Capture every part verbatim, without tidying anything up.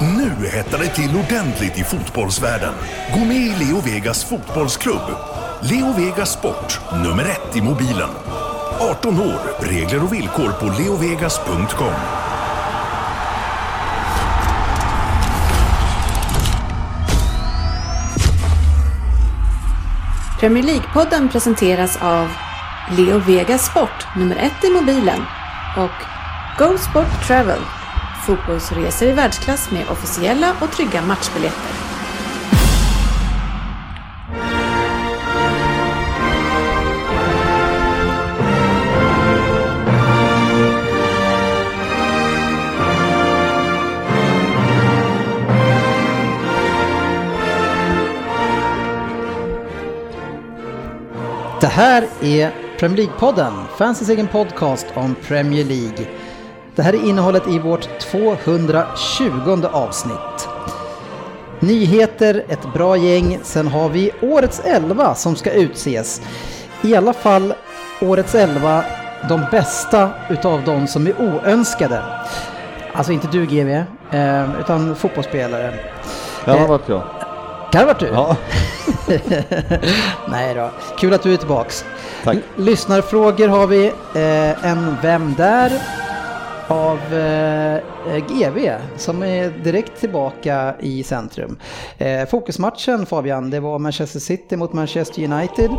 Nu hettar det till ordentligt i fotbollsvärlden. Gå med i Leo Vegas fotbollsklubb. Leo Vegas Sport, nummer ett i mobilen. arton år, regler och villkor på leovegas punkt com. Premier League-podden presenteras av Leo Vegas Sport, nummer ett i mobilen, och Go Sport Travel, fotbollsresor i världsklass med officiella och trygga matchbiljetter. Det här är Premier League-podden, fansens egen podcast om Premier League. Det här är innehållet i vårt tvåhundratjugonde avsnitt. Nyheter, ett bra gäng, sen har vi årets elva som ska utses. I alla fall årets elva, de bästa utav de som är oönskade. Alltså inte du G V, utan fotbollsspelare. Det har varit jag. Kan det varit du? Ja. Nej då, kul att du är tillbaks. Tack. L- lyssnarfrågor har vi, eh, en Vem där? Av eh, G V som är direkt tillbaka i centrum. Eh, fokusmatchen Fabian, det var Manchester City mot Manchester United.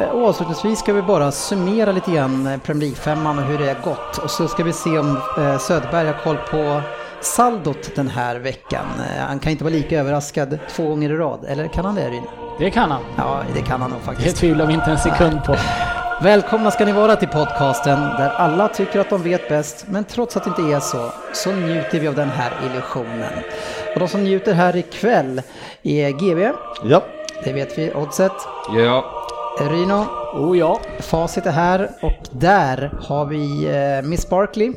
Eh, och avslutningsvis ska vi bara summera lite grann Premier League-femman och hur det har gått. Och så ska vi se om eh, Söderberg har koll på saldot den här veckan. Han kan inte vara lika överraskad två gånger i rad. Eller kan han det, Rino? Det kan han. Ja, det kan han nog faktiskt. Det tvivlar vi inte en sekund på. Välkomna ska ni vara till podcasten där alla tycker att de vet bäst, men trots att det inte är så, så njuter vi av den här illusionen. Och de som njuter här ikväll är G V. Ja. Det vet vi. Oddset. Ja. Rino. Oh ja. Facit är här. Och där har vi eh, Miss Barkley.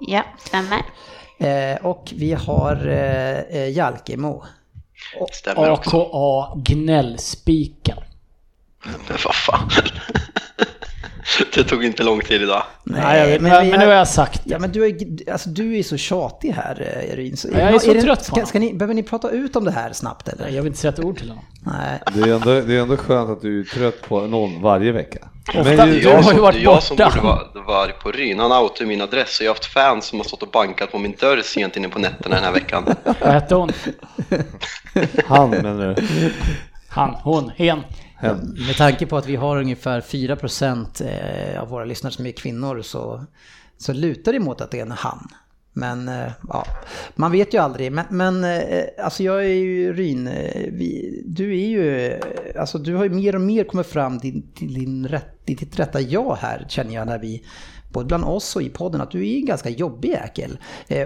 Ja, stämmer. Eh, och vi har eh, Jalkimo. A K A gnällspiken. Men vad fan. Det tog inte lång tid idag. Nej, Nej jag vet, men, men, men nu har jag sagt det. Ja, men du är, alltså, du är så tjatig här, Erin. Så, jag är, är så det, trött på ska, ska ni, behöver ni prata ut om det här snabbt? Eller? Nej, jag vill inte säga ett ord till honom. Nej. Det, är ändå, det är ändå skönt att du är trött på någon varje vecka. Men det är jag, som, det är jag som borde vara var på Rino. Han har min adress och jag har haft fans som har stått och bankat på min dörr sent inne på nätterna den här veckan. Vad hette hon? Han menar du? Han, hon, hen. Hem. Med tanke på att vi har ungefär fyra procent av våra lyssnare som är kvinnor så, så lutar det mot att det är en han. Men ja, man vet ju aldrig. Men, men alltså jag är ju Ryn, vi, du är ju, alltså du har ju mer och mer kommit fram till din, din rätt, ditt rätta jag här, känner jag, när vi både bland oss och i podden, att du är en ganska jobbig äkel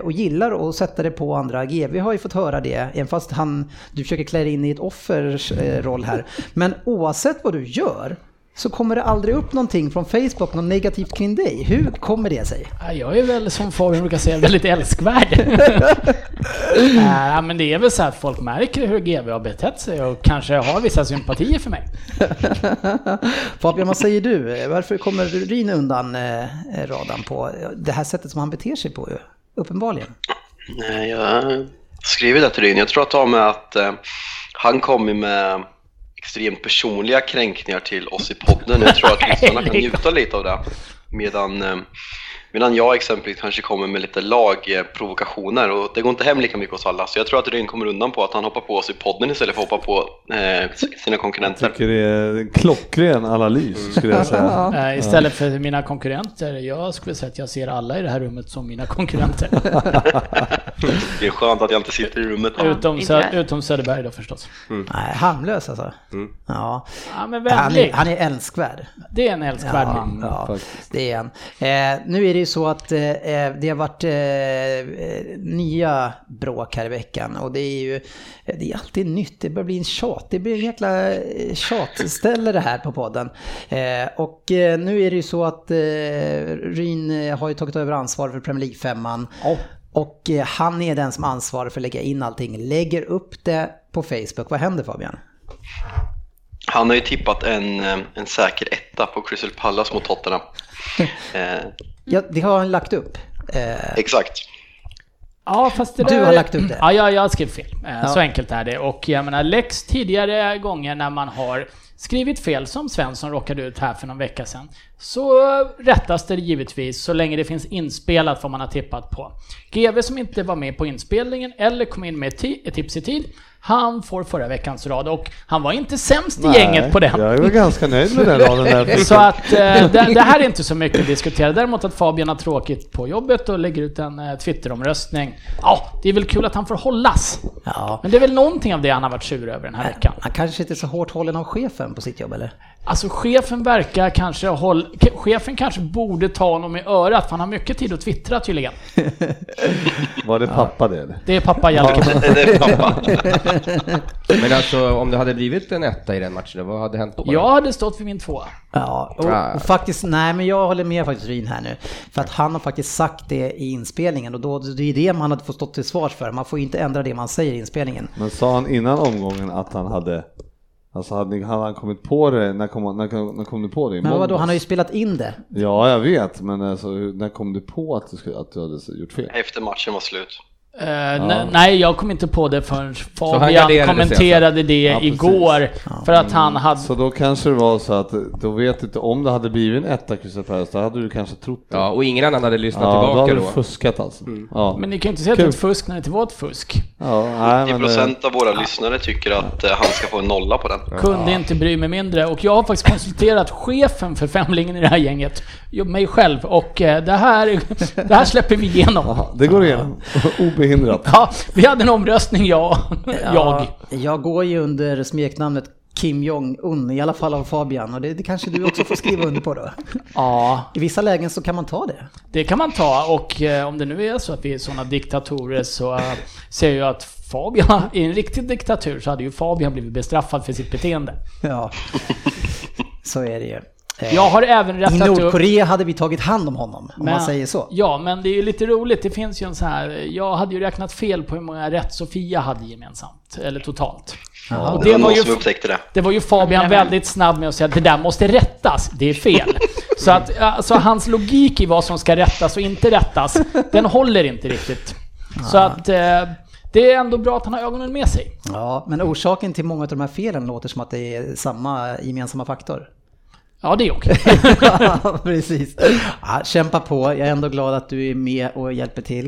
och gillar att sätta det på andra. G V har ju fått höra det, även fast han, du försöker klä in i ett offers roll här. Men oavsett vad du gör så kommer det aldrig upp någonting från Facebook, något negativt kring dig. Hur kommer det sig? Jag är väl, som Fabian brukar säga, väldigt älskvärd. äh, men det är väl så att folk märker hur G V har betett sig och kanske har vissa sympatier för mig. Fabian, vad säger du? Varför kommer Ryn undan eh, radarn på det här sättet som han beter sig på? Uppenbarligen. Nej, jag skriver det till Ryn. Jag tror att ta med att eh, han kommer med extremt personliga kränkningar till oss i podden. Jag tror att lyssnarna kan njuta lite av det. Medan, medan jag exempelvis kanske kommer med lite lagprovokationer. Och det går inte hem lika mycket hos alla. Så jag tror att Ryn kommer undan på att han hoppar på oss i podden istället för att hoppa på eh, sina konkurrenter. Jag tycker det är en klockren analys, skulle jag säga. Istället för mina konkurrenter. Jag skulle säga att jag ser alla i det här rummet som mina konkurrenter. Det är skönt att jag inte sitter i rummet. Utom, Sö- utom Söderberg då förstås. Mm. Nej, harmlös alltså. Mm. Ja. Ja, men han, är, han är älskvärd. Det är en älskvärd. Ja, min, ja, det är en. Eh, nu är det ju så att eh, det har varit eh, nya bråk här i veckan. Och det är ju det är alltid nytt. Det börjar bli en tjat. Det blir en jäkla tjatställe det här på podden. Eh, och eh, nu är det ju så att eh, Ryn har ju tagit över ansvar för Premier League-femman. Oh. Och han är den som ansvarar för att lägga in allting. Lägger upp det på Facebook. Vad händer, Fabian? Han har ju tippat en, en säker etta på Crystal Palace mot Tottenham. eh. Ja, det har han lagt upp. Eh. Exakt. Ja, fast det där... Du har lagt upp det. Ja, jag, jag skrev fel. Ja. Så enkelt är det. Och jag menar, läx tidigare gånger när man har skrivit fel, som Svensson råkade ut här för någon vecka sedan, så rättas det givetvis så länge det finns inspelat vad man har tippat på. G V som inte var med på inspelningen eller kom in med t- ett tips i tid, han får förra veckans rad, och han var inte sämst i Nej, gänget på den. Jag var ganska nöjd med den raden där. Så att, eh, det, det här är inte så mycket att diskutera. Däremot att Fabian har tråkigt på jobbet och lägger ut en eh, Twitter-omröstning. Ja, det är väl kul att han får hållas. Ja. Men det är väl någonting av det han har varit sur över den här veckan. Han kanske inte är så hårt hållen av chefen på sitt jobb, eller? Alltså chefen verkar kanske hålla... Chefen kanske borde ta honom i örat, för han har mycket tid att twittra tydligen. Var det pappa det? Eller? Det är pappa Jalkimo. Det är pappa. Men alltså, om det hade blivit en etta i den matchen, vad hade hänt då? Jag hade stått för min tvåa. Ja, och, och faktiskt, nej men jag håller med faktiskt Ryn här nu. För att han har faktiskt sagt det i inspelningen, och då det är det man hade fått stå till svars för. Man får ju inte ändra det man säger i inspelningen. Men sa han innan omgången att han hade... Alltså hade, ni, hade han kommit på det? När kom, när, när kom du på det? I men vadå, han har ju spelat in det. Ja, jag vet. Men alltså, när kom du på att du, skulle, att du hade gjort fel? Efter matchen var slut. Uh, ja. ne- nej, jag kom inte på det förrän Fabian kommenterade det, det ja, igår. Ja. För att han hade... Så då kanske det var så att, då vet du inte, om det hade blivit en etta Crystal Palace, då hade du kanske trott det. Ja, och ingen annan hade lyssnat ja, tillbaka då. Hade då hade fuskat alltså. Mm. Ja. Men ni kan ju inte säga Kul. att det är ett fusk när det inte var ett fusk. Ja, nej, nittio procent det... av våra lyssnare tycker att han ska få en nolla på den. Ja. Kunde inte bry mig mindre. Och jag har faktiskt konsulterat chefen för femlingen i det här gänget, mig själv. Och det här, det här släpper vi igenom. Ja, det går igenom. Behindrat. Ja, vi hade en omröstning, jag. Ja, jag går ju under smeknamnet Kim Jong-un, i alla fall av Fabian. Och det, det kanske du också får skriva under på då. Ja. I vissa lägen så kan man ta det. Det kan man ta, och eh, om det nu är så att vi är sådana diktatorer, så eh, ser jag att Fabian i en riktig diktatur, så hade ju Fabian blivit bestraffad för sitt beteende. Ja, så är det ju. Jag har även rättat upp. I Nordkorea hade vi tagit hand om honom, om men, man säger så. Ja, men det är ju lite roligt. Det finns ju en så här... Jag hade ju räknat fel på hur många rätt Sofia hade gemensamt. Eller totalt. Ja, och det, det, var var ju, det. det var ju Fabian väldigt snabb med att säga att det där måste rättas. Det är fel. Så att, alltså, hans logik i vad som ska rättas och inte rättas, den håller inte riktigt. Så att... Eh, det är ändå bra att han har ögonen med sig. Ja, men orsaken till många av de här felen låter som att det är samma gemensamma faktor. Ja, det är okej. Ja, precis. Ja, kämpa på. Jag är ändå glad att du är med och hjälper till.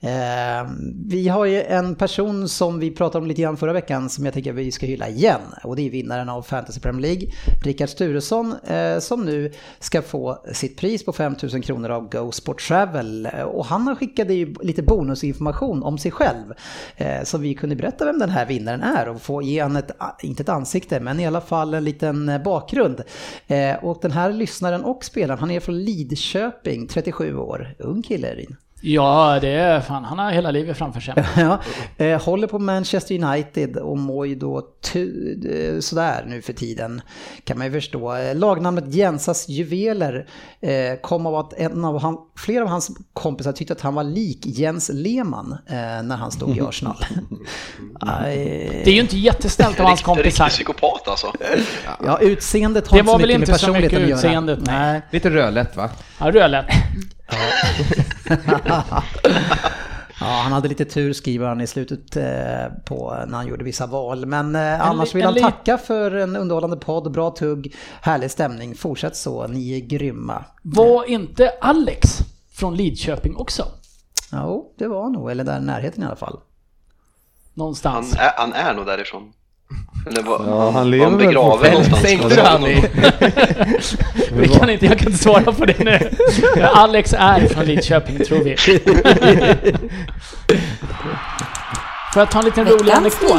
Eh, vi har ju en person som vi pratade om lite grann förra veckan som jag tänker vi ska hylla igen. Och det är vinnaren av Fantasy Premier League, Rickard Sturesson, eh, som nu ska få sitt pris på fem tusen kronor av Go Sport Travel. Och han skickade ju lite bonusinformation om sig själv. Eh, så vi kunde berätta vem den här vinnaren är och få ge han ett, inte ett ansikte, men i alla fall en liten bakgrund. Eh, Och den här lyssnaren och spelaren, han är från Lidköping, trettiosju år, ung kille. Rin. Ja, det är fan, han har hela livet framför sig. Ja, eh, håller på Manchester United och mår ju då tu- sådär nu för tiden, kan man ju förstå. Lagnamnet Jensas Juveler eh, kom av att en av han, flera av hans kompisar tyckte att han var lik Jens Lehmann eh, när han stod i Arsenal. Det är ju inte jätteställt av hans kompisar. Riktig psykopat alltså. Ja, utseendet har inte så mycket med personligheten att göra. Det var väl inte så mycket utseendet, nej. Lite rödlätt va? Ja, rödlätt. Ja, han hade lite tur, skriver han i slutet eh, på när han gjorde vissa val. Men eh, en, annars vill han li- tacka för en underhållande podd, bra tugg, härlig stämning. Fortsätt så, ni är grymma. Var eh. inte Alex från Lidköping också? Ja, det var nog, eller där i närheten i alla fall. Någonstans. Han är, han är nog därifrån. Eller var, ja, han lever begraven någonstans. Sänkte han i? Vi kan inte, jag kan inte svara på det nu. Alex är från Lidköping, tror vi. För att ta en liten rolig anekdot.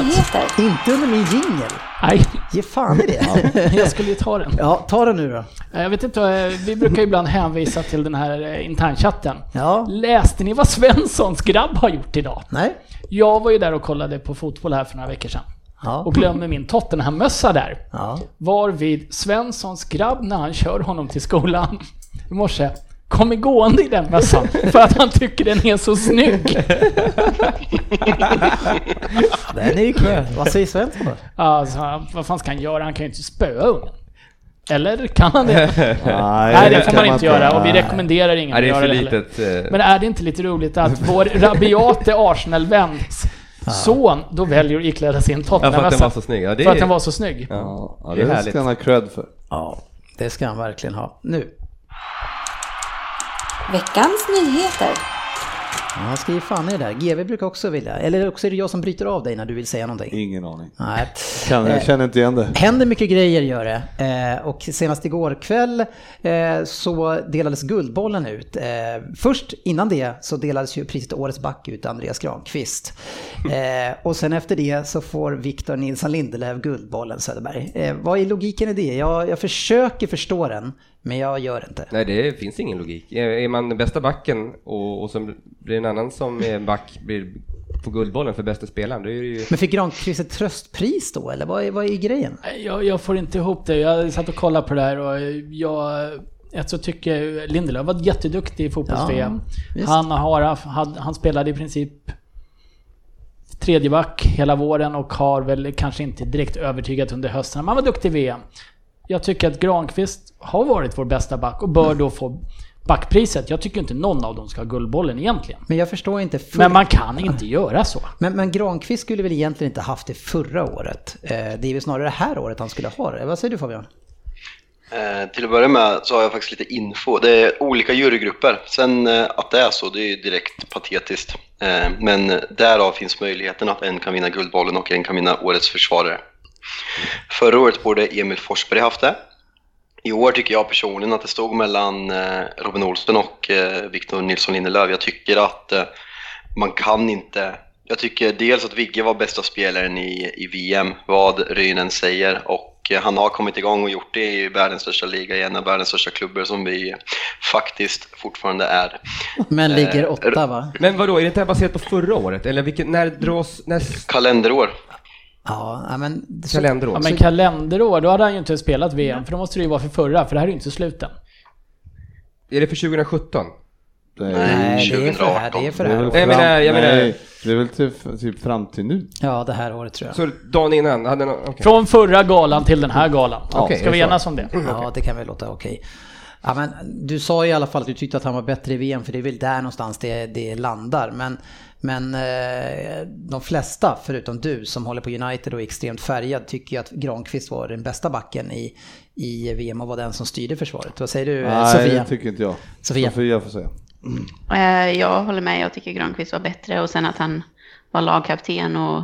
Inte under min jingel. Nej. Ge fan i det. Ja, jag skulle ju ta den. Ja, ta den nu då. Jag vet inte, vi brukar ju ibland hänvisa till den här internchatten. Ja. Läste ni vad Svenssons grabb har gjort idag? Nej. Jag var ju där och kollade på fotboll här för några veckor sedan. Ja. Och glömmer min Tottenham-mössa där. Ja. Var vid Svenssons grabb när han kör honom till skolan i morse kommer gående i den mössan för att han tycker den är så snygg. Den är ju kul. Vad säger Svensson då? Alltså, vad fan ska han göra? Han kan ju inte spöa ungen. Eller kan han det? Nej, Nej det får man inte göra. Och vi rekommenderar ingen Nej, att göra det litet, heller. Men är det inte lite roligt att vår rabiate Arsenal-vän son då väljer att ikläda sin Tottenham, ja, för att den var så snygg, ja, det är... för att den var så snygg. Ja, ja, det är härligt. Det ska han ha cred för. Ja, det ska han verkligen ha. Nu veckans nyheter. Ja, skriv fan i det där. G V brukar också vilja. Eller också är det jag som bryter av dig när du vill säga någonting. Ingen aning. Nej. Jag känner inte igen det. Händer mycket grejer, gör det. Och senast igår kväll så delades guldbollen ut. Först innan det så delades ju priset årets back ut, Andreas Granqvist. Och sen efter det så får Viktor Nilsson Lindelöf guldbollen, Söderberg. Vad är logiken i det? Jag, jag försöker förstå den. Men jag gör inte. Nej, det finns ingen logik. Är man bästa backen och, och så blir en annan som är back blir på guldbollen för bästa spelaren, då är det ju... Men fick Granqvist ett tröstpris då? Eller vad är, vad är grejen? Jag, jag får inte ihop det. Jag satt och kollade på det här och jag... Jag så tycker Lindelöf var jätteduktig i fotbolls-V M. Ja, han, har, han, han spelade i princip tredje back hela våren och har väl kanske inte direkt övertygat under hösten. Man var duktig i V M. Jag tycker att Granqvist har varit vår bästa back och bör då få backpriset. Jag tycker inte någon av dem ska ha guldbollen egentligen. Men jag förstår inte. För... Men man kan inte göra så. Men, men Granqvist skulle väl egentligen inte haft det förra året. Eh, det är väl snarare det här året han skulle ha det. Vad säger du, Fabian? Eh, till att börja med så har jag faktiskt lite info. Det är olika jurygrupper. Sen eh, att det är så, det är ju direkt patetiskt. Eh, men därav finns möjligheten att en kan vinna guldbollen och en kan vinna årets försvarare. Förra året borde Emil Forsberg haft det. I år tycker jag personligen att det stod mellan Robin Olsen och Viktor Nilsson Lindelöf. Jag tycker att man kan inte... Jag tycker dels att Vigge var bästa spelaren i, i V M, vad Rynen säger. Och han har kommit igång och gjort det i världens största liga, i en av världens största klubbar som vi faktiskt fortfarande är. Men ligger åtta, va? Men vadå, är det inte här baserat på förra året? Eller vilket, när dras... När... Kalenderår. Ja, men kalenderår. Ja, men kalenderår, då hade han ju inte spelat V M. Nej. För då måste det ju vara för förra, för det här är ju inte sluten. Är det för tjugo sjutton? Nej, Nej det är för det här, det är för det här. Jag menar, jag menar, Nej, det är väl typ, typ fram till nu. Ja, det här året tror jag. Så dagen innan hade någon, okay. Från förra galan till den här galan. Ja, okay, ska vi enas om det? Mm, okay. Ja, det kan väl låta okej. Okay. Ja, men du sa i alla fall att du tyckte att han var bättre i V M, för det är väl där någonstans det, det landar. Men Men eh, de flesta, förutom du som håller på United och är extremt färgad, tycker ju att Granqvist var den bästa backen i, i V M och var den som styrde försvaret. Vad säger du, Nej, Sofia? Nej, det tycker inte jag. Sofia, Sofia får säga. Mm. Jag håller med, jag tycker Granqvist var bättre, och sen att han var lagkapten och,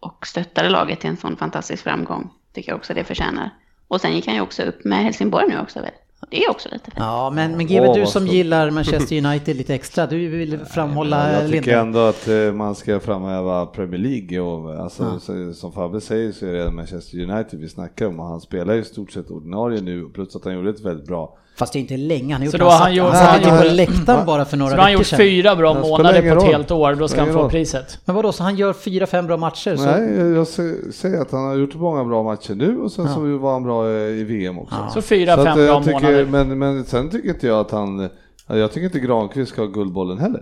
och stöttade laget till en sån fantastisk framgång. Tycker jag också det förtjänar. Och sen gick han ju också upp med Helsingborg nu också, väl? Det är också lite fint. Ja, men, men G V, oh, du som så. gillar Manchester United lite extra, du vill framhålla Lindelöf. Jag tycker ändå att man ska framhäva Premier League. Och, alltså, mm. så, som Fabbe säger så är det Manchester United vi snackar om. Och han spelar ju stort sett ordinarie nu, plus att han gjorde ett väldigt bra. Fast det är inte länge han gjort. Så då har han gjort fyra bra månader på ett helt år, då ska han få priset. Men vadå, så han gör fyra, fem bra matcher? Så... Nej, jag säger att han har gjort många bra matcher nu, och sen ja. så var han bra i V M också. Ja. Så fyra, så fem att, bra tycker, månader. Men, men sen tycker inte jag att han, jag tycker inte Granqvist ska ha guldbollen heller.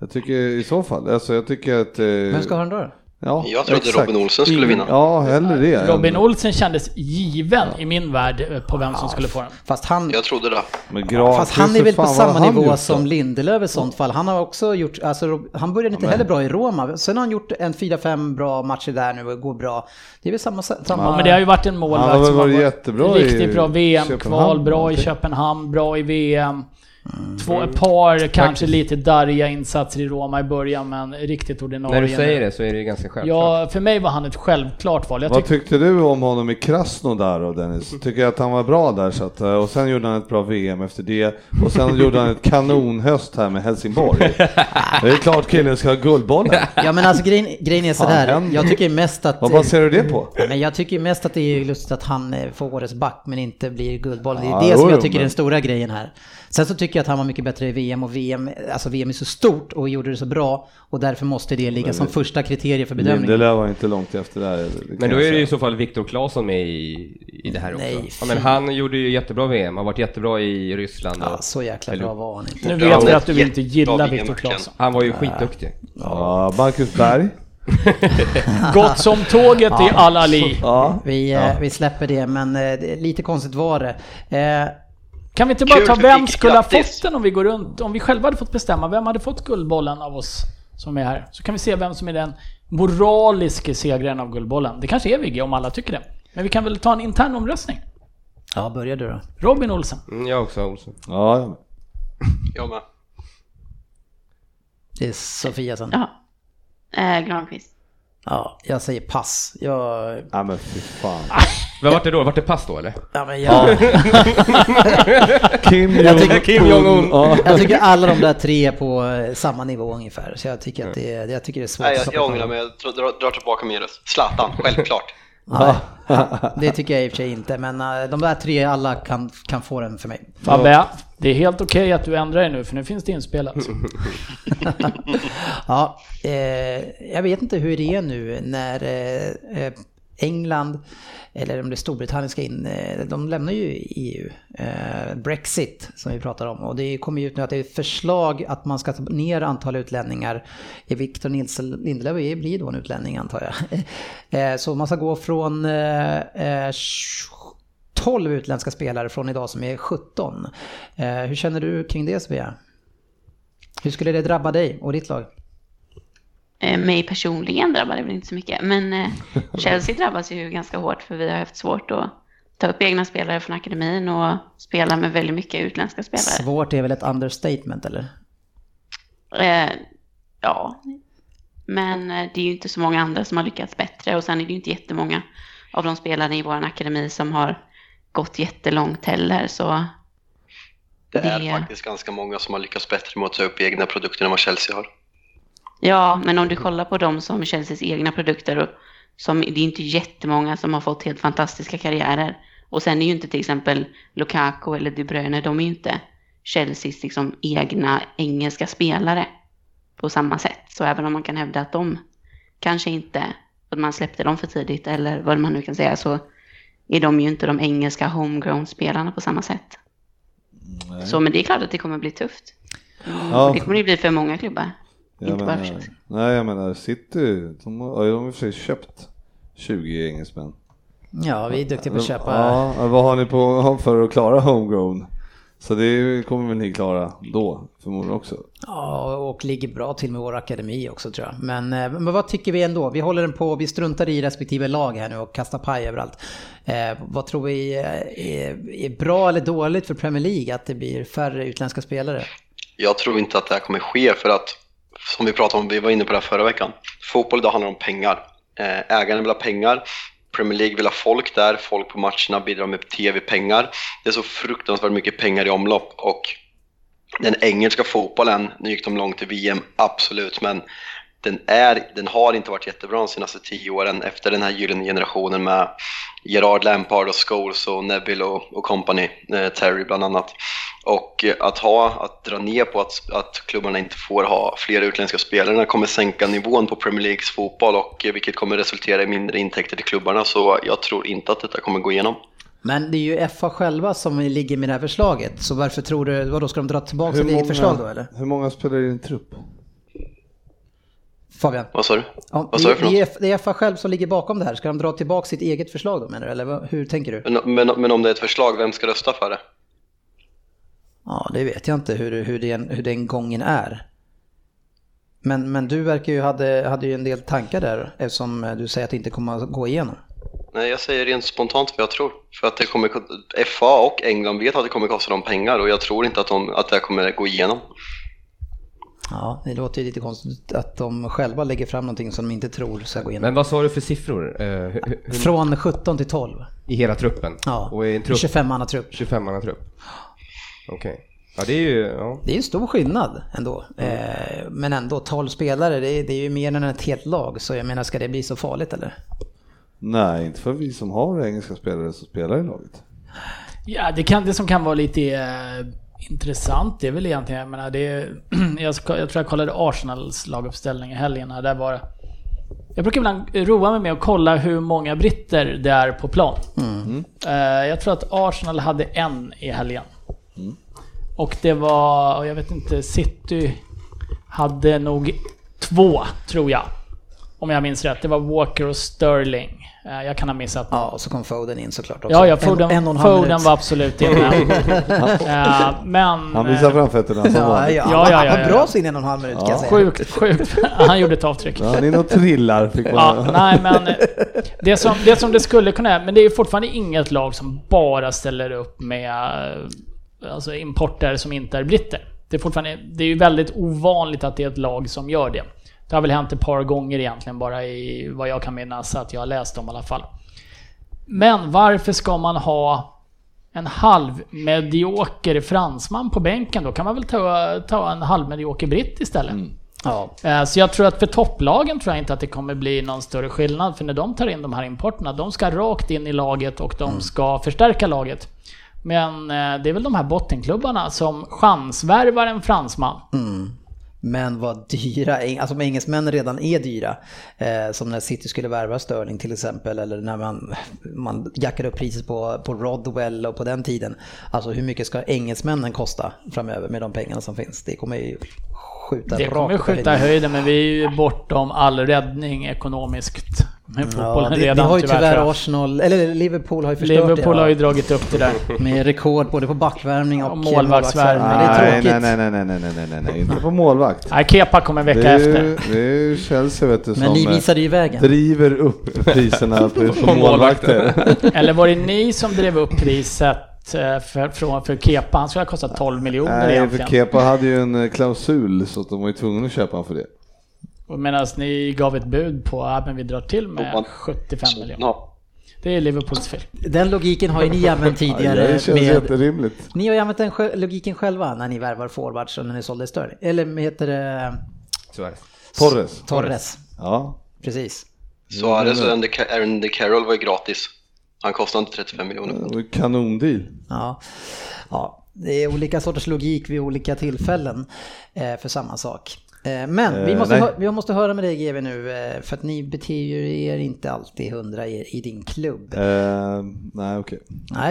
Jag tycker i så fall, alltså jag tycker att... Men ska han då? Ja, jag trodde Robin Olsen skulle vinna. Ja, heller det. Robin Olsen kändes given ja. i min värld på vem som ja. skulle få den. Fast han, jag trodde det. Men Gran, fast han är väl på samma nivå som Lindelöf i sånt fall. Han har också gjort, alltså, han började inte ja, heller bra i Roma. Sen har han gjort en fyra fem bra matcher där nu och går bra. Det är väl samma, samma... Ja, men det har ju varit en målvakt ja, som var jättebra, riktigt bra V M-kval, bra i Köpenhamn, bra i V M. Mm. Två par, kanske Faktiskt. lite darriga insatser i Roma i början, men riktigt ordinarie. När du säger det så är det ganska självklart. Ja, för mig var han ett självklart val. Jag Vad tyck- tyckte du om honom i Krasnodar och Dennis? Tycker jag att han var bra där, så att, och sen gjorde han ett bra V M efter det, och sen gjorde han ett kanonhöst här med Helsingborg. Det är klart killen ska ha guldbollen. Ja, men alltså grejen, grejen är sådär. Jag tycker mest att... Vad baserar du det på? Men jag tycker mest att det är lustigt att han får årets back men inte blir guldbollen. Det är det ja, som jag tycker men... är den stora grejen här. Sen så tycker jag att han var mycket bättre i V M, och V M, alltså V M är så stort och gjorde det så bra, och därför måste det ligga som första kriterier för bedömning. Lindelöf var inte långt efter det här. Det men då är det i så fall Viktor Claesson med i, i det här också. Nej, ja, men han gjorde ju jättebra V M, har varit jättebra i Ryssland. Och, ja, så jäkla bra var han inte. Nu vet vi att du inte gillar Viktor Claesson. Han var ju skitduktig. Ja, Marcus Berg. Gott som tåget ja, i Al Ahly. Ja, vi, ja. vi släpper det, men eh, lite konstigt var det. Eh, kan vi inte bara ta vem skulle ha fått den om vi går runt, om vi själva hade fått bestämma vem hade fått guldbollen av oss som är här, så kan vi se vem som är den moraliska segraren av guldbollen. Det kanske är V G om alla tycker det. Men vi kan väl ta en intern omröstning. Ja, börjar du då. Robin Olsen. Mm, jag också Olsen. Ja, jag med. Jag med. Det är Sofia sen. Ja. Eh, Granqvist. Ja, jag säger pass. Jag... Ja, men fy fan. Vad var det då? Var det pass då, eller? Ja, men jag... Kim Jong-un. Kim Jong-un. Ja. Jag tycker alla de där tre är på samma nivå ungefär. Så jag tycker att det är, jag tycker det är svårt. Nej, jag, jag ångrar mig. Jag drar, drar tillbaka min röst. Zlatan, självklart. Ja, det tycker jag i och för sig inte. Men de där tre, alla kan, kan få den för mig. Fabbe, det är helt okej okay att du ändrar dig nu, för nu finns det inspelat. Ja, eh, jag vet inte hur det är nu när eh, England, eller om det är Storbritannien ska in, de lämnar ju E U. Eh, Brexit som vi pratar om. Och det kommer ju ut nu att det är förslag att man ska ta ner antal utlänningar. Viktor Nilsson Lindelöf blir då en utlänning, antar jag. Eh, så man ska gå från eh, tolv utländska spelare från idag som är sjutton. Eh, hur känner du kring det, Sofia? Hur skulle det drabba dig och ditt lag? Mig personligen drabbar det väl inte så mycket, men eh, Chelsea drabbas ju ganska hårt, för vi har haft svårt att ta upp egna spelare från akademin och spela med väldigt mycket utländska spelare. Svårt är väl ett understatement, eller? Eh, ja, men det är ju inte så många andra som har lyckats bättre, och sen är det ju inte jättemånga av de spelarna i vår akademi som har gått jättelångt heller, så... Det är det... faktiskt ganska många som har lyckats bättre med att ta upp egna produkter än vad Chelsea har. Ja, men om du kollar på dem som Chelseas egna produkter, och som, det är inte jättemånga som har fått helt fantastiska karriärer. Och sen är ju inte till exempel Lukaku eller De Bruyne, de är ju inte Chelseas liksom egna engelska spelare på samma sätt. Så även om man kan hävda att de kanske inte, att man släppte dem för tidigt eller vad man nu kan säga, så är de ju inte de engelska homegrown-spelarna på samma sätt. Nej. Så men det är klart att det kommer bli tufft. Ja. Det kommer ju bli för många klubbar. Jag inte menar, bara nej, jag menar City, de har ju för sig köpt tjugo engelsmän. Ja, vi är duktiga på att köpa. Ja, vad har ni på för att klara homegrown? Så det kommer väl ni klara då, förmodligen också. Ja, och ligger bra till med vår akademi också, tror jag. Men, men vad tycker vi ändå? Vi håller den på, vi struntar i respektive lag här nu och kastar paj överallt. Eh, vad tror vi är, är bra eller dåligt för Premier League, att det blir färre utländska spelare? Jag tror inte att det här kommer ske, för att som vi pratade om, vi var inne på det förra veckan. Fotboll idag handlar om pengar. Ägarna vill ha pengar, Premier League vill ha folk där, folk på matcherna bidrar med tv-pengar. Det är så fruktansvärt mycket pengar i omlopp, och den engelska fotbollen, nu gick de långt i V M, absolut, men den, är, den har inte varit jättebra de senaste tio åren efter den här gyllene generationen med Gerard Lampard och Scholes och Neville och, och company, eh, Terry bland annat. Och att, ha, att dra ner på att, att klubbarna inte får ha fler utländska spelare kommer sänka nivån på Premier Leagues fotboll, och vilket kommer resultera i mindre intäkter till klubbarna, så jag tror inte att detta kommer gå igenom. Men det är ju F A själva som ligger med det här förslaget, så varför tror du, vadå, ska de dra tillbaka sitt eget förslag då, eller? Hur många spelar i en trupp? Fabian. Vad sa du? Ja, Vad sa det, du det är F A själv som ligger bakom det här. Ska de dra tillbaka sitt eget förslag då, menar du? Eller hur tänker du? Men, men, men om det är ett förslag, vem ska rösta för det? Ja, det vet jag inte hur, hur, den, hur den gången är. Men, men du verkar ju hade, hade ju en del tankar där, eftersom du säger att det inte kommer att gå igenom. Nej, jag säger rent spontant vad jag tror. För att det kommer, F A och England vet att det kommer kosta dem pengar, och jag tror inte att, de, att det kommer gå igenom. Ja, det låter ju lite konstigt att de själva lägger fram någonting som de inte tror ska gå igenom. Men vad sa du för siffror? Eh, hur, hur... Från sjutton till tolv. I hela truppen? Ja, och i en trupp... tjugofem-manna-trupp. tjugofem-manna-trupp. Okej. Okay. Ja, det är ju ja. Det är en stor skillnad ändå. Mm. Eh, men ändå, tolv spelare, det är, det är ju mer än ett helt lag. Så jag menar, ska det bli så farligt, eller? Nej, inte för vi som har engelska spelare som spelar i laget. Ja, det, kan, det som kan vara lite... Eh... intressant, det är väl egentligen, jag menar, det är, jag, ska, jag tror jag kollade Arsenals laguppställning i helgen här, där var, jag brukar ibland roa mig med att kolla hur många britter det är på plan. Mm. uh, jag tror att Arsenal hade en i helgen. Mm. Och det var, och jag vet inte, City hade nog två, tror jag. om jag minns rätt. Det var Walker och Sterling. Jag kan ha missat. Ja, och så kom Foden in såklart också. Ja, ja, Foden, en, en och Foden var absolut inne. uh, men, han visade framfötterna som ja, var. Ja, ja, ja, ja, han var bra sin en och en halv minut, ja. Kan sjukt, sjukt. Han gjorde ett avtryck. Ja, han är nog trillar. Fick ja, nej, men det som, det som det skulle kunna, men det är fortfarande inget lag som bara ställer upp med alltså importer som inte är britter. Det är fortfarande, det är ju väldigt ovanligt att det är ett lag som gör det. Det har väl hänt ett par gånger egentligen, bara i vad jag kan minnas att jag har läst om i alla fall. Men varför ska man ha en halvmedioker fransman på bänken? Då kan man väl ta, ta en halvmedioker britt istället. Mm. Ja. Så jag tror att för topplagen tror jag inte att det kommer bli någon större skillnad. För när de tar in de här importerna, de ska rakt in i laget och de mm. ska förstärka laget. Men det är väl de här bottenklubbarna som chansvärvar en fransman. Mm. Men vad dyra, alltså med engelsmännen redan är dyra, eh, som när City skulle värva Sterling till exempel, eller när man, man jackade upp priset på, på Rodwell och på den tiden. Alltså hur mycket ska engelsmännen kosta framöver med de pengarna som finns? Det kommer ju skjuta, det kommer skjuta höjden, men vi är ju bortom all räddning ekonomiskt med fotbollen, ja, det, redan det har ju tyvärr, tyvärr Arsenal, eller Liverpool har ju förstört Liverpool det. Liverpool har ju dragit upp det där med rekord både på backvärmning och, och målvaktsvärmning. Det är tråkigt. Nej, nej, nej, nej, nej, nej, nej, nej. Inte på målvakt. Nej, Kepa kommer en vecka ju, efter. Det är ju Chelsea, vet du, som men ni visade ju vägen. Driver upp priserna på målvakter. Eller var det ni som drev upp priset? För, för, för Kepa, han skulle ha kostat tolv miljoner. Nej, egentligen. För Kepa hade ju en klausul så att de var ju tvungna att köpa han för det. Medan ni gav ett bud på att men vi drar till med sjuttiofem miljoner. Ja. Det är Liverpools fel. Den logiken har ju ni använt tidigare. Ja, det känns med, jätterimligt. Ni har ju använt den logiken själva när ni värvar forwards och när ni sålde Sterling. Eller heter det... Suarez. Torres. Torres. Ja. Precis. Suarez och Andy Carroll var ju gratis. Han kostar inte trettiofem miljoner. Kanondeal. Ja. Ja, det är olika sorters logik vid olika tillfällen för samma sak. Men vi måste, hö- vi måste höra med dig, G V, nu, för att ni beter ju er inte alltid hundra er i din klubb. Uh, nej, okej. Okay.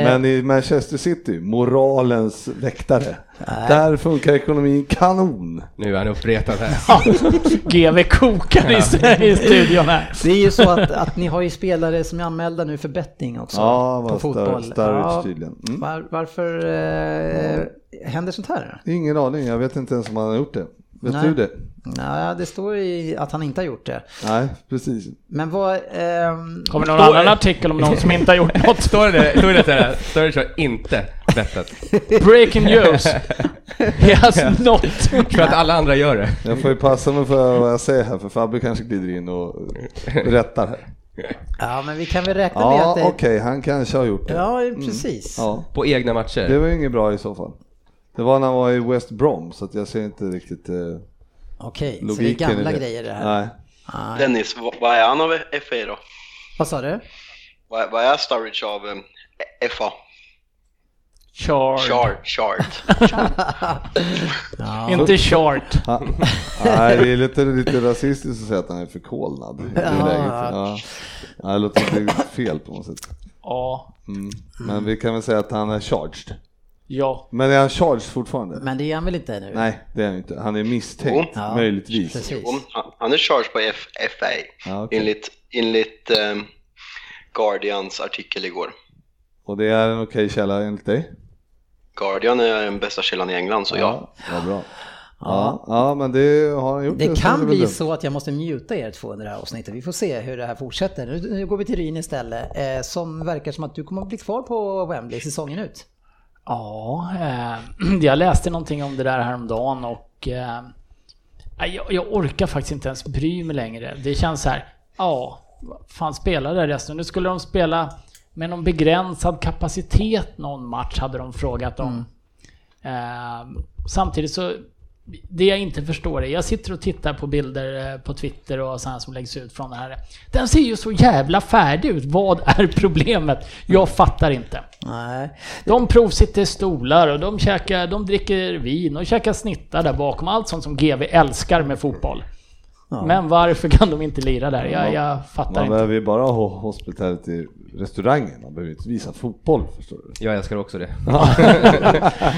Uh, Men i Manchester City, moralens väktare, nej. Där funkar ekonomin kanon. Nu är han uppretad här. Ja, G V kokar i, i studion här. Det är ju så att, att ni har ju spelare som är anmälda nu för betting också, ja, på fotboll. Större, större ja, mm. var, varför uh, händer sånt här? Ingen aning, jag vet inte ens om han har gjort det. Vet nej. Du det? Nej, det står i att han inte har gjort det. Nej, precis. Men vad... Ehm... Kommer någon annan artikel om någon som inte har gjort något? Står det står det där? Står det så inte bettat. Breaking news. He has not. För att alla andra gör det. Jag får ju passa mig för vad jag säger här, för Fabio kanske glider in och rättar här. Ja, men vi kan väl räkna med ja, att det... Ja, okej, okay, han kanske har gjort det. Ja, precis. Mm. Ja. På egna matcher. Det var ju inget bra i så fall. Det var när han var i West Brom, så att jag ser inte riktigt eh, okej, logiken. Okej, så det är gamla det. Grejer det här. Nej. Nej. Dennis, vad är han av F A då? Vad sa du? Vad, vad är Sturridge av um, F A? Chart. Chart. Chart. No. Inte chart. Nej, det är lite, lite rasistiskt att säga att han är förkolnad. Det är ja. Ja, det låter inte fel på något sätt. Ja. Mm. Men vi kan väl säga att han är charged. Ja. Men är han charged fortfarande? Men det är han väl inte nu? Nej, det är han inte. Han är misstänkt, ja, möjligtvis. Jo, han är charged på F A, ja, okay. enligt, enligt um, Guardians artikel igår. Och det är en okej källa enligt dig? Guardian är den bästa källan i England, så ja. Ja, ja, bra. Ja, ja, men det har han gjort. Det, det kan bli så att jag måste muta er två under det här avsnittet. Vi får se hur det här fortsätter. Nu, nu går vi till Rino istället, eh, som verkar som att du kommer att bli kvar på Wembley säsongen ut. Ja, eh, jag läste någonting om det där häromdagen och eh, jag, jag orkar faktiskt inte ens bry mig längre. Det känns så här, ja, fan spelar det resten? Nu skulle de spela med någon begränsad kapacitet någon match, hade de frågat om. Mm. Eh, samtidigt så, det jag inte förstår är, jag sitter och tittar på bilder på Twitter och sådana som läggs ut från det här. Den ser ju så jävla färdig ut. Vad är problemet? Jag fattar inte. Nej. De provsitter stolar och de, käkar, de dricker vin och käkar snittar där bakom. Allt sånt som G V älskar med fotboll. Ja. Men varför kan de inte lira där? Jag, jag fattar man inte. Man behöver ju bara ha hospitality restaurangen. Man behöver inte visa fotboll, förstår du? Jag älskar också det.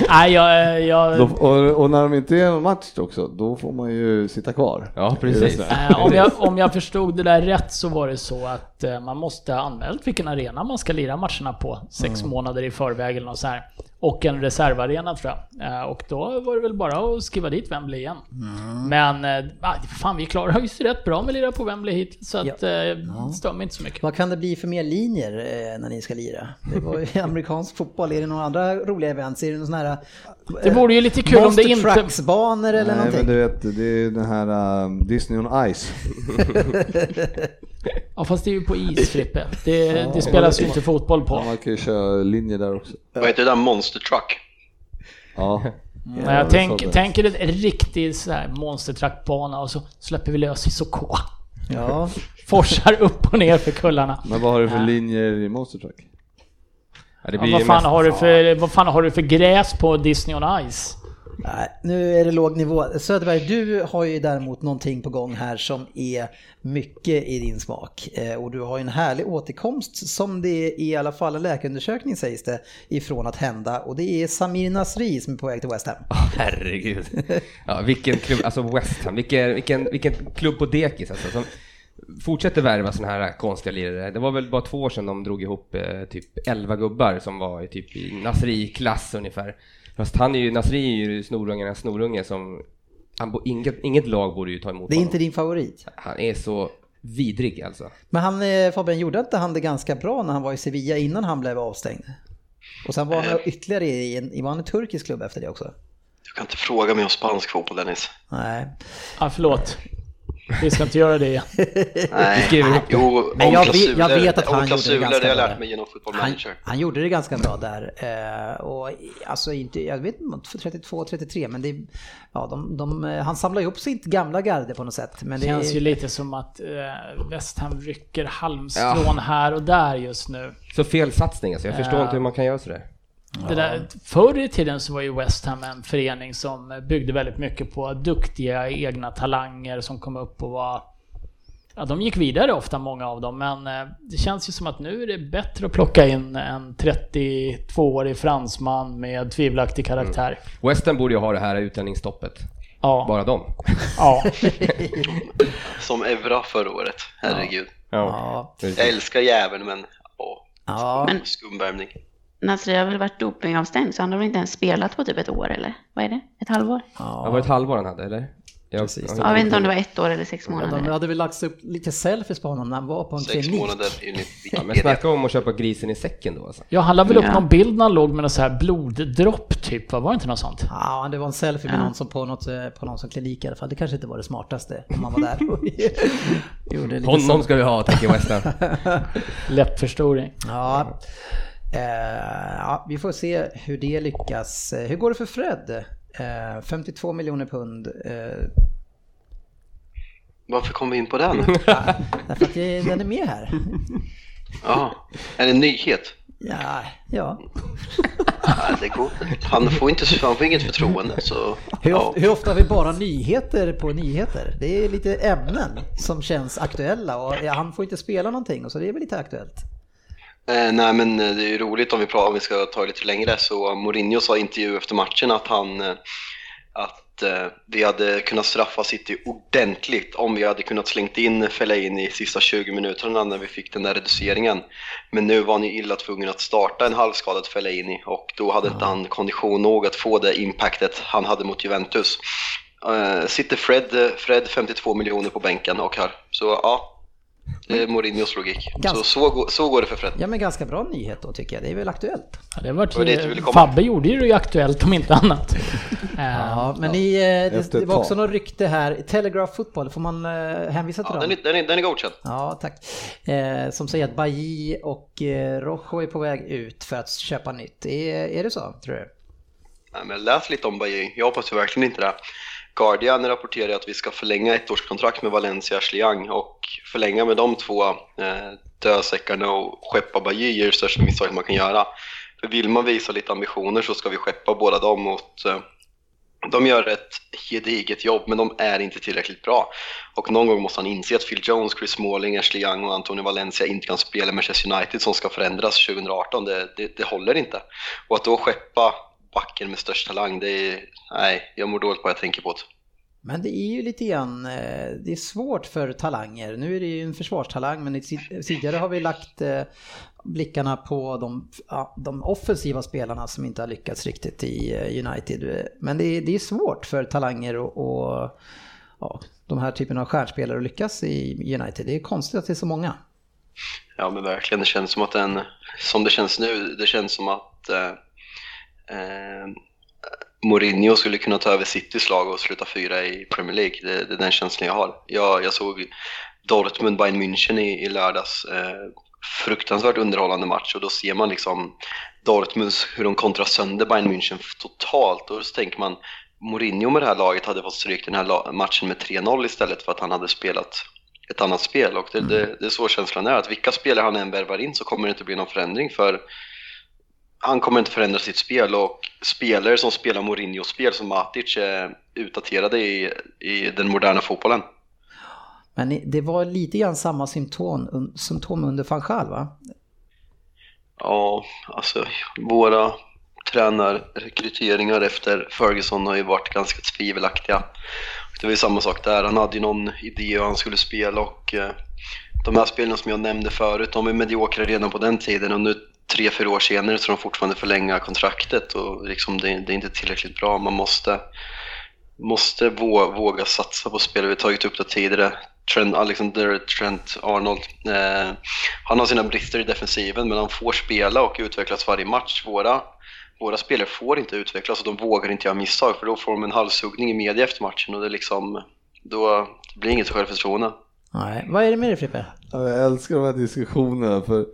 Nej, jag, jag... Då, och, och när de inte är en match också, då får man ju sitta kvar. Ja, precis. Äh, om, jag, om jag förstod det där rätt så var det så att eh, man måste ha anmält vilken arena man ska lira matcherna på sex mm. månader i förväg eller något så här. Och en reservarena, tror jag. Eh, och då var det väl bara att skriva dit Wembley igen. Mm. Men eh, fan, vi klarar ju rätt bra med lira på Wembley hit. Så att, eh, ja. Stämmer inte så mycket. Vad kan det bli för mer linjer eh, när ni ska lira? Det var ju amerikansk fotboll. Är det några andra roliga events? Är det någon sån här... Det vore ju lite kul Monster om det inte... Trucks-banor eller nej, någonting. Nej, men du vet, det är den här um, Disney on Ice. Ja, fast det är ju på is, Frippe. Det, ja, det spelas ju inte fotboll på. Ja, man kan ju köra linjer där också. Vad heter det där? Monster Truck? Ja. Mm, ja jag tänker tänk det en riktig så här Monster Truck-bana och så släpper vi lös i Sokå. Ja. Forsar upp och ner för kullarna. Men vad har du för ja. linjer i Monster Truck? Ja, det blir ja, vad, fan mest... har du för, vad fan har du för gräs på Disney on Ice? Nej, nu är det låg nivå. Söderberg, du har ju däremot någonting på gång här som är mycket i din smak. Eh, och du har ju en härlig återkomst som det är i alla fall en läkarundersökning sägs det ifrån att hända. Och det är Samir Nasri som är på väg till West Ham. Oh, herregud. Ja, vilken klubb, alltså West Ham, vilken, vilken, vilken klubb på dekis alltså som... fortsätter värva såna här konstiga lirare. Det var väl bara två år sedan de drog ihop eh, typ elva gubbar som var i typ i Nasri-klass ungefär. Fast han är ju, Nasri är ju snorungarnas snorunge som han bo, inget, inget lag borde ju ta emot. Det är honom. Inte din favorit. Han är så vidrig alltså. Men han, Fabian, gjorde inte han det ganska bra när han var i Sevilla innan han blev avstängd? Och sen var han äh. ytterligare i en, var han en turkisk klubb efter det också? Jag kan inte fråga mig om spansk fotboll, Dennis. Nej. Ja, förlåt. Vi ska inte göra det igen. Nej, jo, men jag vet, jag vet att han gjorde det ganska jag lärt mig genom Football Manager. Han, han gjorde det ganska bra där. Eh, och, alltså, inte, jag vet inte, trettiotvå trettiotre, men det, ja, de, de, han samlar ihop sitt gamla garde på något sätt. Men det känns ju lite som att eh, West Ham rycker halmstrån ja. här och där just nu. Så felsatsning, alltså. Jag förstår eh, inte hur man kan göra sådär. Det där, förr i tiden så var ju West Ham en förening som byggde väldigt mycket på duktiga egna talanger som kom upp och var ja, de gick vidare ofta, många av dem, men det känns ju som att nu är det bättre att plocka in en trettiotvåårig fransman med tvivlaktig karaktär. Mm. West Ham borde ju ha det här utlänningsstoppet. Ja. Bara dem. Ja. Som Evra förra året. Herregud. Ja. Ja. Jag älskar jäveln, men åh, ja. Skumvärmning. Nasri har väl varit dopingavstängd så han har väl inte ens spelat på typ ett år eller? Vad är det? Ett halvår? Ja, det var ett halvår han hade, eller? Jag, Precis, jag, jag vet inte om det var ett år eller sex månader. Ja, de hade väl lagt upp lite selfies på honom när han var på en klinik. Sex månader är ju ja, men snacka om att köpa grisen i säcken då. Alltså. Ja, han lade väl upp ja. någon bild när han låg med någon så här bloddropp typ. Var det inte något sånt? Ja, det var en selfie med ja. någon som på, något, på någon som klinik i alla fall. Det kanske inte var det smartaste om man var där. Gjorde lite honom ska vi ha, tack i Western. Läppförstoring. Ja. Uh, ja, vi får se hur det lyckas. Hur går det för Fred? Uh, femtiotvå miljoner pund. Uh... Varför kom vi in på den? Ja, därför att jag, den är med här. Ja, är det en nyhet? Ja, ja. Ja, det går. Han får inte han får inget förtroende så. Hur ofta, ja. hur ofta har vi bara nyheter på nyheter? Det är lite ämnen som känns aktuella och han får inte spela någonting och så det är väl lite aktuellt. Eh, nej, men det är ju roligt om vi, pratar, om vi ska ta det lite längre. Så Mourinho sa i intervju efter matchen att han att eh, vi hade kunnat straffa City ordentligt om vi hade kunnat slängt in Fellaini i sista tjugo minuterna när vi fick den där reduceringen. Men nu var ni illa tvungen att starta en halvskadad Fellaini och då hade inte han kondition nog att få det impactet han hade mot Juventus. Eh, sitter Fred, Fred femtiotvå miljoner på bänken och här. Så ja. Eh, Mourinhos logik. Ganska... Så, så, går, så går det för Fred. Ja, men ganska bra nyhet då tycker jag. Det är väl aktuellt. Ja, det var till... det Fabbe gjorde ju aktuellt om inte annat. Ja, men ni, det, det var också något rykte här. Telegraph Football, får man hänvisa till ja, dem? Den är, den är, den är godkänd. Ja, tack. Eh, som säger att Bailly och eh, Rojo är på väg ut för att köpa nytt. Är, är det så, tror du? Nej, men jag läser lite om Bailly. Jag hoppas verkligen inte det. Guardian rapporterar att vi ska förlänga ett årskontrakt med Valencia Schliang och förlänga med de två eh, dödsäckarna och skeppa Bailly är det största misstaget man kan göra. För vill man visa lite ambitioner så ska vi skeppa båda dem åt eh, de gör ett gediget jobb, men de är inte tillräckligt bra. Och någon gång måste han inse att Phil Jones, Chris Smalling, Ashley Young och Antonio Valencia inte kan spela Manchester United som ska förändras tjugo arton. Det, det, det håller inte. Och att då skeppa backen med största talang, det är, nej, jag mår dåligt på vad jag tänker på det. Men det är ju lite grann, det är svårt för talanger. Nu är det ju en försvarstalang, men tidigare har vi lagt blickarna på de, de offensiva spelarna som inte har lyckats riktigt i United. Men det är, det är svårt för talanger och, och ja, de här typen av stjärnspelare att lyckas i United. Det är konstigt att det är så många. Ja, men verkligen. Det känns som att den, som det känns nu, det känns som att... Eh, eh, Mourinho skulle kunna ta över Citys lag och sluta fyra i Premier League. Det, det är den känslan jag har. Jag, jag såg Dortmund Bayern München i, i lördags. Eh, fruktansvärt underhållande match. Och då ser man liksom Dortmunds, hur de kontrar sönder Bayern München totalt. Och så tänker man, Mourinho med det här laget hade fått stryk den här matchen med tre noll istället för att han hade spelat ett annat spel. Och det, det, det är så känslan är. Att vilka spelare han än värvar in så kommer det inte bli någon förändring för... Han kommer inte förändra sitt spel, och spelare som spelar Mourinho-spel som Matic är utdaterade i, i den moderna fotbollen. Men det var lite grann samma symptom, symptom under Van Gaal, va? Ja, alltså våra tränarrekryteringar efter Ferguson har ju varit ganska tvivelaktiga. Det var ju samma sak där, han hade ju någon idé och han skulle spela, och de här spelarna som jag nämnde förut, de är mediokra redan på den tiden, och nu tre, fyra år senare så de fortfarande förlänga kontraktet, och liksom det, det är inte tillräckligt bra. Man måste, måste våga, våga satsa på spelare. Vi har tagit upp det tidigare. Trent Alexander, Trent Arnold. Eh, han har sina brister i defensiven, men han får spela och utvecklas varje match. Våra, våra spelare får inte utvecklas och de vågar inte göra misstag, för då får de en halshuggning i media efter matchen, och det, liksom, då, det blir inget självförtroende. Nej, vad är det med dig, Frippe? Jag älskar de här diskussionerna, för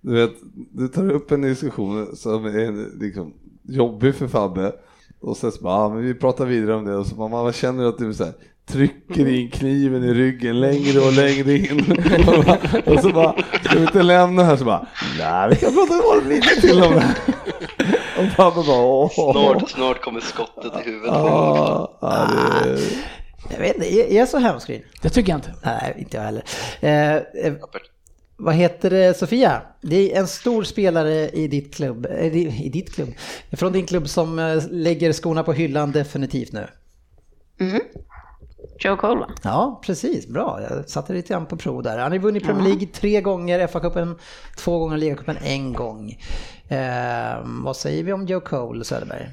du vet, du tar upp en diskussion som är liksom jobbig för Fabbe, och sen så bara, ah, men vi pratar vidare om det, och så man känner att du så här, trycker in kniven i ryggen längre och längre in och, bara, och så bara, ska vi inte lämna här, så bara, nej, vi kan prata om lite till om det här. Och Fabbe bara, åh. Snart, snart kommer skottet i huvudet. Ah, ah, det... Jag vet inte, jag är så hemskrin. Det tycker jag inte. Nej, inte jag heller. Eh, eh, vad heter det, Sofia? Det är en stor spelare i ditt klubb, eh, i ditt klubb. Från din klubb som eh, lägger skorna på hyllan definitivt nu. Mm. Joe Cole, va? Ja, precis. Bra. Jag satte lite grann på prov där. Han har vunnit Premier League tre gånger, F A-cupen två gånger, Liga-cupen en gång. Eh, vad säger vi om Joe Cole, Söderberg?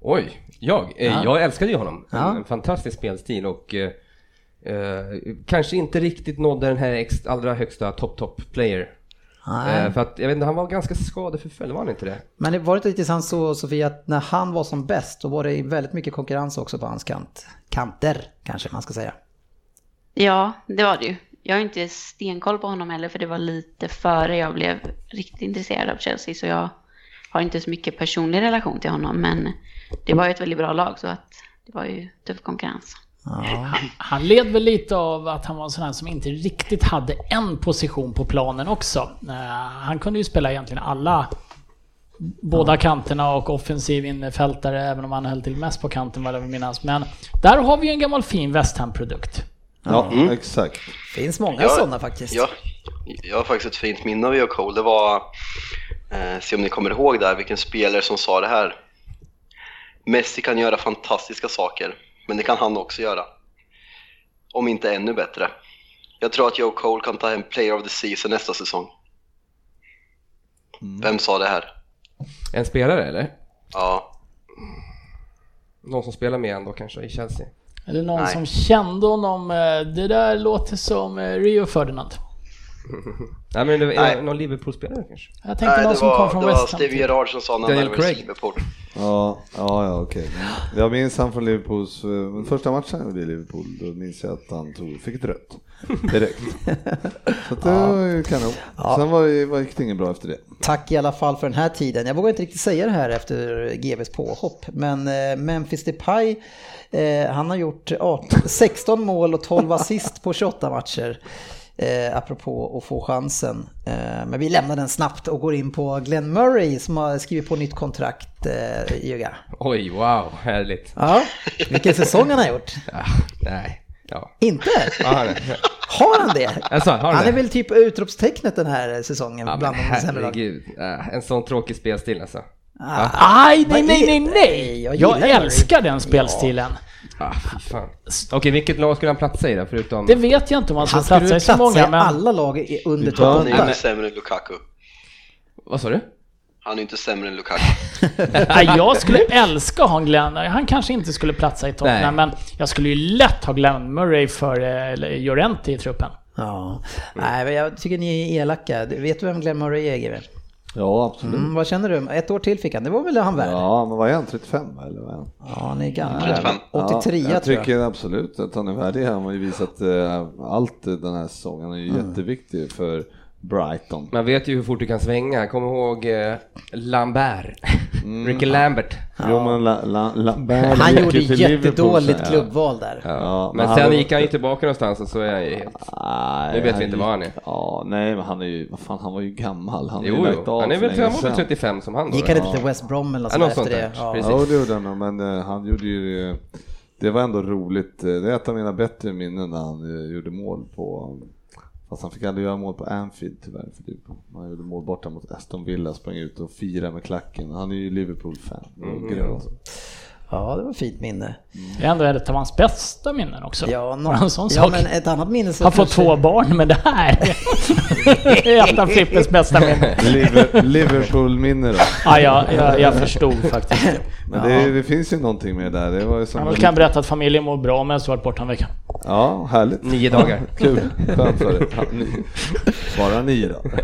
Oj, jag, ja. jag älskade ju honom. Ja. En fantastisk spelstil, och eh, kanske inte riktigt nådde den här ex, allra högsta topp-topp-player. Eh, för att, jag vet inte, han var ganska skadeförföljd, var han inte det? Men det var inte riktigt sant så, Sofia, att när han var som bäst, då var det väldigt mycket konkurrens också på hans kant. Kanter, kanske man ska säga. Ja, det var det ju. Jag har inte stenkoll på honom heller, för det var lite före jag blev riktigt intresserad av Chelsea, så jag... har inte så mycket personlig relation till honom, men det var ju ett väldigt bra lag, så att det var ju tuff konkurrens. Ja. Han led väl lite av att han var en sån här som inte riktigt hade en position på planen också. Han kunde ju spela egentligen alla, båda ja. kanterna och offensiv innefältare, även om han höll till mest på kanten, vad jag minns. Men där har vi ju en gammal fin West Ham-produkt. Ja, mm. exakt. Finns många jag, sådana faktiskt. Jag, jag har faktiskt ett fint minne av Joe Cole. Det var... Eh, se om ni kommer ihåg där, vilken spelare som sa det här: Messi kan göra fantastiska saker, men det kan han också göra, om inte ännu bättre. Jag tror att Joe Cole kan ta hem Player of the Season nästa säsong. mm. Vem sa det här? En spelare, eller? Ja. Någon som spelar med ändå kanske i Chelsea. Eller någon Nej. som kände honom. Det där låter som Rio Ferdinand. Nej, men det var Nej. någon Liverpool-spelare kanske. Jag tänkte Nej, någon som var, kom från West Ham. Det var Stevie Gerrard som sa när han var i Liverpool. Ja, ja, ja okej. Okay. Jag minns han från Liverpools första matchen i Liverpool. Då minns jag att han tog, fick ett rött direkt. Så det var ju kanon. Sen var det, var det inget bra efter det. Tack i alla fall för den här tiden. Jag vågar inte riktigt säga det här efter G Vs påhopp, men Memphis Depay, han har gjort arton, sexton mål och tolv assist på tjugoåtta matcher. eh, apropå att få chansen. Eh, men vi lämnar den snabbt och går in på Glenn Murray som har skrivit på nytt kontrakt, eh, Jugga. Oj, wow, härligt. Ja, vilken säsong han har gjort. Ja, nej. Ja. Inte? Ja, han är. Har han det? Alltså, har han, han är det? Väl typ utropstecknet den här säsongen, ja, bland de sämre lagen. En sån tråkig spelstil alltså. Ah, aj, nej, nej, nej, nej. Jag, jag älskar den spelstilen. Ja. Ah, fan. Okej, vilket lag skulle han platsa i då, förutom... Det vet jag inte om han skulle platsa, platsa i så många, men... alla lag är under tolv. Han är inte sämre än Lukaku. Vad sa du? Han är inte sämre än Lukaku. Nej, jag skulle älska att ha Glenn. Han kanske inte skulle platsa i Tottenham, men jag skulle ju lätt ha Glenn Murray för eh, Llorente i truppen. Ja, mm. Nej, men jag tycker ni är elaka. Vet du vem Glenn Murray är, G V? Ja, absolut. Mm, vad känner du? Ett år till fick han. Det var väl han värd? Ja, men var han trettiofem eller vad är han? Ja, han är gammal. åttiotre, ja, jag tror jag. tycker absolut att han är värdig. Han har ju visat eh, allt den här säsongen. Han är ju mm. jätteviktig för Brighton. Man vet ju hur fort du kan svänga. Kom ihåg eh, Lambert. Mm. Ricky Lambert. Ja. Roman La- La- Lambert. Han gjorde jättedåligt klubbval där. Ja. Ja. Men, men sen gick han ju tillbaka någonstans och så är han ju helt... Nej, nu vet vi inte var han är. Ja, nej, men han är ju... Vad fan, han var ju gammal. Han, jo, jo. han är väl trettiofem som han då. Gick han inte till West Brom eller så, ja, efter det? Ja, ja, det gjorde han. Men uh, han gjorde ju... Uh, det var ändå roligt. Uh, det är ett av mina bättre minnen när han uh, gjorde mål på... Um, Fast han fick aldrig göra mål på Anfield tyvärr, för typ. Han gjorde mål borta mot Aston Villa, sprang ut och firade med klacken. Han är ju Liverpool-fan. Mm. Ja, det var ett fint minne. Mm. Det är ändå ett av hans bästa minnen också. Ja, någon sån ja, sak. Men ett annat minne så han får kanske... två barn med det här. Det är ett av Flippens bästa minne. Liver, Liverpool-minne då. Ja, ja, jag, jag förstod faktiskt. Men det, det finns ju någonting med det där. Det var ju som man kan lite... berätta att familjen mår bra, men så har varit borta en vecka. Ja, härligt. Nio dagar. Kul. Skönt för det. Bara nio dagar.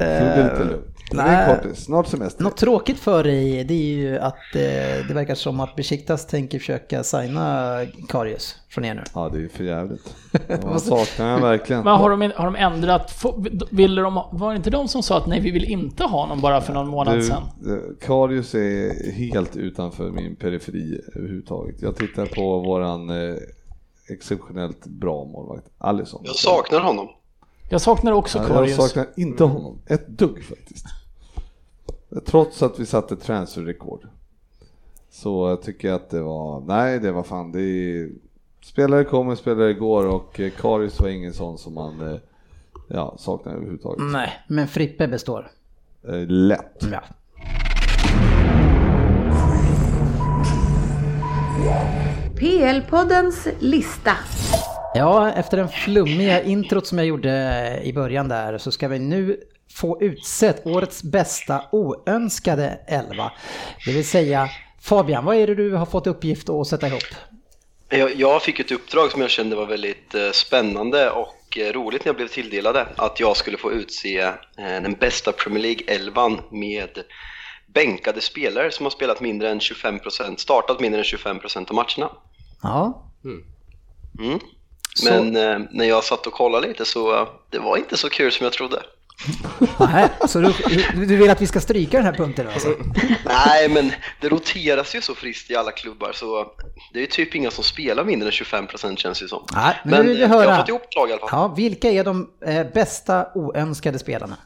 Uh, nej, snart semester. Något tråkigt för dig, det är ju att eh, det verkar som att Besiktas tänker försöka signa Karius från er nu. Ja, det är ju för jävligt. Vad saknar jag verkligen. Men har de, har de ändrat, ville de, var det inte de som sa att nej, vi vill inte ha någon bara för någon månad du, sedan? Karius är helt utanför min periferi överhuvudtaget. Jag tittar på våran eh, exceptionellt bra målvakt Alisson. Jag saknar honom. Jag saknar också ja, Karius. Jag saknar inte honom. Ett dugg faktiskt. Trots att vi satte transferrekord. Så tycker jag att det var... Nej, det var fan... Det är, spelare kommer, spelare går. Och Karius var ingen sån som man ja, saknar överhuvudtaget. Nej, men Frippe består. Lätt. Ja. P L-poddens lista. Ja, efter den flummiga introt som jag gjorde i början där så ska vi nu få utsett årets bästa oönskade elva. Det vill säga, Fabian, vad är det du har fått uppgift att sätta ihop? Jag, jag fick ett uppdrag som jag kände var väldigt spännande och roligt när jag blev tilldelade. Att jag skulle få utse den bästa Premier League elvan med bänkade spelare som har spelat mindre än tjugofem procent, startat mindre än tjugofem procent av matcherna. Ja. Mm. Mm. Men eh, när jag satt och kollade lite så uh, det var inte så kul som jag trodde. Nej, så du, du vill att vi ska stryka den här punkten alltså? Nej, men det roteras ju så friskt i alla klubbar så det är ju typ inga som spelar mindre än tjugofem procent känns det som. Nej, men men vill jag höra. Har fått ihop lag i alla fall. Ja, vilka är de eh, bästa oönskade spelarna?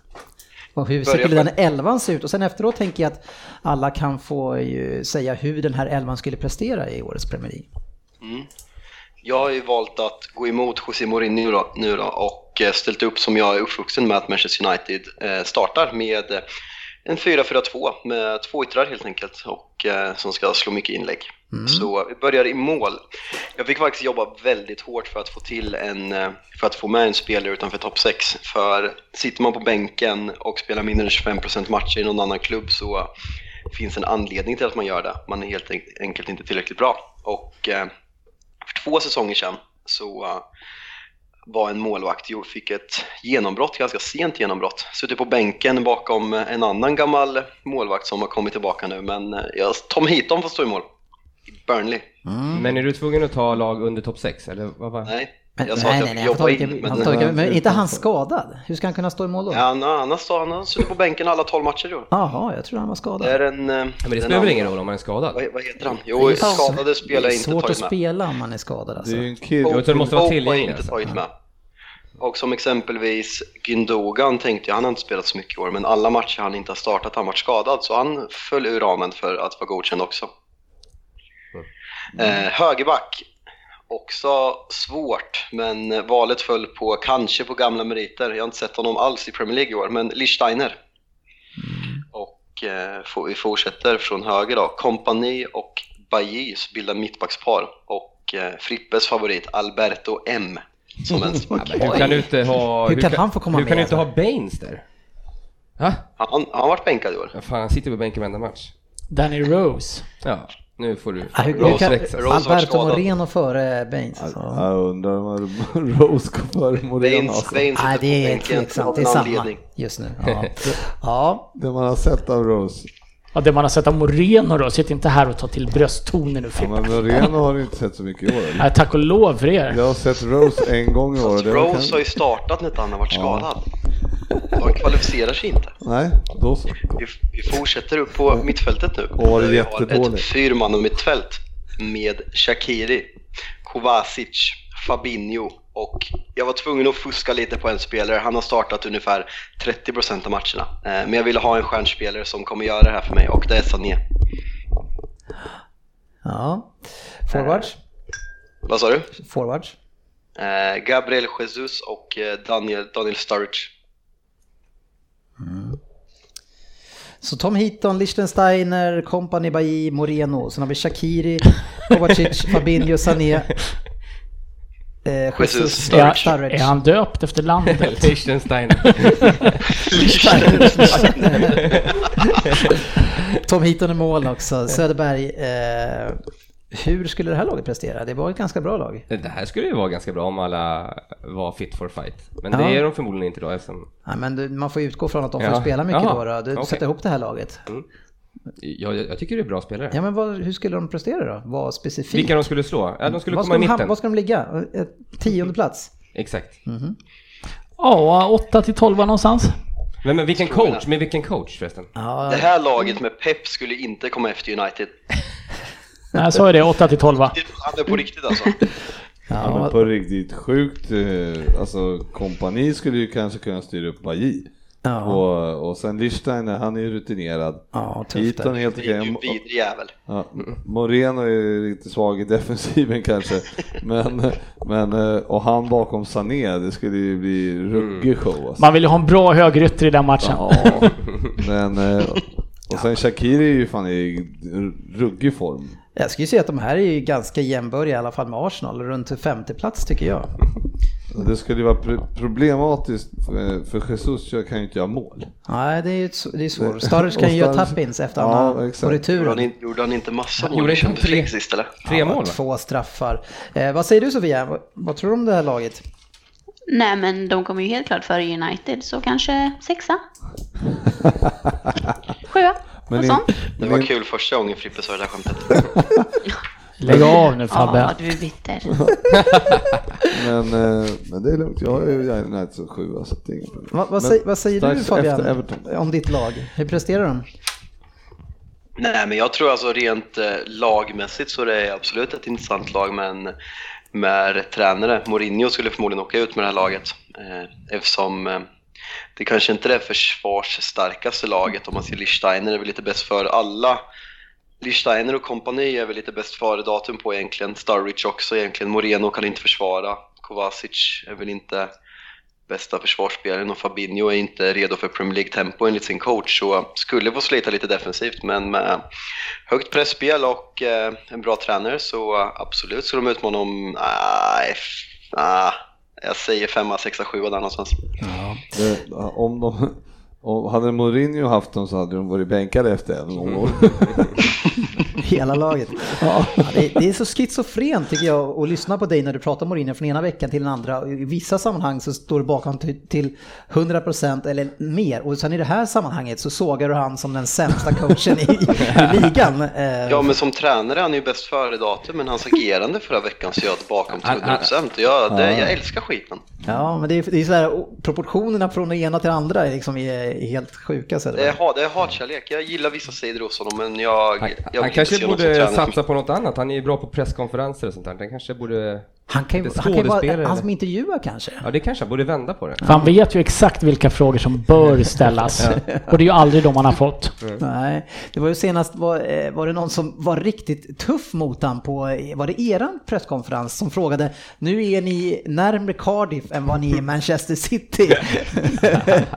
Och hur skulle den elvan se ut? Och sen efteråt tänker jag att alla kan få ju säga hur den här elvan skulle prestera i årets Premier League. Mm. Jag har ju valt att gå emot José Mourinho nu då och ställt upp som jag är uppvuxen med att Manchester United startar med en fyra fyra två med två yttrar helt enkelt och som ska slå mycket inlägg. Mm. Så vi börjar i mål. Jag fick faktiskt jobba väldigt hårt för att få till en för att få med en spelare utanför topp sex, för sitter man på bänken och spelar mindre än tjugofem procent matcher i någon annan klubb så finns en anledning till att man gör det. Man är helt enkelt inte tillräckligt bra. Och för två säsonger sedan så var en målvakt och fick ett genombrott, ganska sent genombrott. Suttit på bänken bakom en annan gammal målvakt som har kommit tillbaka nu. Men jag Tom Heaton får stå i mål i Burnley. Mm. Men är du tvungen att ta lag under topp sex? Eller vad var? Nej, jag sa nej, att jag nej, jobba han tog, in. Men, han tog, men är inte han skadad? Hur ska han kunna stå i mål då? Ja, no, han har suttit på bänken alla tolv matcher. Jaha, jag tror han var skadad. Det är en, men det spelar väl ingen roll om man är skadad? Vad, vad heter han? Jo, skadade spelare inte tagit med. Det är svårt att spela om man är skadad. Alltså. Det är en kille. Det måste vara tillgänglig. Alltså. Inte tagit med. Och som exempelvis Gündogan tänkte jag, han har inte spelat så mycket i år, men alla matcher han inte har startat har varit skadad, så han föll ur ramen för att vara godkänd också. Mm. Eh, högerback, också svårt, men valet föll på, kanske på gamla meriter. Jag har inte sett honom alls i Premier League i år, men Lichtsteiner. Mm. Och eh, vi fortsätter från höger då. Kompani och Bajis bildar mittbackspar, och eh, Frippes favorit Alberto M. Som vänsterback. Hur kan du inte ha, hur kan, hur kan han få komma hur med? Hur kan du inte ha Baines där? Ha? Han, han har varit bänkad i år. Ja, fan, han sitter på bänken varenda match. Danny Rose. Ja. Nu får du ah, Rose. Alberto Moreno före Baines. Jag ah, undrar om Rose går före Moreno. Nej, det är tveksamt. Det är samma just nu. Ja. Ja. Det man har sett av Rose. Ja, det man har sett av Moreno då. Sitt inte här och ta till brösttoner nu. Ja, men Moreno har du inte sett så mycket i år. Nej, tack och lov för er. Jag har sett Rose en gång i år. Rose kan... har ju startat när han har varit skadad. Han kvalificerar sig inte. Nej, då så. Vi, vi fortsätter upp på mittfältet nu. Åh, det är jättedåligt. Ett fyrman och mittfält med Shakiri, Kovacic, Fabinho och jag var tvungen att fuska lite på en spelare. Han har startat ungefär trettio procent av matcherna. Men jag ville ha en stjärnspelare som kommer göra det här för mig, och det är Sané. Ja. Forwards. Eh, vad sa du? Forwards. Eh, Gabriel Jesus och Daniel, Daniel Sturridge. Mm. Så Tom Heaton, Lichtensteiner, Kompany, Bailly, Moreno. Sen har vi Shakiri, Kovacic, Fabinho, Sané, eh, Jesus, Sturridge. Ja, är han döpt efter landet? Lichtensteiner. Lichtensteiner. Tom Heaton är mål också. Söderberg, eh, hur skulle det här laget prestera? Det var ett ganska bra lag. Det här skulle ju vara ganska bra om alla var fit for fight. Men ja, det är de förmodligen inte då eftersom... ja, men du, man får utgå från att de får ja. spela mycket då, då. Du okay. sätter ihop det här laget. Mm. Jag, jag tycker det är bra spelare. Ja, men vad, hur skulle de prestera då? Vad specifikt? Vilka de skulle slå? Ja, de skulle vad komma i mitten. Ha, vad ska de ligga? Tionde plats? Exakt. Mm-hmm. Ja, åtta till tolva någonstans. Men med vilken coach? Med vilken coach förresten? Ja. Det här laget med Pep skulle inte komma efter United. Nej, så är det åtta till tolv. Han är på riktigt alltså. Ja, han är på riktigt sjukt. Alltså, Kompani skulle ju kanske kunna styra upp Baji. Ja. Och, och sen Lichstein, han är ju rutinerad. Ja, tufft. Är helt det är ju en vidrig jävel. Ja, Moreno är lite svag i defensiven kanske. men, men, och han bakom Sané, det skulle ju bli ruggig show. Alltså. Man vill ju ha en bra högrytter i den matchen. Ja, men... Och sen Shakiri är ju fan i ruggig form. Jag skulle säga att de här är ju ganska jämnbördiga i alla fall med Arsenal, runt femte plats tycker jag. Det skulle ju vara problematiskt för Jesus, jag kan ju inte göra mål. Nej, det är ju det är svårt. Sturridge kan ju göra tappins efter honom ja, på returen. Gjorde han inte massa mål? Gjorde han tre, tre, tre mål? Ja, två straffar. Eh, vad säger du Sofia? Vad, vad tror du om det här laget? Nej, men de kommer ju helt klart före United, så kanske sexa. Sjua. Men in, det var in... kul första gången Frippe sa det där skämtet. Lägg av nu Fabbe. Ja, du är bitter. men, men det är lugnt, jag har ju United som sjua. Så det är inget problem. Va, vad, säg, vad säger du Fabian om ditt lag? Hur presterar de? Nej, men jag tror alltså rent lagmässigt så det är absolut ett intressant lag, men med rätt tränare. Mourinho skulle förmodligen åka ut med det här laget eh, eftersom eh, det kanske inte är det försvarsstarkaste laget. Om man ser Lichsteiner är väl lite bäst för alla. Lichsteiner och Kompani är väl lite bäst före datum på egentligen. Sturridge också egentligen. Moreno kan inte försvara. Kovacic är väl inte bästa försvarsspelaren och Fabinho är inte redo för Premier League-tempo enligt sin coach, så skulle få slita lite defensivt, men med högt pressspel och eh, en bra tränare så absolut skulle de utmana om ah, f- ah, jag säger femma, sexa, sjua där någonstans. Ja. Det, om de om, hade Mourinho haft dem så hade de varit bänkade efter en mm. år. Hela laget. Ja, det, det är så schizofrent tycker jag att lyssna på dig när du pratar om Mourinho från ena veckan till den andra. I vissa sammanhang så står du bakom till, till hundra procent eller mer. Och sen i det här sammanhanget så sågar du han som den sämsta coachen i, i ligan. Ja, men som tränare han är ju bäst före datum, men hans agerande förra veckan så jag är bakom till hundra procent. Jag, det, jag älskar skiten. Ja, men det är, det är så där, proportionerna från det ena till det andra är, liksom, är helt sjuka. Så det, det, är, det är hatkärlek. Jag gillar vissa sidor hos honom, men jag... jag han kanske borde satsa på något annat. Han är ju bra på presskonferenser och sånt där. Den kanske borde Han kan ju, han kan ju vara han som intervjuar kanske. Ja, det kanske borde vända på det. För han vet ju exakt vilka frågor som bör ställas. Ja. Och det är ju aldrig de man har fått. Mm. Nej, det var ju senast var, var det någon som var riktigt tuff mot han på, var det eran presskonferens som frågade, nu är ni närmare Cardiff än vad ni är i Manchester City.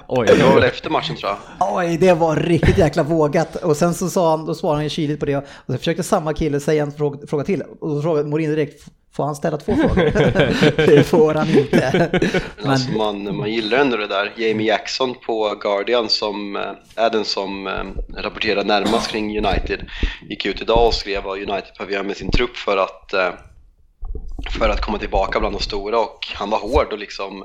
Oj, det var väl efter matchen tror jag. Oj, det var riktigt jäkla vågat. Och sen så sa han, då svarade han ju kyligt på det. Och så försökte samma kille säga en fråga, fråga till. Och då frågade Mourinho direkt, får han ställa två frågor? Det får han inte. Men... Alltså man, man gillar ändå det där. Jamie Jackson på Guardian som är den som rapporterar närmast kring United gick ut idag och skrev vad United behöver göra med sin trupp för att, för att komma tillbaka bland de stora. Och han var hård och liksom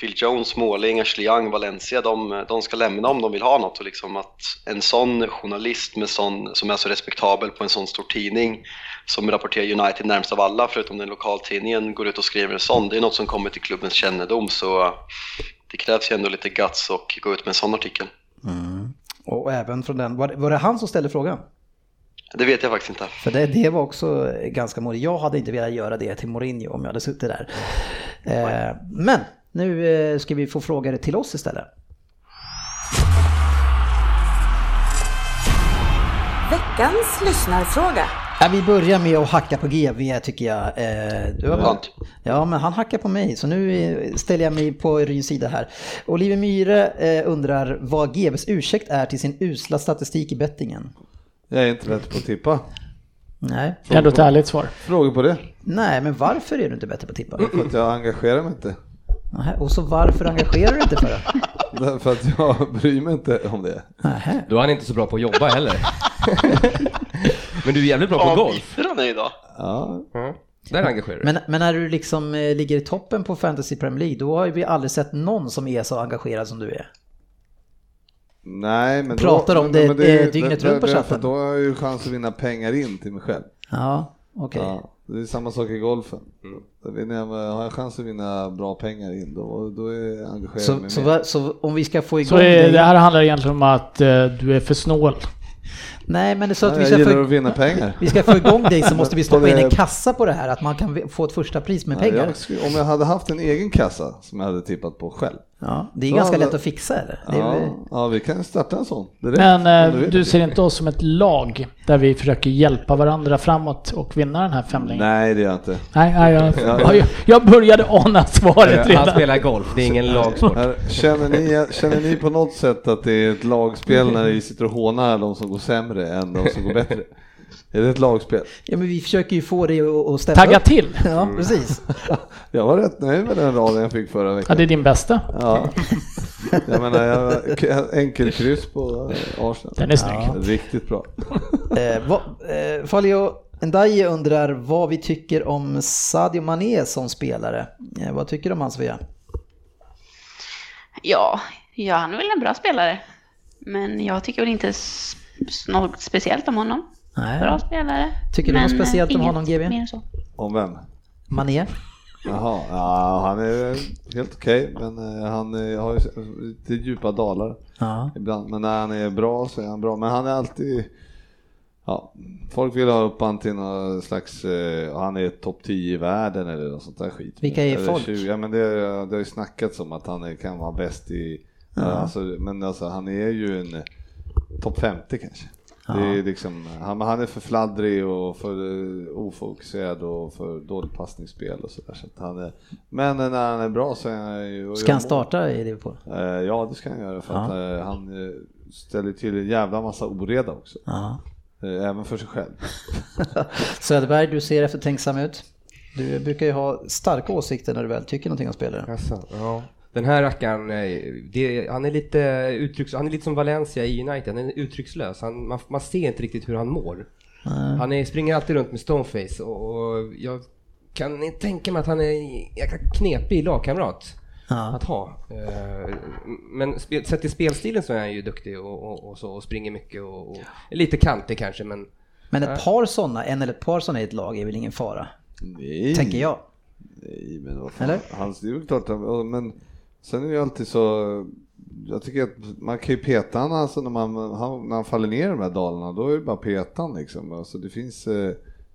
Phil Jones, Måling, Ashley Young, Valencia, de, de ska lämna om de vill ha något. Och liksom att en sån journalist med sån, som är så respektabel på en sån stor tidning som rapporterar United närmast av alla förutom den lokaltidningen går ut och skriver en sån. Det är något som kommer till klubbens kännedom, så det krävs ju ändå lite guts och gå ut med en sån artikel. Mm. Och även från den, var det, var det han som ställde frågan? Det vet jag faktiskt inte. För det, det var också ganska modigt. Jag hade inte velat göra det till Mourinho om jag hade suttit där. Eh, men nu ska vi få fråga det till oss istället. Veckans lyssnarfråga. Ja, vi börjar med att hacka på G V tycker jag. Eh, du har ja, men han hackar på mig så nu ställer jag mig på Ryns sida här. Oliver Myre eh, undrar vad G V:s ursäkt är till sin usla statistik i bettingen. Jag är inte rätt på att tippa. Nej. Jag hade ett ärligt svar. Frågor på det? Nej, men varför är du inte bättre på att tippa? För att jag engagerar mig inte. Nähä, och så varför engagerar du inte för det? För att jag bryr mig inte om det. Nähä. Då är han inte så bra på att jobba heller. Men du är jävligt bra på ja, golf. Ja, det är idag. Ja. Mm. Där engagerar du. Men, men när du liksom eh, ligger i toppen på Fantasy Premier League, då har vi aldrig sett någon som är så engagerad som du är. Nej, men pratar då, om det, men det dygnet runt på chatten. Då har jag ju chans att vinna pengar in till mig själv. Ja, okej. Okay. Ja, det är samma sak i golfen. Mm. Jag, har jag chans att vinna bra pengar in då, då är jag engagerad så, med så, va, så om vi ska få igång så är, det här handlar egentligen om att eh, du är för snål. Nej, men det är så att Nej, vi, ska få, att vinna pengar. Vi ska få igång dig så måste vi stoppa in en kassa på det här. Att man kan få ett första pris med pengar. Ja, jag, om jag hade haft en egen kassa som jag hade tippat på själv. Ja, det är ganska hade... lätt att fixa eller? Ja, det är... ja, vi kan starta en sån direkt. Men du, du ser inte oss som ett lag där vi försöker hjälpa varandra framåt och vinna den här femlingen? Nej, det gör jag inte. Nej, nej jag, jag, jag började ana svaret redan. Han spelar golf, det är ingen lagsport. Känner ni, känner ni på något sätt att det är ett lagspel när vi sitter och hånar de som går sämre än de som går bättre? Är det ett lagspel? Ja, men vi försöker ju få det att ställa tagga upp. Till. Ja, precis. Jag var rätt nöjd med den raden jag fick förra veckan. Ja, det är din bästa. Ja. Jag menar, jag enkel kryss på Arsenal. Den är snygg. Ja. Riktigt bra. Eh, va, eh, Falio Ndaye undrar vad vi tycker om Sadio Mané som spelare. Eh, vad tycker du om han, Sofia? Ja, ja, han är väl en bra spelare. Men jag tycker väl inte s- något speciellt om honom. Nej. Bra spelare. Tycker men du något speciellt om honom, G B? Om vem? Mané. Jaha, ja, han är helt okej, okay, men han är, har ju lite djupa dalar ja. Ibland. Men när han är bra så är han bra. Men han är alltid... Ja, folk vill ha upp han till någon slags... Han är topp tio i världen eller något sånt där skit. Vilka är eller folk? tjugo Ja, men det, det har ju snackats om att han kan vara bäst i... Ja. Alltså, men alltså, han är ju en topp femtio kanske. Det är liksom, han, han är för fladdrig och för ofokuserad och för dåligt passningsspel och sådär. Så han är, men när han är bra så är han ju... Ska han starta i Liverpool? Ja, det ska han göra för att ja. Han ställer till en jävla massa oreda också. Ja. Även för sig själv. Söderberg, du ser eftertänksam ut. Du brukar ju ha starka åsikter när du väl tycker någonting om spelare. Ja. Den här rackaren, det, han, är lite uttrycks, han är lite som Valencia i United, han är uttryckslös. Han, man, man ser inte riktigt hur han mår. Mm. Han är, springer alltid runt med stoneface och, och jag kan tänka mig att han är en knepig lagkamrat mm. att ha. Men sett i spelstilen så är han ju duktig och, och, och, så, och springer mycket och, och är lite kantig kanske. Men, men ett par sådana, en eller ett par sådana i ett lag är väl ingen fara? Nej. Tänker jag. Nej, men vad fan. Han är ju klart, men... Sen är det ju alltid så, jag tycker att man kan ju peta han, alltså när man, han, när han faller ner i de här dalarna, då är det bara petan liksom. Alltså det finns,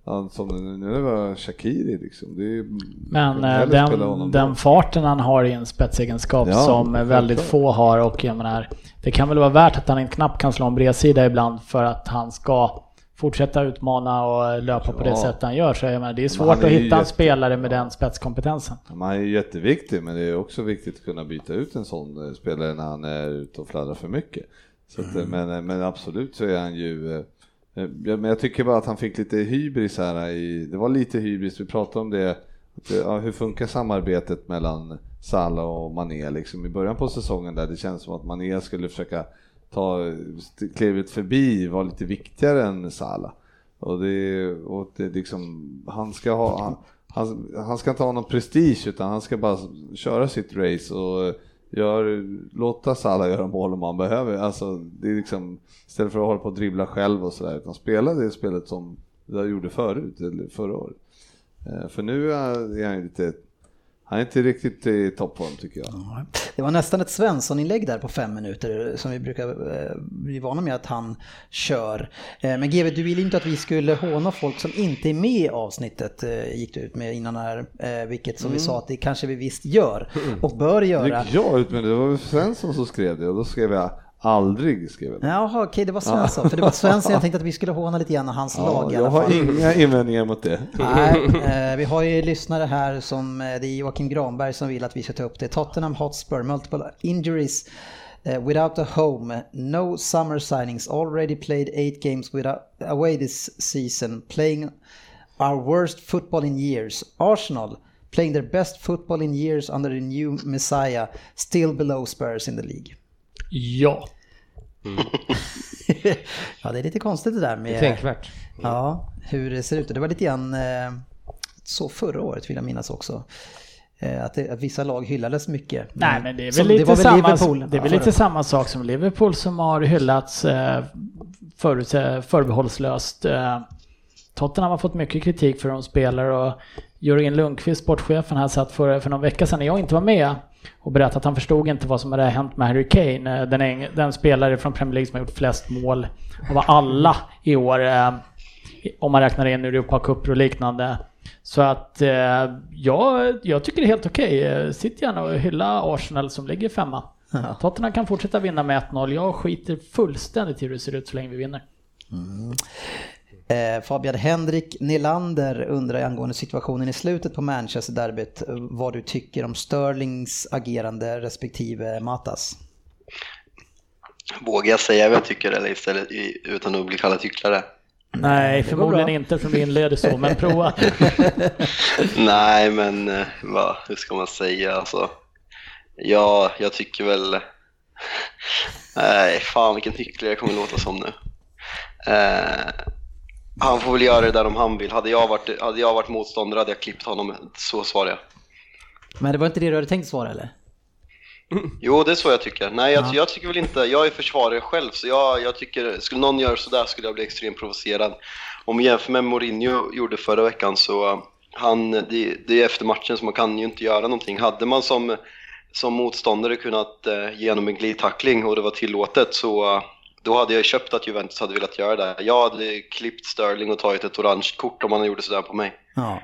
Han som nu var Shakiri liksom. Det är, men den, den farten han har är en spetsegenskap, ja, som väldigt klart. Få har, och jag menar, det kan väl vara värt att han knappt kan slå en bredsida ibland för att han ska fortsätta utmana och löpa, ja, på det sätt han gör. Så jag menar, det är svårt är att hitta jätte... en spelare med, ja, den spetskompetensen. Han är ju jätteviktig, men det är också viktigt att kunna byta ut en sån spelare när han är ute och fladdrar för mycket. Så att, mm. men, men absolut så är han ju... Men jag tycker bara att han fick lite hybris här i, det var lite hybris, vi pratade om det, att, ja, hur funkar samarbetet mellan Salah och Mané liksom i början på säsongen, där det känns som att Mané skulle försöka ta klivet förbi, var lite viktigare än Salah, och det, och det liksom, han ska ha han, han, han ska inte ha någon prestige, utan han ska bara köra sitt race och gör, låta Salah göra mål om man behöver. Alltså, det är liksom, istället för att hålla på att dribbla själv och sådär, utan spela det spelet som jag gjorde förut, eller förra året. För nu är han lite, han är inte riktigt i toppform tycker jag. Det var nästan ett Svensson-inlägg där på fem minuter som vi brukar eh, bli vana med att han kör. Eh, men G V, du ville inte att vi skulle håna folk som inte är med i avsnittet, eh, gick du ut med innan här, eh, vilket som mm. vi sa att det kanske vi visst gör och bör göra. Det gick jag ut med, det var Svensson som skrev det, och då skrev jag aldrig skrev det. Jaha, okej, det var Svensson. För det var Svensson jag tänkte att vi skulle håna lite grann hans, ja, lag i alla fall. Jag har inga invändningar mot det. Nej, eh, vi har ju lyssnare här som, det är Joakim Granberg som vill att vi ska ta upp det. Tottenham Hotspur, multiple injuries, uh, without a home, no summer signings, already played eight games without, away this season, playing our worst football in years. Arsenal, playing their best football in years under the new Messiah, still below Spurs in the league. Ja. Mm. Ja, det är lite konstigt det där med tänkvärt. Mm. Ja, hur det ser ut. Det var lite grann eh, så förra året vill jag minnas också. Eh, att, det, att vissa lag hyllades mycket. Nej, men, men det är väl som, lite det var samma Liverpool, det är väl lite samma sak som Liverpool som har hyllats eh, för, förbehållslöst. Eh, Tottenham har fått mycket kritik för de spelare, och Jörgen Lundqvist, sportchefen här, satt för för någon vecka sedan när jag inte var med och berättade att han förstod inte vad som hade hänt med Harry Kane, den, den spelare från Premier League som har gjort flest mål av alla i år, eh, om man räknar in Europa Cup och liknande. Så att eh, jag, jag tycker det är helt okej. Okay. Sitt gärna och hylla Arsenal som ligger femma. Mm. Tottenham kan fortsätta vinna med ett noll. Jag skiter fullständigt i hur det ser ut så länge vi vinner. Mm. Eh, Fabian Henrik Nylander undrar angående situationen i slutet på Manchester-derbyt, vad du tycker om Sterlings agerande respektive Matas. Vågar jag säga vad jag tycker eller istället utan att bli kallad hycklare? Nej, förmodligen inte, för vi inleder så, men prova. Nej, men va, hur ska man säga? Alltså, ja, jag tycker väl... Nej, fan vilken hycklare jag kommer låta som nu. Eh, han får väl göra det där om han vill. Hade jag varit, hade jag varit motståndare hade jag klippt honom, så svarar jag. Men det var inte det du hade tänkt svara eller? Mm. Jo, det är så jag tycker. Nej, jag, jag tycker väl inte, jag är försvarare själv, så jag, jag tycker, skulle någon göra så där skulle jag bli extremt provocerad. Om jämför med Mourinho gjorde förra veckan, så han, det, det är efter matchen, så man kan ju inte göra någonting. Hade man som, som motståndare kunnat eh, genom en glidtackling och det var tillåtet, så då hade jag köpt att Juventus hade velat göra det. Jag hade klippt Sterling och tagit ett orange kort om han gjorde sådär på mig. Ja,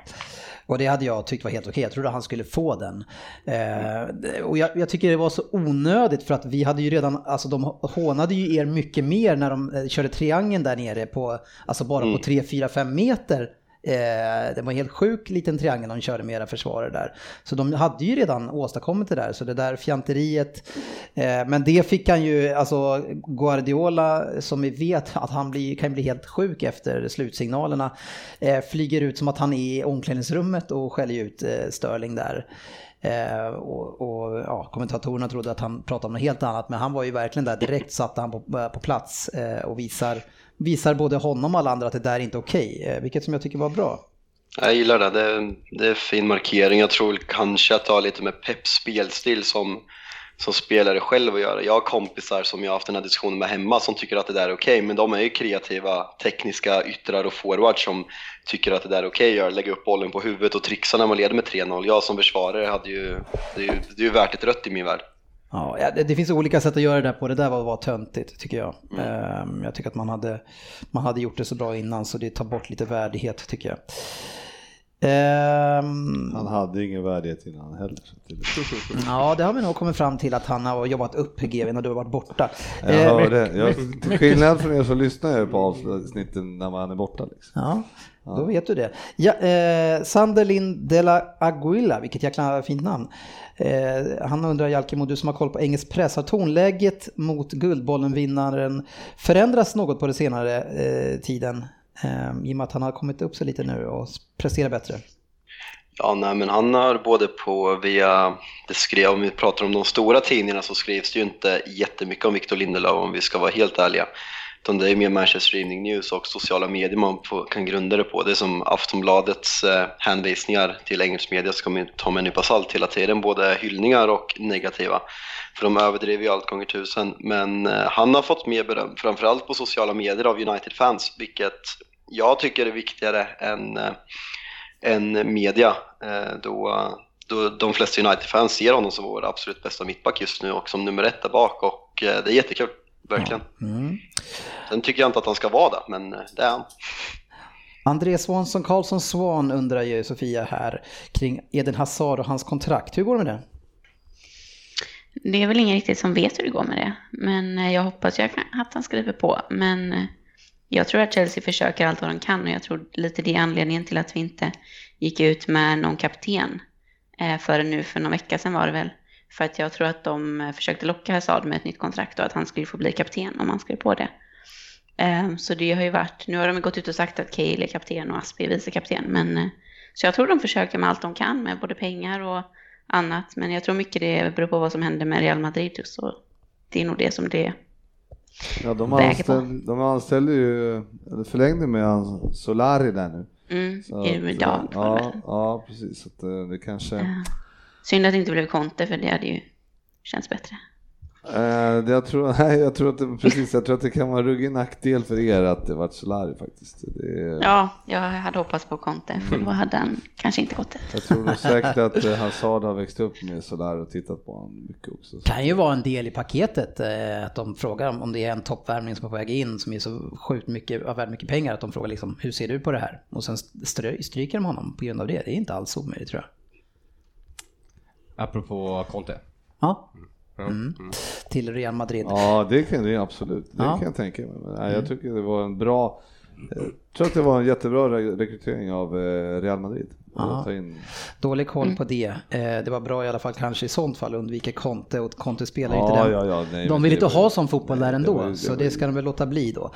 och det hade jag tyckt var helt okej. Jag trodde han skulle få den. Eh, och jag, jag tycker det var så onödigt, för att vi hade ju redan, alltså de hånade ju er mycket mer när de körde triangeln där nere på, alltså bara mm. på tre, fyra, fem meter. Eh, det var en helt sjuk liten triangel de körde med era försvarare där. Så de hade ju redan åstadkommit det där. Så det där fjanteriet, eh, men det fick han ju, alltså Guardiola, som vi vet att han blir, kan bli helt sjuk efter slutsignalerna, eh, flyger ut som att han är i omklädningsrummet och skäller ut eh, Sterling där. Eh, och, och ja, kommentatorerna trodde att han pratade om något helt annat, men han var ju verkligen där direkt, satt han på, på plats eh, och visar visar både honom och alla andra att det där är inte okej, okay, eh, vilket som jag tycker var bra. Jag gillar det, det är, det är fin markering. Jag tror kanske att jag har lite med Peps spelstil som, som spelare själv att göra. Jag har kompisar som jag har haft den här diskussionen med hemma som tycker att det där är okej, okay, men de är ju kreativa, tekniska yttrar och forward som tycker att det där är okej, okay, lägger upp bollen på huvudet och trixar när man leder med tre noll. Jag som försvarare hade ju, det är ju, det är ju värt ett rött i min värld. Ja, det, det finns olika sätt att göra det där på. Det där var, var töntigt tycker jag. Mm. Jag tycker att man hade, man hade gjort det så bra innan, så det tar bort lite värdighet tycker jag. Um, han hade ingen värdighet innan heller. Ja, det har vi nog kommit fram till, att han har jobbat upp G V när du har varit borta. Jag hörde, jag, till skillnad från er så lyssnar jag på avsnitten när man är borta liksom. Ja, då ja. Vet du det. Ja, eh, Sanderlin de la Aguilla, vilket jäkla fint namn. Eh, han undrar, Jalkimo, du som har koll på engelsk press, har tonläget mot guldbollen-vinnaren förändras något på den senare eh, tiden? Um, i och med att han har kommit upp sig lite nu och presterar bättre. Ja, nej, men han har både på via det skrev, om vi pratar om de stora tidningarna så skrivs det ju inte jättemycket om Viktor Lindelöf om vi ska vara helt ärliga. Utan det är mer Manchester Evening News och sociala medier man på, kan grunda det på. Det är som Aftonbladets eh, hänvisningar till engelsk media ska man ta med en nypa salt hela tiden. Både hyllningar och negativa. För de överdriver ju allt gånger tusen. Men eh, han har fått mer beröm, framförallt på sociala medier av United-fans. Vilket jag tycker är viktigare än, eh, än media. Eh, då, då de flesta United-fans ser honom som vår absolut bästa mittback just nu. Och som nummer ett där bak. Och eh, det är jättekul. Verkligen. Mm. Sen tycker jag inte att han ska vara där, men det är han. Andreas Svansson Karlsson Svan undrar ju Sofia här kring Eden Hazard och hans kontrakt. Hur går det med det? Det är väl ingen riktigt som vet hur det går med det. Men jag hoppas jag kan, att han skriver på. Men jag tror att Chelsea försöker allt vad de kan. Och jag tror lite det är anledningen till att vi inte gick ut med någon kapten förrän nu för någon vecka sedan var det väl. För att jag tror att de försökte locka Hazard med ett nytt kontrakt och att han skulle få bli kapten om han skrev på det. Så det har ju varit, nu har de gått ut och sagt att Cale är kapten och Aspi är vicekapten. Men, så jag tror de försöker med allt de kan med både pengar och annat. Men jag tror mycket det beror på vad som händer med Real Madrid. Så det är nog det som det ja, de väger på. De anställde ju, eller förlängde med Solari där nu. Mm, så, i dag. Ja, ja, precis. Så att det kanske... Ja. Synd att det inte blev Conte, för det hade ju känts bättre. Uh, det jag, tror, nej, jag, tror att det, precis, jag tror att det kan vara ruggig nackdel för er att det var Solari faktiskt. Det... Ja, jag hade hoppats på Conte, för då hade han kanske inte gått det. Jag tror säkert att Hazard har växt upp med Solari och tittat på honom mycket också. Det kan ju vara en del i paketet att de frågar om det är en toppvärmning som är på väg in som är så sjukt mycket, av värd mycket pengar, att de frågar liksom, hur ser du på det här? Och sen stryker de honom på grund av det. Det är inte alls omöjligt tror jag. Apropå Conte. Ja. Mm. Mm. Mm. Till Real Madrid. Ja, det kan det absolut. Det ja. Kan jag tänka mig. Men, nej, jag tycker det var en bra. Jag tror att det var en jättebra rekrytering av Real Madrid. In... Dålig koll på det. Det var bra i alla fall kanske i sånt fall undvika Conte och Conte spelar ja, inte den. Ja, ja, nej, de vill inte var... ha som fotboll nej, där ändå det var... så det ska de väl låta bli då.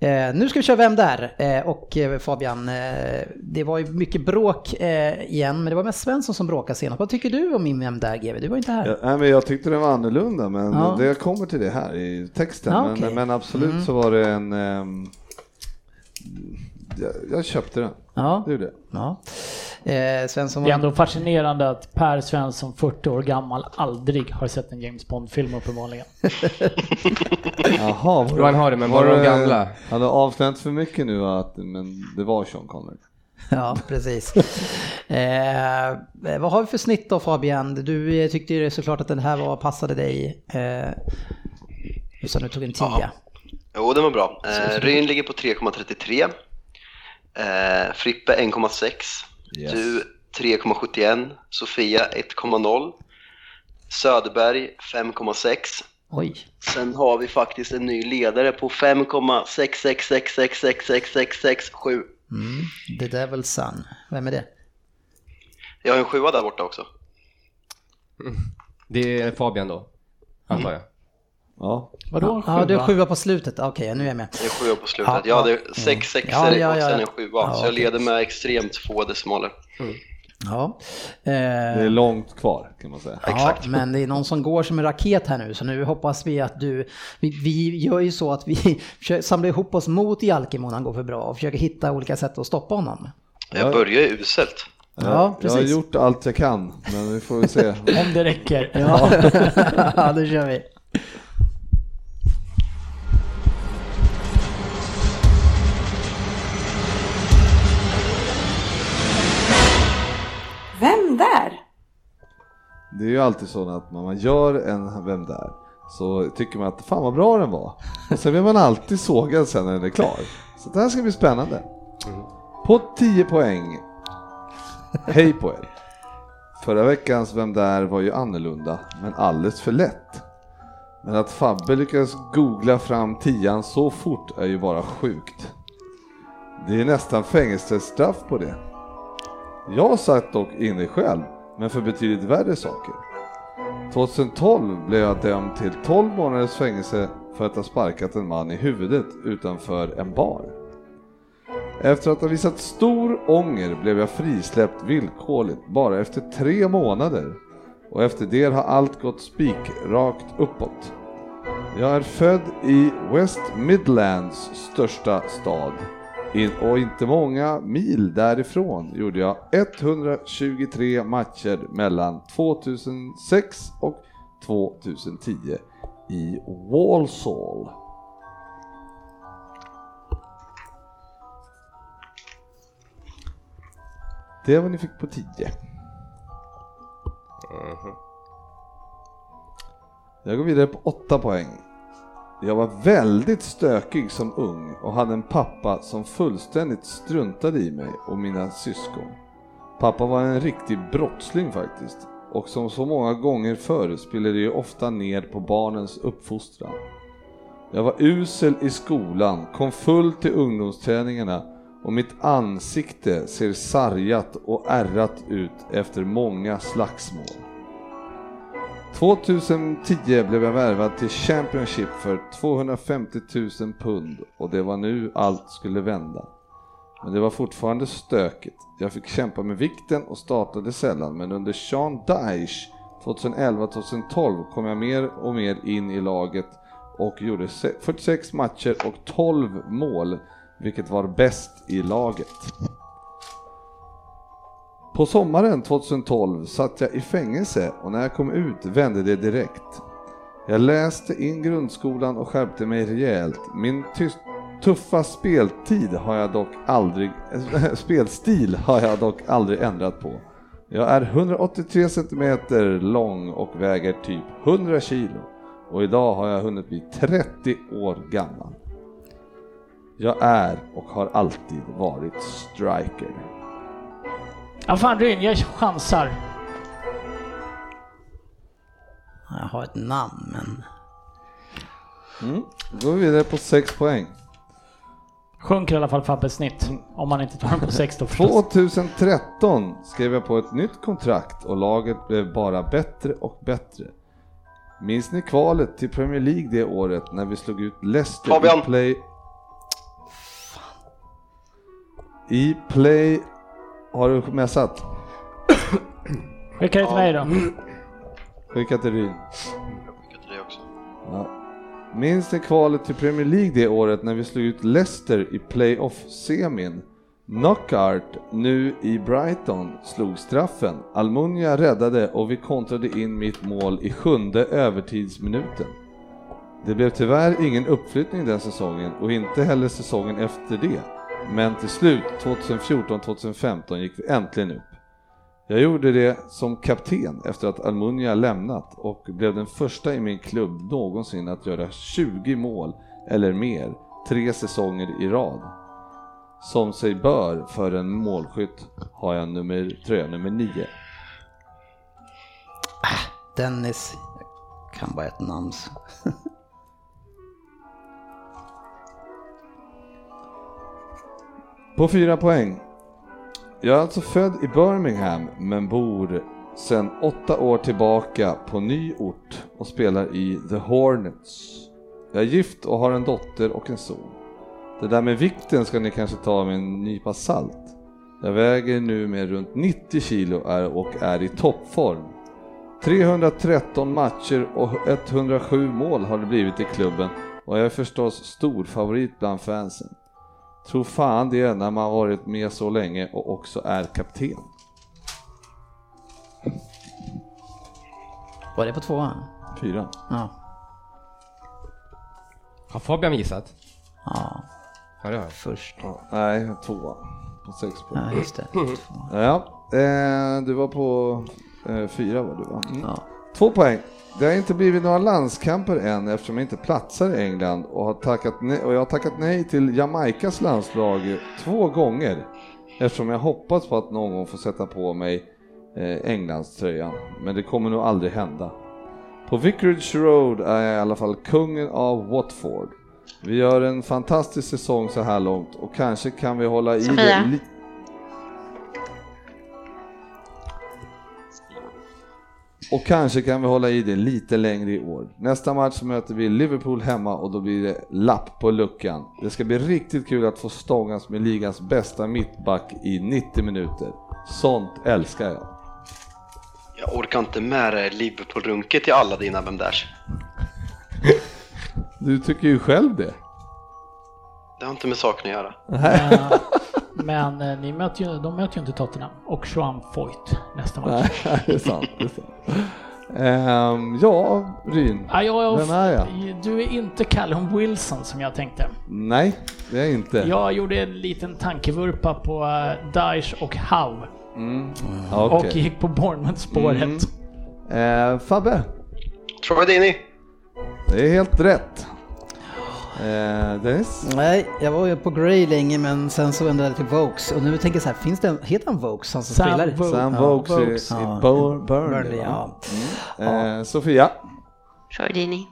Eh, nu ska vi köra Vem där? Eh, och eh, Fabian, eh, det var ju mycket bråk eh, igen, men det var mest Svensson som bråkade senast. Vad tycker du om min Vem där, G V? Du var inte här. Ja, nej, men jag tyckte det var annorlunda, men ja. Det kommer till det här i texten. Ja, okay. men, men absolut mm. så var det en... Eh, jag, jag köpte den. Ja. Det är det. Ja. Eh, Svensson var... Det är ändå fascinerande att Per Svensson, fyrtio år gammal, aldrig har sett en James Bond-film uppenbarligen. Jaha, var, man har det, men var, var de gamla? Han har avslöjat för mycket nu, att, men det var Sean Connery. Ja, precis. eh, vad har vi för snitt då, Fabian? Du tyckte ju såklart att den här var, passade dig. Eh, så nu tog en tia. Ja. Jo, den var bra. Eh, Ryn ligger på tre komma trettiotre. Eh, Frippe en komma sex. Yes. Du tre komma sjuttioett. Sofia ett komma noll. Söderberg fem komma sex. Oj. Sen har vi faktiskt en ny ledare på fem komma sex sex sex sex sex sex sex sex sju. Mm, det där är väl sann. Vem är det? Jag har en sjua där borta också. Mm. Det är Fabian då, antar jag. Mm. Ja. Vadå? Ja, du är sjua på slutet. Okej, okay, nu är jag med. Det är sjua på slutet. Ja, ja det är sex sexer ja, ja, ja. Och sen är sjua. Ja, så jag leder med extremt få decimaler. Mm. Ja. Eh, det är långt kvar kan man säga. Ja, exakt. Men det är någon som går som en raket här nu, så nu hoppas vi att du vi, vi gör ju så att vi samlar ihop oss mot Jalkimo när han går för bra och försöker hitta olika sätt att stoppa honom. Jag börjar ju uselt. Ja, ja, jag har gjort allt jag kan, men vi får se om det räcker. Ja. Ja, det kör vi. Vem där? Det är ju alltid så att när man gör en vem där så tycker man att fan vad bra den var. Och sen blir man alltid sågad sen när den är klar. Så det här ska bli spännande. Mm. På tio poäng. Hej på er. Förra veckans vem där var ju annorlunda, men alldeles för lätt. Men att Fabbe lyckades googla fram tian så fort är ju bara sjukt. Det är nästan fängelsestraff på det. Jag satt dock inne själv, men för betydligt värre saker. tjugohundratolv blev jag dömd till tolv månaders fängelse för att ha sparkat en man i huvudet utanför en bar. Efter att ha visat stor ånger blev jag frisläppt villkorligt bara efter tre månader. Och efter det har allt gått spikrakt uppåt. Jag är född i West Midlands största stad. Och inte många mil därifrån gjorde jag etthundratjugotre matcher mellan tvåtusensex och tvåtusentio i Walsall. Det var ni fick på tio. Mm-hmm. Jag går vidare på åtta poäng. Jag var väldigt stökig som ung och hade en pappa som fullständigt struntade i mig och mina syskon. Pappa var en riktig brottsling faktiskt, och som så många gånger förr spelade ju ofta ner på barnens uppfostran. Jag var usel i skolan, kom full till ungdomsträningarna och mitt ansikte ser sargat och ärrat ut efter många slagsmål. tjugohundratio blev jag värvad till Championship för tvåhundrafemtio tusen pund, och det var nu allt skulle vända. Men det var fortfarande stökigt. Jag fick kämpa med vikten och startade sällan, men under Sean Dyche tjugohundraelva tjugotolv kom jag mer och mer in i laget och gjorde fyrtiosex matcher och tolv mål, vilket var bäst i laget. På sommaren tjugotolv satt jag i fängelse, och när jag kom ut vände det direkt. Jag läste in grundskolan och skärpte mig rejält. Min tyst, tuffa speltid har jag dock aldrig, äh, spelstil har jag dock aldrig ändrat på. Jag är etthundraåttiotre centimeter lång och väger typ hundra kilo, och idag har jag hunnit bli trettio år gammal. Jag är och har alltid varit striker. Ja fan Ryn, jag chansar. Jag har ett namn, men... Mm. Då är vi där på sex poäng. Sjunker i alla fall Fabbes snitt, mm. Om man inte tar den på sex då förstås. tjugotretton skrev jag på ett nytt kontrakt, och laget blev bara bättre och bättre. Minns ni kvalet till Premier League det året när vi slog ut Leicester Fabian. i play... Fan. I play... Har du mässat? Skicka det till mig då. Skicka till Ryn. Jag skickar till dig också. Ja. Minns det kvalet till Premier League det året när vi slog ut Leicester i playoff-semin? Knockout, nu i Brighton, slog straffen. Almunia räddade och vi kontrade in mitt mål i sjunde övertidsminuten. Det blev tyvärr ingen uppflyttning den säsongen, och inte heller säsongen efter det. Men till slut tjugofjorton tjugofemton gick vi äntligen upp. Jag gjorde det som kapten efter att Almunia lämnat, och blev den första i min klubb någonsin att göra tjugo mål eller mer tre säsonger i rad. Som sig bör för en målskytt har jag nummer, tröja nummer nio. Dennis, jag kan bara ett namn. På fyra poäng. Jag är alltså född i Birmingham, men bor sedan åtta år tillbaka på ny ort och spelar i The Hornets. Jag är gift och har en dotter och en son. Det där med vikten ska ni kanske ta med en nypa salt. Jag väger nu med runt nittio kilo och är i toppform. trehundratretton matcher och etthundrasju mål har det blivit i klubben, och jag är förstås stor favorit bland fansen. Tror fan det är när man varit med så länge och också är kapten. Var det på tvåan? Fyra. Ja. Har Fabian gissat? Ja. Har du hört? Först. Ja. Nej, tvåan. På sex på. Ja, just det. Ja, eh, du var på... eh, fyra var du va? Mm. Ja. Två poäng. Det har inte blivit några landskamper än eftersom jag inte platsar i England och, har tackat ne- och jag har tackat nej till Jamaikas landslag två gånger eftersom jag hoppas på att någon gång får sätta på mig eh, Englands tröjan. Men det kommer nog aldrig hända. På Vicarage Road är jag i alla fall kungen av Watford. Vi gör en fantastisk säsong så här långt och kanske kan vi hålla i Sofia. Det lite. Och kanske kan vi hålla i det lite längre i år. Nästa match möter vi Liverpool hemma och då blir det lapp på luckan. Det ska bli riktigt kul att få stångas med ligans bästa mittback i nittio minuter. Sånt älskar jag. Jag orkar inte med Liverpool-runket till alla dina vem där. Du tycker ju själv det. Det har inte med saken att göra. uh, men uh, ni möter ju, de möter ju inte Tottenham och Joan Foyt nästa match. Nej, det är sant. Det är sant. Um, ja, Ryn. Ah, ja, ja, vem är jag? Du är inte Callum Wilson som jag tänkte. Nej, det är jag inte. Jag gjorde en liten tankevurpa på uh, Dyche och Howe. Mm. Mm. Och okay. Gick på Bournemouth-spåret. Mm. uh, Fabbe? Trovidini. Det är helt rätt. Eh, Dennis? Nej, jag var ju på Grey länge men sen så ändrade jag till Vokes. Och nu tänker jag så här, finns det en, heter han Vokes som Sam spelar? Bo- Sam ja, Vokes i, i ja. Bur- Burnley. Ja. Mm. Eh, ja. Sofia? Jardini.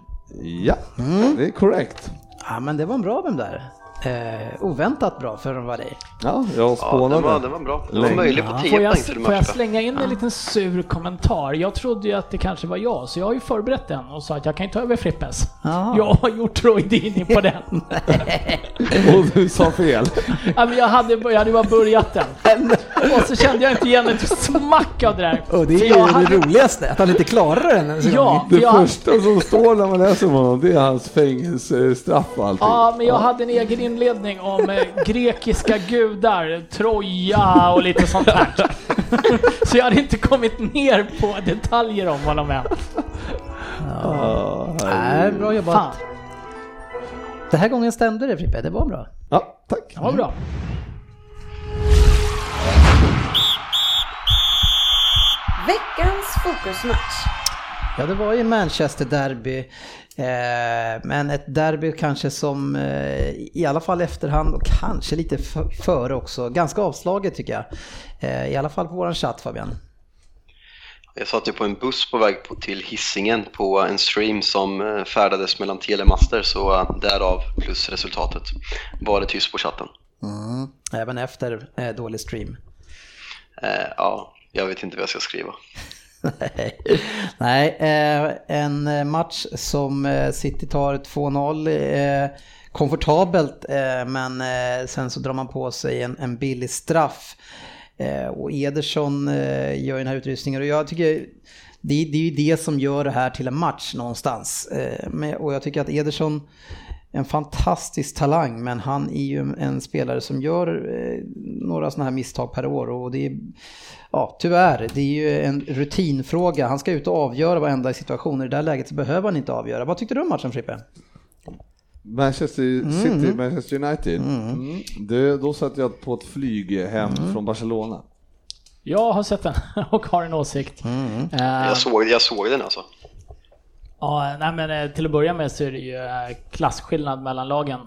Ja, mm. Det är korrekt. Ja, men det var en bra vem där. Eh, oväntat bra för de var dig. Ja, jag spånade. Ja, det var, det var bra. Det var möjligt på tio poäng. Ja. Får, får jag slänga in ja. en liten sur kommentar? Jag trodde ju att det kanske var jag, så jag har ju förberett den och sa att jag kan inte ta över Frippes. Aha. Jag har gjort Troidini på den. Och du sa fel. Ja, men jag hade jag hade bara börjat den. Och så kände jag inte igen ett smack av det där. Och det är ju hade... det roligaste, att han inte klarar den. Ja, det första hade... som står när man läser om honom, det är hans fängelsestraff och allting. Ja, men jag ja. hade en egen in- ledning om grekiska gudar, Troja och lite sånt här. Så jag hade inte kommit ner på detaljer om vad de är. Oh, Nej, bra jobbat. Fan. Den här gången stämde det, Frippe. Det var bra. Ja, tack. Det var bra. Veckans fokusmatch. Ja, det var ju Manchester derby. Eh, men ett derby kanske som eh, i alla fall efterhand och kanske lite f- före också ganska avslaget tycker jag, eh, i alla fall på våran chatt, Fabian. Jag satt ju på en buss på väg på, till Hisingen på en stream som färdades mellan telemaster, så därav plus resultatet var det tyst på chatten. Mm. Även efter eh, dålig stream. eh, Ja, jag vet inte vad jag ska skriva. Nej, eh, en match som City tar två noll eh, komfortabelt, eh, men eh, sen så drar man på sig en, en billig straff, eh, och Ederson eh, gör den här utrustningen, och jag tycker det, det är ju det som gör det här till en match någonstans, eh, med, och jag tycker att Ederson en fantastisk talang, men han är ju en spelare som gör några såna här misstag per år, och det är, ja, tyvärr, det är ju en rutinfråga. Han ska ut och avgöra varenda situation, i det där läget så behöver han inte avgöra. Vad tyckte du om matchen, Frippe? Manchester City, mm. Manchester United. Mm. Mm. Det, då satt jag på ett flyg hem mm. från Barcelona. Jag har sett den och har en åsikt. Mm. Uh, jag, såg, jag såg den alltså. Ja, nej, men till att börja med så är det ju klassskillnad mellan lagen.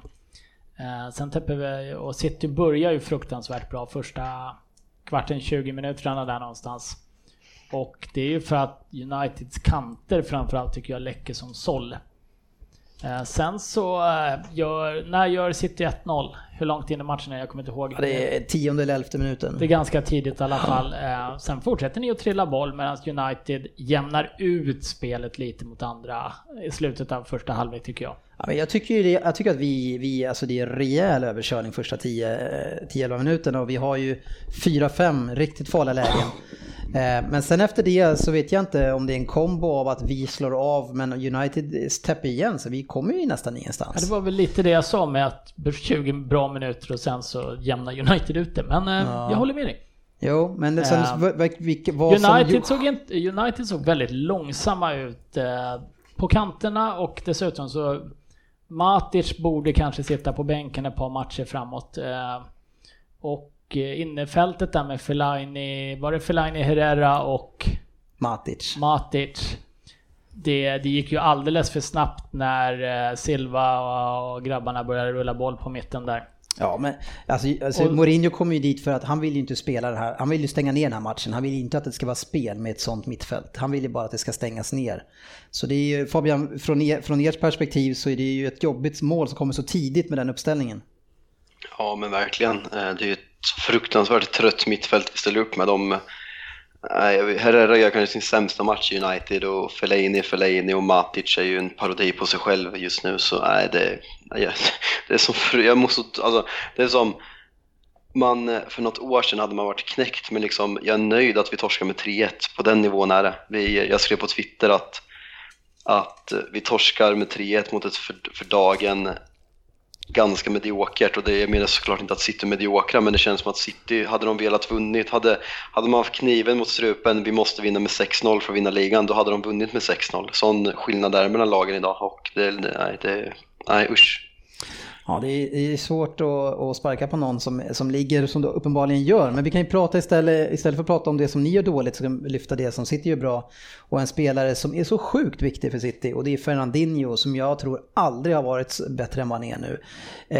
Sen täpper vi, och City börjar ju fruktansvärt bra första kvarten, tjugo minuterna där någonstans. Och det är ju för att Uniteds kanter framförallt tycker jag läcker som såll. Sen så gör, när gör City ett noll? Hur långt in i matchen är jag kommer inte ihåg. Ja, det är tionde eller elfte minuten. Det är ganska tidigt i alla fall. Sen fortsätter ni att trilla boll medan United jämnar ut spelet lite mot andra i slutet av första halvlek tycker jag. Ja, jag tycker ju det, jag tycker att vi, vi alltså det är rejäl överkörning första tio elva minuterna, och vi har ju fyra fem riktigt farliga lägen. Men sen efter det så vet jag inte om det är en kombo av att vi slår av men United täpper igen, så vi kommer ju nästan ingenstans. Ja, det var väl lite det jag sa med att tjugo bra minuter och sen så jämnar United ut det, men ja. jag håller med dig. Jo, men det, sen, uh, vilka, vad United, som... såg inte, United såg väldigt långsamma ut eh, på kanterna, och dessutom så Matic borde kanske sitta på bänken ett par matcher framåt, eh, och innefältet där med Fellaini, var det Fellaini, Herrera och Matic. Matic. Det, det gick ju alldeles för snabbt när Silva och grabbarna började rulla boll på mitten där. Ja, men alltså, alltså, och Mourinho kom ju dit för att han vill ju inte spela det här. Han vill ju stänga ner den här matchen. Han vill ju inte att det ska vara spel med ett sånt mittfält. Han vill ju bara att det ska stängas ner. Så det är ju, Fabian, från, er, från ert perspektiv så är det ju ett jobbigt mål som kommer så tidigt med den uppställningen. Ja, men verkligen. Det är ju ett fruktansvärt trött mittfält vi ställer upp med dem. Herrera gör kanske sin sämsta match i United och Fellaini, Fellaini och Matic är ju en parodi på sig själv just nu, så nej, det, det är som jag måste, alltså, det är som man för något år sedan hade man varit knäckt, men liksom jag är nöjd att vi torskar med tre ett, på den nivån är det. Vi, jag skrev på Twitter att att vi torskar med tre ett mot ett för, för dagen ganska mediokert, och det är, menar såklart inte att City är mediokra, men det känns som att City, hade de velat vunnit, hade, hade man haft kniven mot strupen, vi måste vinna med sex noll för att vinna ligan, då hade de vunnit med sex noll. Sån skillnad där mellan lagen idag, och det, nej, det, nej usch. Ja, det är, det är svårt att, att sparka på någon som, som ligger, som du uppenbarligen gör. Men vi kan ju prata istället, istället för att prata om det som ni gör dåligt, så kan vi lyfta det som City gör bra. Och en spelare som är så sjukt viktig för City, och det är Fernandinho, som jag tror aldrig har varit bättre än vad han är nu.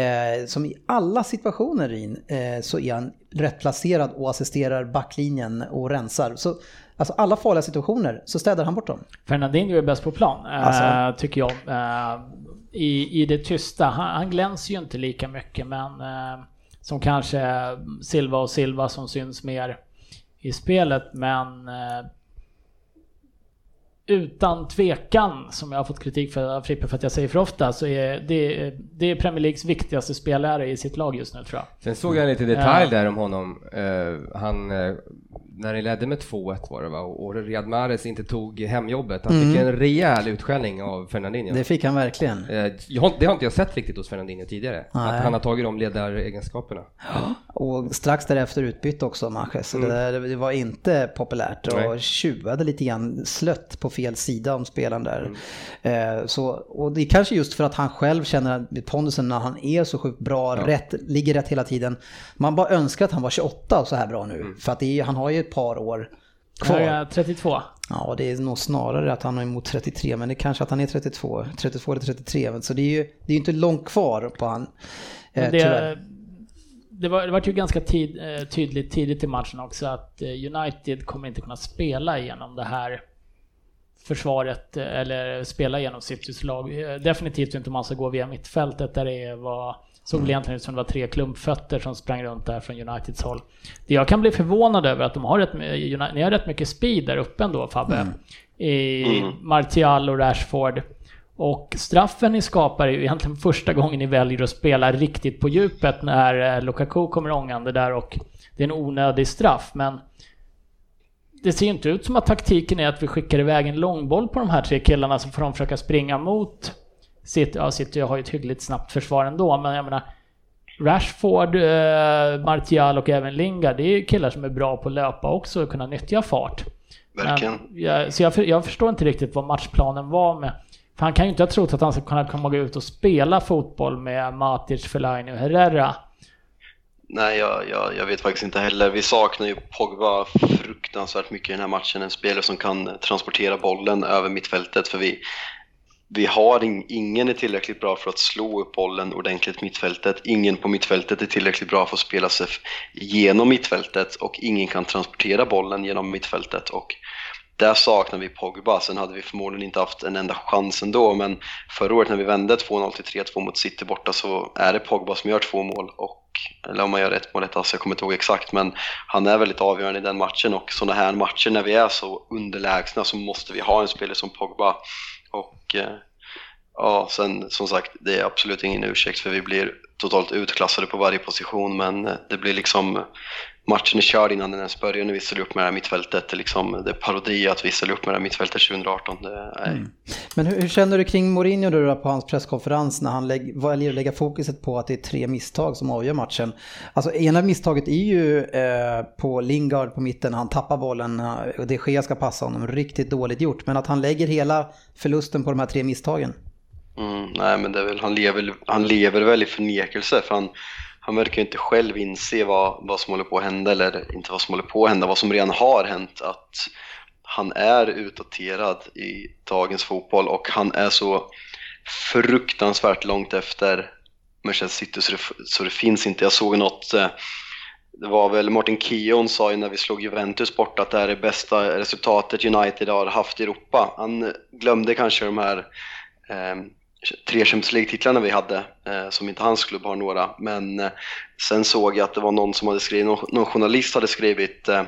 Eh, som i alla situationer Rin, eh, så är han rätt placerad och assisterar backlinjen och rensar. Så alltså alla farliga situationer så städar han bort dem. Fernandinho är bäst på plan, alltså, eh, tycker jag. Eh, I, i det tysta. Han, han glänser ju inte lika mycket, men eh, som kanske Silva och Silva som syns mer i spelet. Men eh, utan tvekan, som jag har fått kritik för Frippe för att jag säger för ofta, så är det, det är Premier Leagues viktigaste spelare i sitt lag just nu, tror jag. Sen såg jag lite detalj där om honom. Eh, han... Eh, När det ledde med två ett var det, va? Och Riyad Mahrez inte tog hemjobbet. Han mm. fick en rejäl utskällning av Fernandinho. Det fick han verkligen. Jag, det har inte jag sett riktigt hos Fernandinho tidigare. Nej. Att han har tagit de ledaregenskaperna. Ja. Och strax därefter utbytt också Mahrez. Mm. Det, det var inte populärt. Och nej, tjuvade lite grann slött på fel sida om spelaren där. Mm. Eh, så, och det är kanske just för att han själv känner pondusen när han är så sjukt bra. Ja. Rätt, ligger rätt hela tiden. Man bara önskar att han var tjugoåtta och så här bra nu. Mm. För att det är, han har ju ett par år kvar. Ja, trettiotvå. Ja, det är nog snarare att han är emot trettiotre, men det är kanske att han är trettiotvå. trettiotvå eller trettiotre, så det är ju, det är inte långt kvar på han. Eh, det, det, var, det var ju ganska tid, tydligt tidigt i matchen också att United kommer inte kunna spela igenom det här försvaret eller spela igenom Citys lag. Definitivt inte om man ska gå via mittfältet där det var. Såg väl egentligen ut som det var tre klumpfötter som sprang runt där från Uniteds håll. Det jag kan bli förvånad över att de har rätt, ni har rätt mycket speed där uppe ändå, Fabbe. Mm. I Martial och Rashford. Och straffen ni skapar är ju egentligen första gången ni väljer att spela riktigt på djupet när Lukaku kommer ångande där, och det är en onödig straff. Men det ser ju inte ut som att taktiken är att vi skickar iväg en långboll på de här tre killarna, så får de försöka springa mot. City, ja, City har ju ett hyggligt snabbt försvar ändå, men jag menar Rashford, eh, Martial och även Lingard, det är killar som är bra på att löpa också och kunna nyttja fart. Verkligen. Men jag, så jag, jag förstår inte riktigt vad matchplanen var med. För han kan ju inte ha trott att han ska kunna komma ut och spela fotboll med Matic, Fellaini och Herrera. Nej, jag, jag, jag vet faktiskt inte heller. Vi saknar ju Pogba fruktansvärt mycket i den här matchen. En spelare som kan transportera bollen över mittfältet, för vi Vi har in, ingen är tillräckligt bra för att slå upp bollen ordentligt mittfältet. Ingen på mittfältet är tillräckligt bra för att spela sig genom mittfältet, och ingen kan transportera bollen genom mittfältet, och där saknar vi Pogba. Sen hade vi förmodligen inte haft en enda chans ändå, men förra året när vi vände två noll till tre två mot City borta, så är det Pogba som gör två mål, och, eller om man gör ett mål, ett, alltså jag kommer inte ihåg exakt, men han är väldigt avgörande i den matchen. Och sådana här matcher när vi är så underlägsna, så måste vi ha en spelare som Pogba. Och ja, sen som sagt, det är absolut ingen ursäkt, för vi blir totalt utklassade på varje position, men det blir liksom, matchen är körd innan den ens börjar när vi ställer upp med det här mittfältet. Det är, liksom, det är parodi att vi ställer upp med det här mittfältet tjugo arton. Det, mm. Men hur, hur känner du kring Mourinho då, på hans presskonferens när han lägg, väljer att lägga fokuset på att det är tre misstag som avgör matchen? Alltså ena misstaget är ju eh, på Lingard på mitten, han tappar bollen och det sker ska passa honom, riktigt dåligt gjort. Men att han lägger hela förlusten på de här tre misstagen? Mm, nej, men det är väl, han, lever, han lever väl i förnekelse, för han, han verkar inte själv inse vad, vad som håller på att hända, eller inte vad som håller på att hända, vad som redan har hänt. Att han är utdaterad i dagens fotboll och han är så fruktansvärt långt efter Manchester City så det, så det finns inte. Jag såg något, det var väl Martin Keown sa ju när vi slog Juventus bort att det här är bästa resultatet United har haft i Europa. Han glömde kanske de här eh, tre Champions League-titlarna vi hade eh, som inte hans klubb har några, men eh, sen såg jag att det var någon som hade skrivit, någon, någon journalist hade skrivit eh,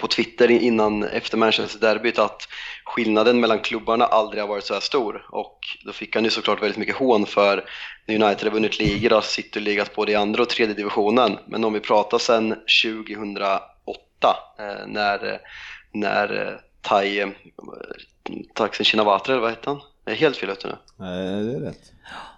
på Twitter innan efter Manchester-derbyt att skillnaden mellan klubbarna aldrig har varit så här stor, och då fick han ju såklart väldigt mycket hån för när United har vunnit ligor har City legat både i andra och tredje divisionen, men om vi pratar sen tjugohundraåtta eh, när när Thai Thaksin Shinawatra, vad hette han? Är helt fel ute nu? Nej, det är rätt.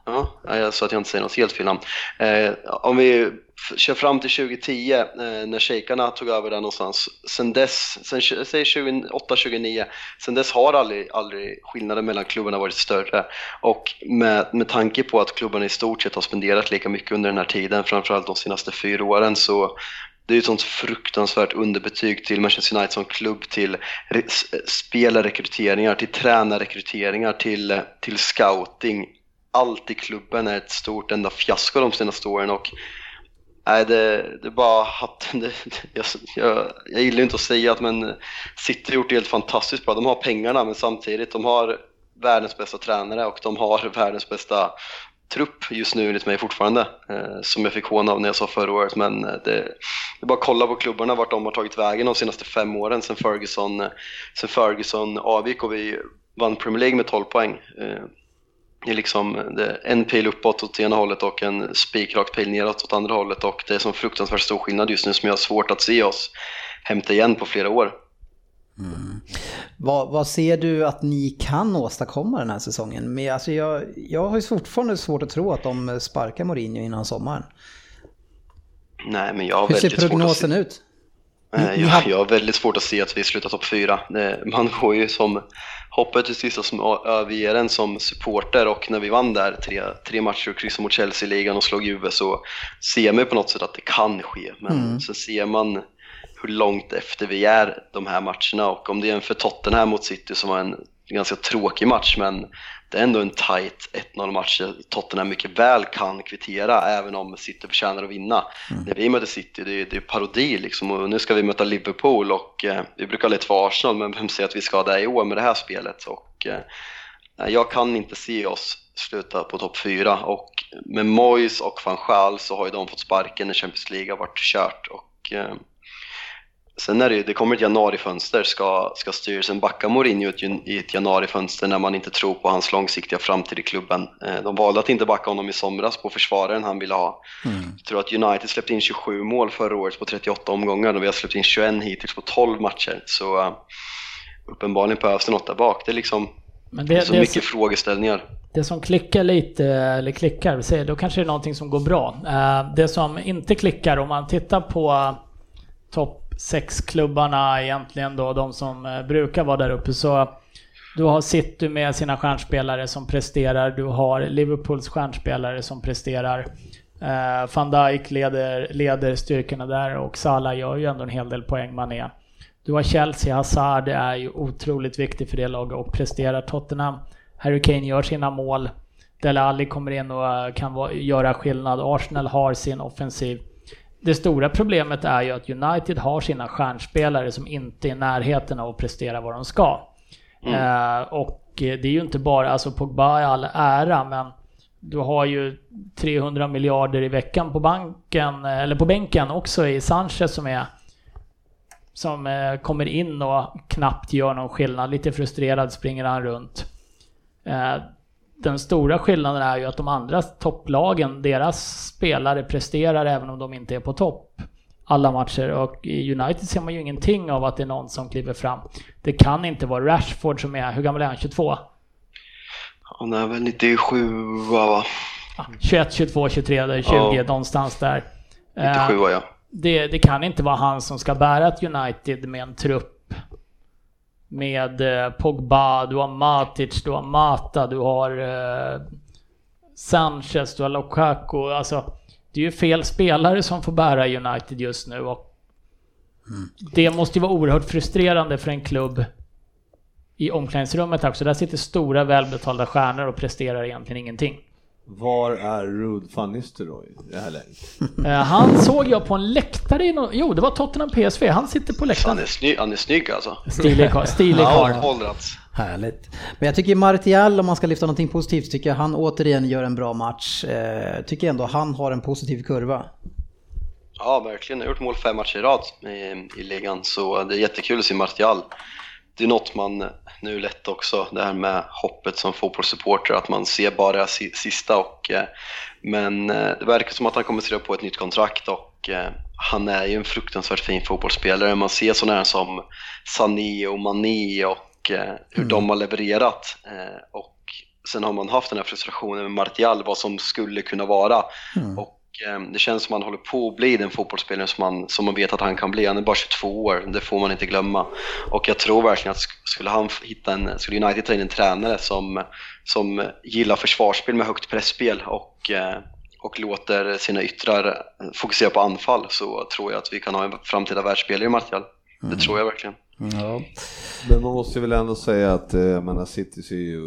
Ja, jag sa att jag inte säger något helt fel namn. Eh, om vi kör fram till tjugohundratio eh, när shejkarna tog över där någonstans. Sen dess, sen, säg tjugohundraåtta tjugonio, sen dess har aldrig, aldrig skillnaden mellan klubbarna varit större. Och med, med tanke på att klubbarna i stort sett har spenderat lika mycket under den här tiden, framförallt de senaste fyra åren, så det är ett sånt fruktansvärt underbetyg till Manchester United som klubb, till spelarrekryteringar, till tränarrekryteringar, till, till scouting. Allt i klubben är ett stort enda fiasko de senaste åren och nej, det, det är bara hatten. Det, jag, jag, jag gillar inte att säga att men City har gjort det helt fantastiskt bra. De har pengarna men samtidigt de har världens bästa tränare och de har världens bästa trupp just nu enligt mig fortfarande, eh, som jag fick håna av när jag sa förra året, men det, det är bara att kolla på klubbarna vart de har tagit vägen de senaste fem åren sen Ferguson, sen Ferguson avgick och vi vann Premier League med tolv poäng. Eh, det är liksom det, en pil uppåt åt ena hållet och en spikrakt pil neråt åt andra hållet och det är som fruktansvärt stor skillnad just nu som jag har svårt att se oss hämta igen på flera år. Mm. Vad, vad ser du att ni kan åstadkomma den här säsongen? Men alltså jag, jag har ju fortfarande svårt att tro att de sparkar Mourinho innan sommaren. Nej, men jag har hur ser prognosen se... ut? Nej, jag, jag har väldigt svårt att se att vi slutar topp fyra. Man går ju som hoppet till sista som övergivaren som supporter och när vi vann där tre, tre matcher mot Chelsea-ligan och slog Juve så ser man på något sätt att det kan ske. Men mm. så ser man hur långt efter vi är de här matcherna och om det är en för Tottenham här mot City som var en ganska tråkig match men det är ändå en tight ett noll match Tottenham mycket väl kan kvittera även om City förtjänar att vinna. Mm. När vi möter City det är det är parodi liksom och nu ska vi möta Liverpool och eh, vi brukar lite för Arsenal men vem säger att vi ska där i år med det här spelet och eh, jag kan inte se oss sluta på topp fyra och med Moyes och Van Gaal så har ju de fått sparken när Champions League har varit kört och eh, sen är det, det kommer ett januarifönster. Ska, ska styrelsen backa Mourinho i ett januarifönster när man inte tror på hans långsiktiga framtid i klubben? De valde att inte backa honom i somras på försvararen han ville ha. Mm. Jag tror att United släppte in tjugosju mål förra året på trettioåtta omgångar och vi har släppt in tjugoett hittills på tolv matcher. Så uh, uppenbarligen behövs det något där bak. Det är liksom men det, så det är mycket som, frågeställningar. Det som klickar lite, eller klickar, säger, då kanske det är någonting som går bra. Uh, det som inte klickar, om man tittar på topp sexklubbarna egentligen då, de som brukar vara där uppe, så du har City med sina stjärnspelare som presterar, du har Liverpools stjärnspelare som presterar, eh, Van Dijk leder, leder styrkorna där och Salah gör ju ändå en hel del poäng man är. Du har Chelsea, Hazard är ju otroligt viktig för det laget och presterar. Tottenham, Harry Kane gör sina mål, Dele Alli kommer in och kan va- göra skillnad. Arsenal har sin offensiv. Det stora problemet är ju att United har sina stjärnspelare som inte är i närheten av att prestera vad de ska. Mm. Eh, och det är ju inte bara, alltså Pogba är all ära, men du har ju trehundra miljarder i veckan på banken, eller på bänken också i Sanchez som är som eh, kommer in och knappt gör någon skillnad. Lite frustrerad springer han runt. Eh, Den stora skillnaden är ju att de andra topplagen, deras spelare presterar även om de inte är på topp alla matcher, och i United ser man ju ingenting av att det är någon som kliver fram. Det kan inte vara Rashford som är, hur gammal är han? tjugotvå? Han är väl nittiosju va? tjugoett, tjugotvå, tjugotre, tjugo ja, någonstans där. nittiosju ja. Det, det kan inte vara han som ska bära ett United med en trupp med Pogba, du har Matic, du har Mata, du har eh, Sanchez, du har Lukaku. Alltså, det är ju fel spelare som får bära United just nu. Och Mm. Det måste ju vara oerhört frustrerande för en klubb i omklädningsrummet också. Där sitter stora välbetalda stjärnor och presterar egentligen ingenting. Var är Ruud van Nistelrooy i det här läget? Han såg jag på en läktare i någon... Jo, det var Tottenham P S V. Han sitter på läktaren. Han är snygg, han är snygg alltså. Stilig karl. Stilig karl. Ja, åldrats. Härligt. Men jag tycker Martial, om man ska lyfta någonting positivt, tycker jag han återigen gör en bra match. Eh, tycker ändå han har en positiv kurva. Ja, verkligen. Jag har gjort mål fem matcher i rad i, i ligan. Så det är jättekul att se Martial. Det är något man nu lätt också, det här med hoppet som fotbollssupporter, att man ser bara sista och, men det verkar som att han kommer skriva på ett nytt kontrakt och han är ju en fruktansvärt fin fotbollsspelare. Man ser sådana här som Sané och Mané och hur mm. de har levererat, och sen har man haft den här frustrationen med Martial, vad som skulle kunna vara mm. och det känns som att han håller på att bli den fotbollsspelaren som man, som man vet att han kan bli. Han är bara tjugotvå år, det får man inte glömma. Och jag tror verkligen att skulle, han hitta en, skulle United ta in en tränare som, som gillar försvarsspel med högt pressspel och, och låter sina yttrar fokusera på anfall, så tror jag att vi kan ha en framtida världsspelare i Martial. Mm. Det tror jag verkligen. Ja. Men man måste väl ändå säga att menar, City ser ju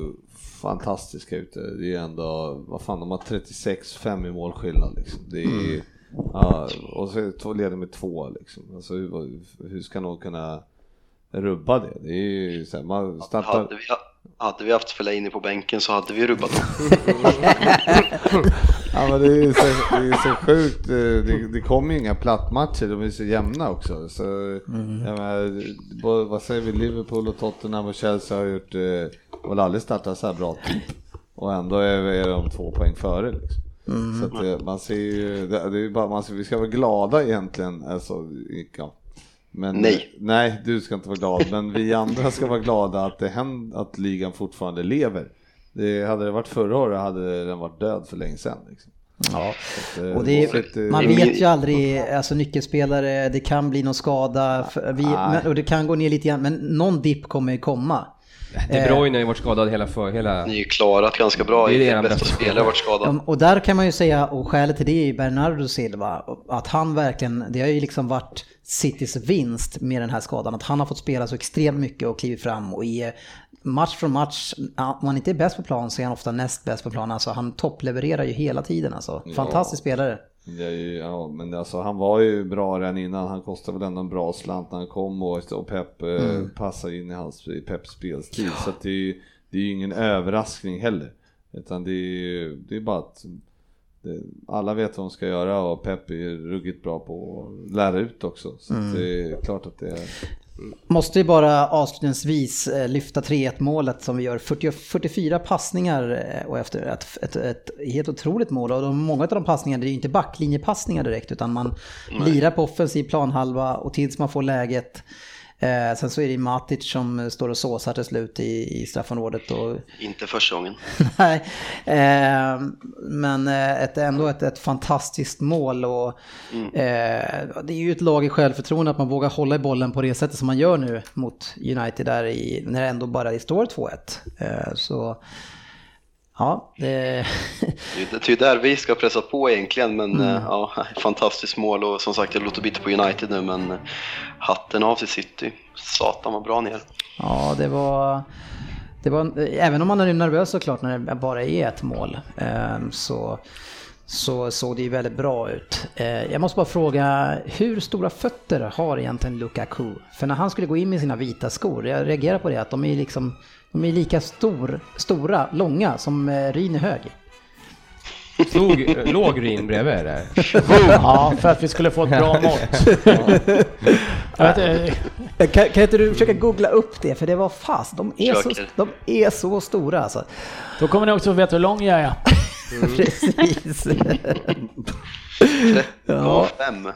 fantastiska ute. Det är ju ändå, vad fan, de har trettiosex fem i målskillnad liksom. Det är mm. ja, och så leder med två liksom. Alltså hur, hur ska någon kunna rubba det? Det är ju så här, man startar... hade, vi, hade vi haft Fellaini på bänken så hade vi rubbat det. Ja, men det är ju så, det är så sjukt. Det, det kommer ju inga plattmatcher, de är så jämna också. Så mm. jag menar, vad säger vi, Liverpool och Tottenham och Chelsea har gjort och aldrig startat så här bra typ. Och ändå är, är de två poäng före liksom. Mm. Så att det, man ser ju det, det är bara, man ser, vi ska vara glada egentligen alltså, ja. Men, nej. nej, du ska inte vara glad. Men vi andra ska vara glada att, det händer, att ligan fortfarande lever. Det, hade det varit förra året hade den varit död för länge sedan liksom. Ja. Att, och det, och det, man vet ju aldrig, alltså nyckelspelare, det kan bli någon skada för, vi, men, och det kan gå ner lite grann, men någon dipp kommer ju komma. Det är bra ju när jag varit skadad hela för hela. Ni är ju klarat ganska bra, i det, det bästa spelare varit skadad. Och där kan man ju säga, och skälet till det är Bernardo Silva, att han verkligen, det har ju liksom varit Citys vinst med den här skadan, att han har fått spela så extremt mycket och klivit fram och i match från match, om man inte är bäst på plan så är han ofta näst bäst på plan, alltså han topplevererar ju hela tiden alltså. Fantastisk ja. spelare. Ja, ja, men alltså, han var ju bra redan innan. Han kostade väl ändå en bra slant när han kom. Och, och Pep mm. eh, passade in i hans i Peps spelstil. Ja. Så att det, är ju, det är ju ingen överraskning heller. Utan det är ju det är bara att det, alla vet vad de ska göra. Och Pep är ruggigt bra på att lära ut också. Så mm. att det är klart att det är... Måste ju bara avslutningsvis lyfta tre ett målet som vi gör. fyrtio, fyrtiofyra passningar och efter ett, ett, ett helt otroligt mål. Och de, många av de passningarna är ju inte backlinjepassningar direkt, utan man Nej. lirar på offensiv planhalva och tills man får läget. Eh, sen så är det Matic som står och såsar till slut i, i straffområdet och... Inte första gången. Nej, eh, men ett, ändå ett, ett fantastiskt mål och mm. eh, det är ju ett lag i självförtroende att man vågar hålla i bollen på det sättet som man gör nu mot United där i, när det ändå bara står två ett. Eh, så ja, det... det är ju där vi ska pressa på egentligen, men mm. ja, fantastiskt mål och som sagt jag låter bita på United nu, men hatten av till City, satan var bra ner. Ja, det var, det var även om man är nervös såklart när det bara är ett mål så så såg det ju väldigt bra ut. Jag måste bara fråga, hur stora fötter har egentligen Lukaku? För när han skulle gå in med sina vita skor, jag reagerar på det att de är liksom de är lika stor, stora, långa som Rino hög. Stod låg Rino bredvid där. Ja, för att vi skulle få ett bra mått. Ja. Kan, kan inte du försöka googla upp det, för det var fast. De är så, de är så stora alltså. Då kommer ni också att veta hur lång jag är. Mm. Precis. Ja. Fem.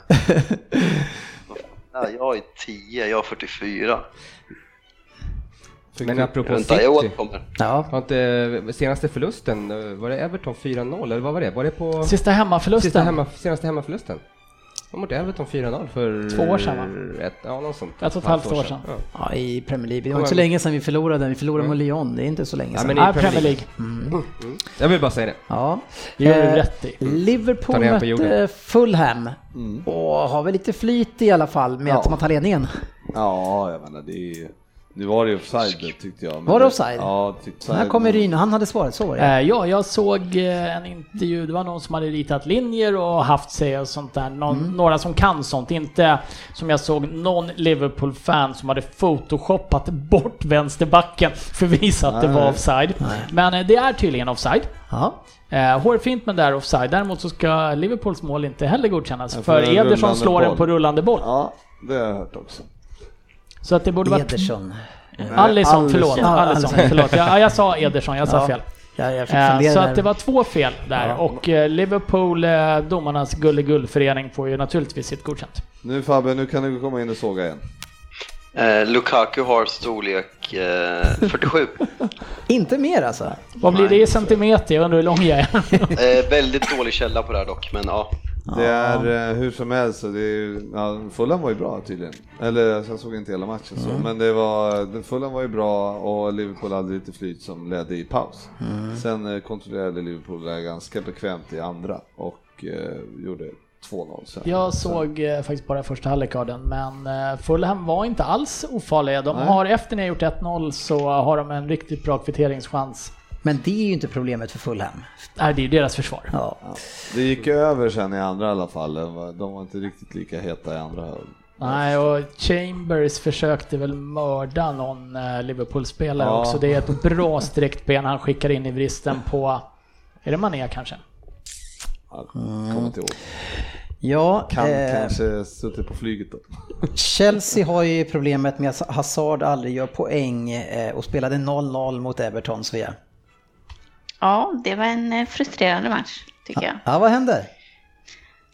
Jag är tio, jag är fyrtiofyra. Men apropå City, ja. Har inte senaste förlusten, var det Everton fyra noll eller vad var det? Var det på sista hemmaförlusten? Sista hemma, senaste hemmaförlusten. De åkte Everton fyra noll för två år sedan, va? Ett, ja, något sånt. Ett och ett halvt år sedan. Ja. Ja, i Premier League. Det var inte så länge sedan vi förlorade. Vi förlorade mm. mot Lyon. Det är inte så länge sedan. Ja, men i Premier, Premier League. Mm. Mm. Mm. Jag vill bara säga det. Ja. Eh, rätt i. Mm. Liverpool mötte Fulham. Mm. Och har väl lite flyt i alla fall med ja. att man tar ledningen. Ja, jag menar, det är ju... Nu var det offside, tyckte jag. Men var det offside? Ja, tyckte jag. Här kommer Rino, han hade svarat, så var det. Eh, ja, jag såg en intervju, det var någon som hade ritat linjer och haft sig och sånt där. Någon, mm. Några som kan sånt, inte som jag såg någon Liverpool-fan som hade photoshoppat bort vänsterbacken för att visa att det var offside. Nej. Men det är tydligen offside. Ja. Eh, hårfint, men där offside. Däremot så ska Liverpools mål inte heller godkännas, ja, för, för Ederson slår den på rullande boll. Ja, det har jag hört också. Så att det borde vara Ederson. Alisson, förlåt. Alisson, förlåt. Jag, jag sa Ederson, jag sa ja. fel. Ja, jag eh, så att det var två fel där. Ja. Och eh, Liverpool, eh, domarnas gulligullförening, får ju naturligtvis sitt godkänt. Nu Fabian, nu kan du komma in och såga igen. Eh, Lukaku har storlek eh, fyrtiosju. Inte mer alltså. Vad blir det i centimeter? Jag undrar hur lång jag är. eh, väldigt dålig källa på det här dock, men ja. Det är eh, hur som helst, det är, ja, Fulham var ju bra tydligen. Eller jag såg inte hela matchen så, mm. men det var, Fulham var ju bra och Liverpool hade lite flyt som ledde i paus. Mm. Sen eh, kontrollerade Liverpool det ganska bekvämt i andra och eh, gjorde två noll sen. Jag såg eh, faktiskt bara första halvlekaden, men eh, Fulham var inte alls ofarliga. De Nej. har efter ni har gjort ett noll så har de en riktigt bra kvitteringschans. Men det är ju inte problemet för Fulham. Nej, det är ju deras försvar. Ja. Det gick över sen i andra i alla fall. De var inte riktigt lika heta i andra. Nej, och Chambers försökte väl mörda någon Liverpool-spelare ja. också. Det är ett bra sträckt ben han skickar in i vristen på... Är det Mané kanske? Ja, kommer inte ihåg. Ja, kan eh, kanske suttit på flyget då. Chelsea har ju problemet med att Hazard aldrig gör poäng och spelade noll noll mot Everton, så ja. Ja, det var en frustrerande match, tycker jag. Ja, vad hände?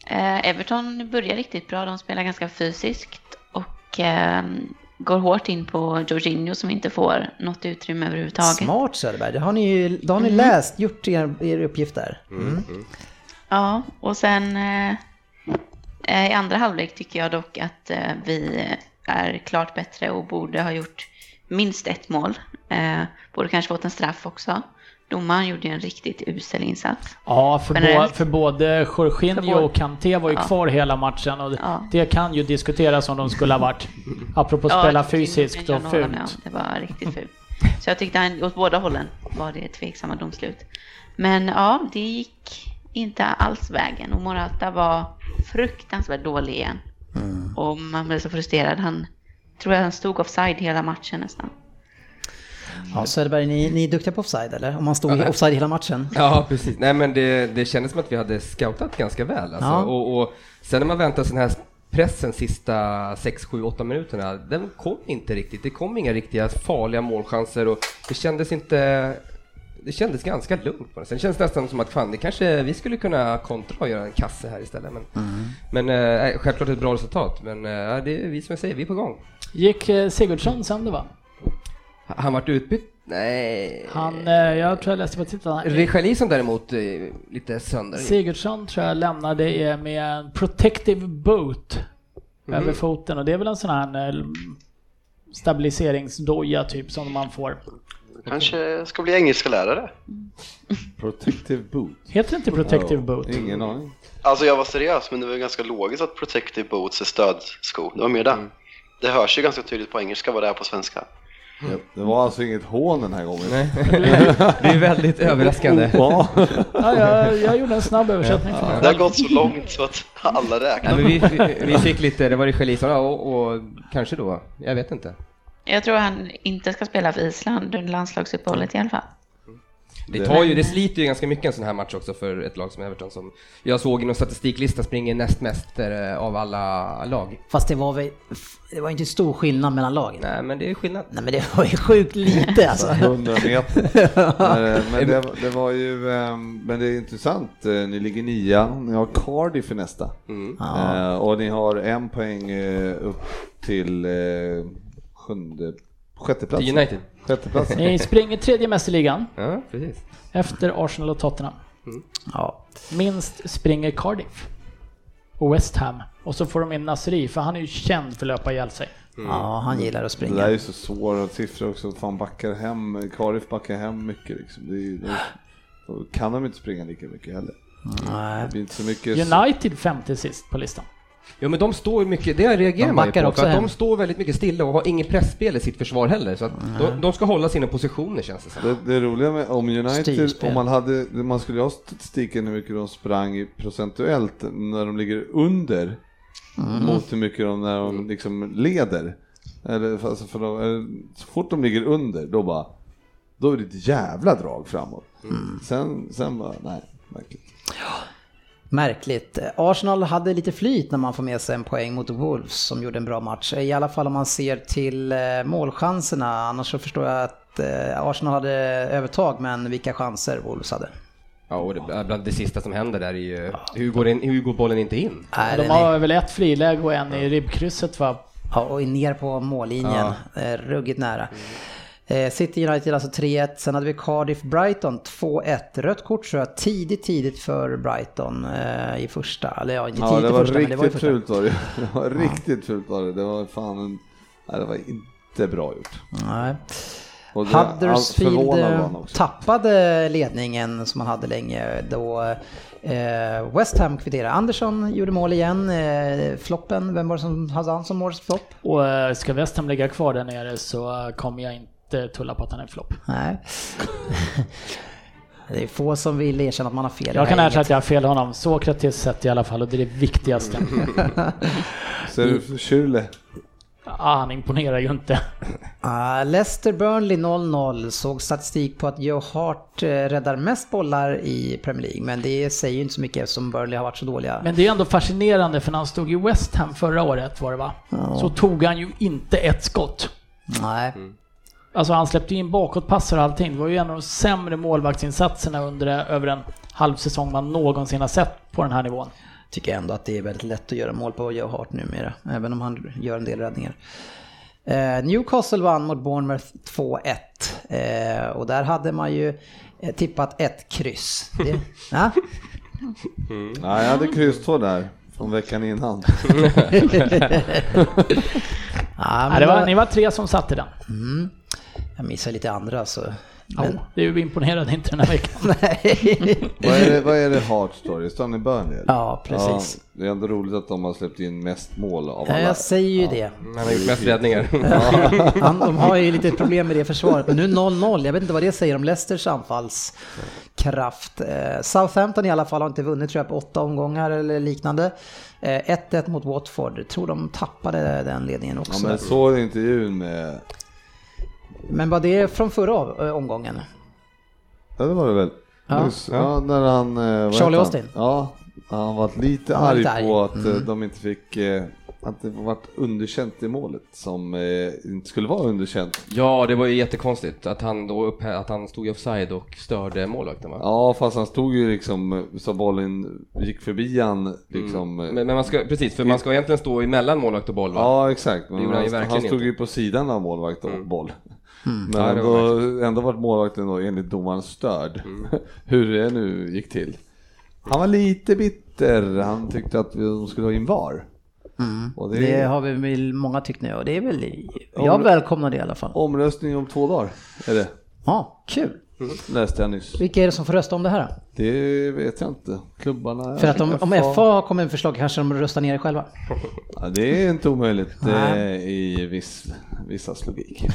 Eh, Everton börjar riktigt bra. De spelar ganska fysiskt och eh, går hårt in på Jorginho som inte får något utrymme överhuvudtaget. Smart, Söderberg. Det har ni ju då har ni mm. läst, gjort er, er uppgift där. Mm. Mm. Ja, och sen eh, i andra halvlek tycker jag dock att eh, vi är klart bättre och borde ha gjort minst ett mål. Eh, borde kanske fått en straff också. Domaren gjorde en riktigt usel insats. Ja, för, bo- för både Jorginho och Kanté var ju ja. kvar hela matchen. Och ja. det kan ju diskuteras om de skulle ha varit. Apropå ja, spela fysiskt och fult. Med, det var riktigt fult. Så jag tyckte han, åt båda hållen var det tveksamma domslut. Men ja, det gick inte alls vägen. Och Morata var fruktansvärt dålig igen. Mm. Och man blev så frustrerad. Han tror jag han stod offside hela matchen nästan. Ja, Söderberg, ni, ni är duktiga på offside, eller? Om man stod ja, offside hela matchen. Ja, precis. Nej, men det, det kändes som att vi hade scoutat ganska väl. Alltså. Ja. Och, och sen när man väntar sån här pressen sista sex, sju, åtta minuterna, den kom inte riktigt. Det kom inga riktiga farliga målchanser och det kändes inte... Det kändes ganska lugnt på det. Sen känns det nästan som att fan, det kanske vi skulle kunna kontra och göra en kasse här istället. Men, mm. men äh, självklart ett bra resultat. Men äh, det är vi som jag säger, vi är på gång. Gick Sigurdsson sönder, va? Han varit utbytt? Nej. Han, jag tror jag läste på tittarna. Richarlison däremot lite sönder. Sigurdsson tror jag lämnade med en protective boot mm. över foten. Och det är väl en sån här stabiliseringsdoja typ som man får. Kanske ska bli engelska lärare. Protective boot. Heter det inte protective boot? Oh, ingen aning. Alltså jag var seriös, men det var ganska logiskt att protective boots är stödsko. Det var mer det. Mm. Det hörs ju ganska tydligt på engelska vad det är på svenska. Mm. Det var alltså inget hån den här gången. Nej. Det är väldigt överraskande. Ja, jag, jag gjorde en snabb översättning. Ja, ja. Det har gått så långt så att alla räknar. Ja, vi, vi, vi fick lite, det var Richarlison och, och kanske då, jag vet inte. Jag tror han inte ska spela för Island under landslagsuppehållet i alla fall. Det, tar ju, det sliter ju ganska mycket en sån här match också för ett lag som Everton, som jag såg i någon statistiklista springer näst mest av alla lag. Fast det var väl, det var inte stor skillnad mellan lagen. Nej, men det är skillnad. Nej, men det var ju sjukt lite alltså. hundra meter. Men, men det, det var ju, men det är intressant. Ni ligger nia, ni har Cardiff för nästa. Mm. Ja. Och ni har en poäng upp till sjunde. Sjätteplats. United. Sjätteplats. Ni springer tredje mest i ligan. Ja, precis. Efter Arsenal och Tottenham. Mm. Ja. Minst springer Cardiff. och West Ham. Och så får de in Nasri, för han är ju känd för att löpa ihjäl sig. Mm. Ja, han gillar att springa. Det är ju så svåra siffror också. Fan, backar hem, Karif backar hem mycket liksom. Det är ju, det är, då kan de inte springa lika mycket heller. Nej. Det inte så mycket. United femte sist på listan. Ja, men de står mycket, det jag reagerar de på, också för att hem. De står väldigt mycket stilla och har inget pressspel i sitt försvar heller, så att mm. de, de ska hålla sina positioner, känns det som. Det, det roliga med om United, om man hade, man skulle ha statistiken hur mycket de sprang procentuellt när de ligger under mm. mot hur mycket de när de liksom leder. Eller, alltså för de, så fort de ligger under, då bara, då är det ett jävla drag framåt. Mm. Sen, sen bara, nej, märkligt. Ja. Märkligt. Arsenal hade lite flyt när man får med sig en poäng mot Wolves som gjorde en bra match. I alla fall om man ser till målchanserna. Annars så förstår jag att Arsenal hade övertag, men vilka chanser Wolves hade. Ja, och det, bland det sista som händer där är ju hur går, in, hur går bollen inte in? Nej, de har är... väl ett friläge och en i ribbkrysset, va? Ja, och ner på mållinjen. Ja. Ruggigt nära. Mm. City United alltså tre ett. Sen hade vi Cardiff Brighton två ett. Rött kort så jag tidigt tidigt för Brighton eh, i första. Eller ja, tidigt ja, det var i första, riktigt det fult var det. Det var riktigt fult var det. Det var fan en... Nej, det var inte bra gjort. Nej. Huddersfield tappade ledningen som man hade länge då. Eh, West Ham kvitterade. Andersson gjorde mål igen. Eh, floppen, vem var det som hade han som målsflopp? Och eh, ska West Ham ligga kvar där nere så kommer jag inte tulla på att han är en flopp. Nej. Det är få som vill erkänna att man har fel. Jag kan erkänna att jag har fel honom. Sokrates sett i alla fall, och det är det viktigaste. Ser du för Schürrle? Ah, han imponerar ju inte. uh, Leicester Burnley noll noll. Såg statistik på att Joe Hart uh, räddar mest bollar i Premier League, men det säger ju inte så mycket eftersom Burnley har varit så dåliga. Men det är ändå fascinerande, för när han stod i West Ham förra året var det va? Oh. Så tog han ju inte ett skott. Nej. Mm. Alltså han släppte in bakåtpassar och allting. Det var ju en av de sämre målvaktsinsatserna under över en halv säsong man någonsin har sett på den här nivån. Tycker ändå att det är väldigt lätt att göra mål på Joe Hart numera, även om han gör en del räddningar. Eh, Newcastle vann mot Bournemouth två ett. Eh, och där hade man ju tippat ett kryss. Det, ja? Mm. Ja, jag hade kryss två där från veckan innan. Ja, men det var, ni var tre som satt i den. Mm. Jag missar lite andra så. Men... Oh, det är ju imponerande inte den här veckan. Nej. Vad är det, vad är det hard story? Står ni Burnley? Ja, precis. Ja, det är ändå roligt att de har släppt in mest mål av alla. Jag säger ju ja. det. Han har gjort mest räddningar. Ja. De har ju lite problem med det försvaret. Men nu noll noll. Jag vet inte vad det säger om Leicesters anfallskraft. Southampton i alla fall har inte vunnit tror jag på åtta omgångar eller liknande. ett ett mot Watford. Jag tror de tappade den ledningen också. Ja, men såg det intervjun med... Men var det från förra omgången? Ja, det var det väl. Ja. Just, ja, när han, Charlie Austin. Han? Ja, han var lite han var arg, arg på att mm. de inte fick... Att det var underkänt i målet som inte skulle vara underkänt. Ja, det var ju jättekonstigt att han, då upp, att han stod offside och störde målvakten, va? Ja, fast han stod ju liksom så bollen gick förbi han liksom. Mm. Men, men man ska, precis, för man ska egentligen stå emellan målvakt och boll, va? Ja, exakt. Men han, han, han stod ju på sidan av målvakt och mm. boll. Mm. Men ja, ändå, var ändå vart målvakten då enligt domaren störd. Mm. Hur det nu gick till. Han var lite bitter. Han tyckte att de skulle ha in V A R. Mm. Och det, det har vi många tyckt nu. Och det är väl, jag Omrö- välkomnar det i alla fall. Omröstning om två dagar är det. Ja, kul. Mm. Läste jag nyss. Vilka är det som får rösta om det här? Det vet jag inte. Klubbarna. För att om, om F A kommer med förslag kanske de röstar ner det själva. Ja, det är inte omöjligt i viss, vissas logik.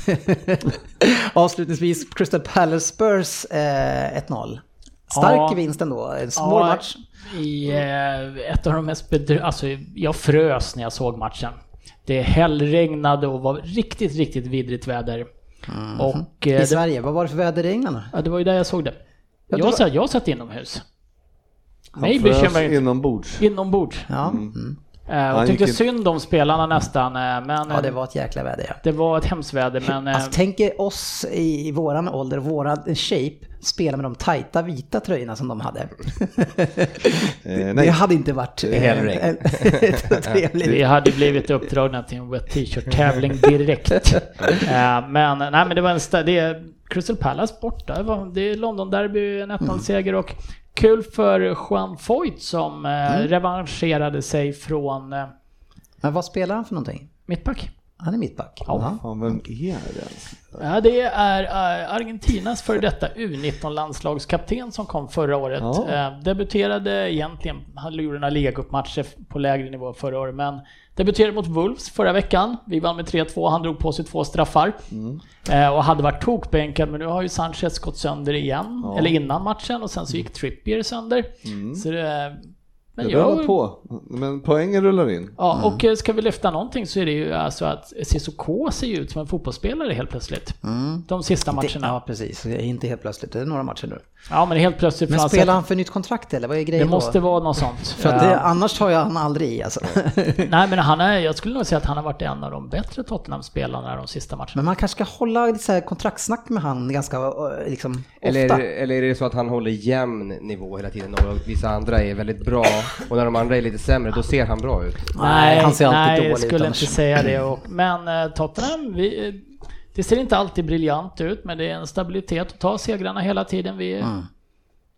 Avslutningsvis Crystal Palace Spurs eh, ett noll. Stark ja, vinst ändå, en små ja, match. I, eh, ett av de mest bedrö- alltså, jag frös när jag såg matchen. Det hällregnade och var riktigt, riktigt vidrigt väder. Mm. Och, eh, I Sverige, det... vad var det för väder i England? Ja, det var ju där jag såg det. Jag, jag, var... jag satt inomhus. Han Nej, frös inombords. Inombords. Ja. Mm. Eh, och tyckte synd om spelarna nästan. Men, ja, det var ett jäkla väder. Ja. Det var ett hemskt väder. Men, alltså, eh... tänk er oss i, i våran ålder, våran shape, spela med de tajta vita tröjorna som de hade. eh, det, det hade inte varit eh, trevligt. Vi hade blivit uppdragna till en wet t-shirt-tävling direkt. eh, men, nej, men det var en st- det, Crystal Palace borta. Det är London derby, en ett noll-seger och kul för Juan Foyt som mm. revanscherade sig från... Men vad spelar han för någonting? Mittback. Han är mittback. Ja. Ja, vem är det? Ja, det är Argentinas före detta U nitton-landslagskapten som kom förra året. Ja. Debuterade egentligen, han gjorde några ligacupmatcher på lägre nivå förra året, men debuterade mot Wolves förra veckan. Vi vann med tre två, han drog på sig två straffar mm. och hade varit tokbänkad, men nu har ju Sanchez gått sönder igen, ja. eller innan matchen, och sen så gick Trippier sönder. Mm. Så det... Men det jag... på, men poängen rullar in. Ja, och mm. ska vi lyfta någonting så är det ju alltså att C S K ser ut som en fotbollsspelare helt plötsligt. Mm. De sista matcherna. Det, ja, precis. Inte helt plötsligt, det är några matcher nu. Ja, men helt plötsligt. Men spelar alltså... han för nytt kontrakt eller vad är grejen? Det måste då? Vara något sånt. För att det, annars tar jag han aldrig i alltså. Nej, men han är, jag skulle nog säga att han har varit en av de bättre Tottenham-spelarna de sista matcherna. Men man kanske ska hålla lite så här kontraktsnack med han ganska liksom, eller, ofta. Eller är det så att han håller jämn nivå hela tiden och vissa andra är väldigt bra? Och när de andra är lite sämre, då ser han bra ut. Nej, han ser alltid nej dåligt, jag skulle annars. Inte säga det. Och, men eh, Tottenham, vi, det ser inte alltid briljant ut, men det är en stabilitet att ta segrarna hela tiden. Vi är mm.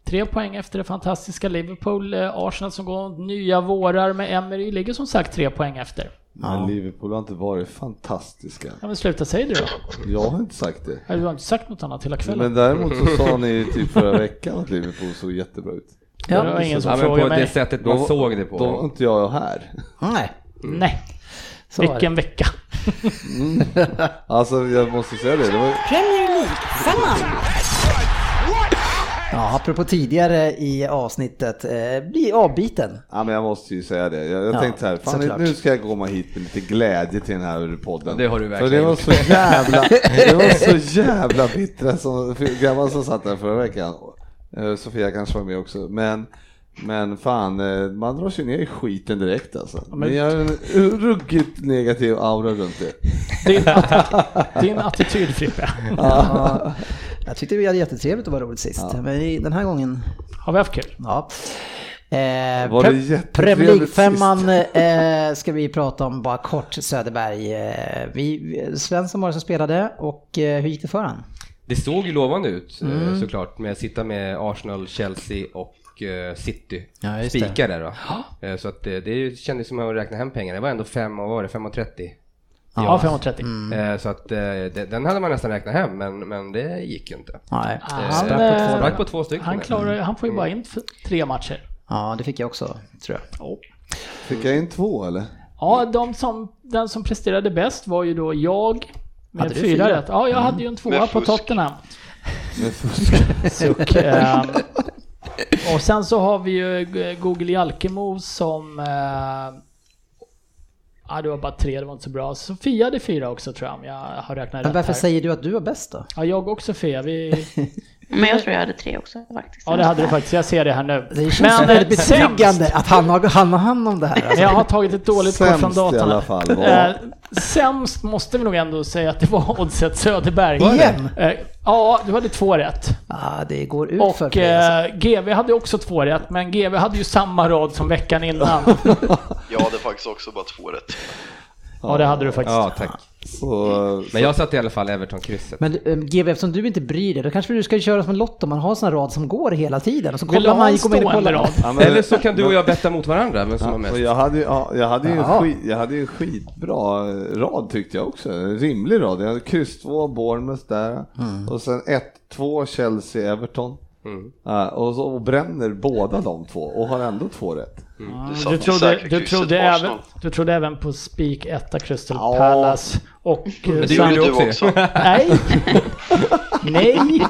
tre poäng efter det fantastiska Liverpool. eh, Arsenal som går nya vårar med Emery ligger som sagt tre poäng efter. Men ja. Liverpool har inte varit fantastiska. Ja, men sluta säga det då. Jag har inte sagt det. Nej, du har inte sagt något annat hela kvällen. Men däremot så sa ni typ förra veckan att Liverpool såg jättebra ut. Ja, det var ingen som ja, frågade på mig. Det sättet man då, såg det på. Då var inte jag här. Nej. Mm. Nej. Så vilken vecka. mm. Alltså jag måste säga det. Det var... Premier League, femman. Ja, apropå tidigare i avsnittet. Eh, bli avbiten. Ja, men jag måste ju säga det. Jag, jag ja, tänkte så här, fan, nu, nu ska jag komma hit med lite glädje till den här podden. Det har du verkligen. För det var så jävla, det var så jävla bittra som grabbar som satt där förra veckan. Sofia kanske var med också, men, men fan, man drar sig ner i skiten direkt alltså. Men jag har en ruggigt negativ aura runt det. Din, att- din attityd, Frippe. Ja, jag tyckte vi hade jättetrevligt och var roligt sist, ja. Men den här gången har vi haft kul. Ja. Eh, pre- Premier League-femman eh, ska vi prata om bara kort. Söderberg, eh, vi, Svensson var det som spelade och eh, hur gick det för han? Det såg ju lovande ut mm. såklart, men jag sitter med Arsenal, Chelsea och City ja, spikar där då. Ja. Så att det, det kändes som att man räknade hem pengarna. Det var ändå fem, vad var det, fem trettio? Ja, fem trettio. Mm. Så att den hade man nästan räknat hem, men, men det gick ju inte. Nej. Han, på två, på två stycken, han, klarar, han får ju bara in tre matcher. Ja, det fick jag också, tror jag. Oh. Fick jag in två eller? Ja, de som, den som presterade bäst var ju då jag... Med fyra, fyra rätt. Ja, jag mm. hade ju en tvåa på Tottenham. Suck. Och sen så har vi ju Google Jalkimo som... Eh, ja, det var bara tre, det var inte så bra. Sofia hade fyra också, tror jag, om jag har räknat rätt. Men varför här. Säger du att du var bäst då? Ja, jag och Sofia, vi... Men jag tror jag hade tre också faktiskt. Ja, det hade du faktiskt, jag ser det här nu. Det känns men det är betryggande att han har, han har hand om det här alltså. Jag har tagit ett dåligt kort från datorn i alla fall. Sämst måste vi nog ändå säga att det var Oddset Söderberg. Igen? Ja, du hade två rätt. Ja, ah, det går ut och, för det alltså. G V hade också två rätt, men G V hade ju samma rad som veckan innan. Jag hade faktiskt också bara två rätt. Ja, det hade du faktiskt. Ja, tack. Så, men jag satt i alla fall Everton-krysset. Men um, G V, eftersom du inte bryr dig, då kanske du ska köra som en lott om man har såna rad som går hela tiden. Och så kollar man, går med och kollar. Ja, men, eller så kan du och jag betta mot varandra. Men som ja, mest. Jag hade ju ja, jag hade ju skit, jag hade en skitbra rad tyckte jag också. En rimlig rad. Jag hade kryss två, Bournemouth där. Mm. Och sen ett, två, Chelsea, Everton. Mm. Ja, och, så, och bränner båda de två och har ändå två rätt. Mm. Du, du, trodde, du, trodde även, du trodde även på Spik ett Crystal ja. Palace och men det gjorde du också. Nej. Nej.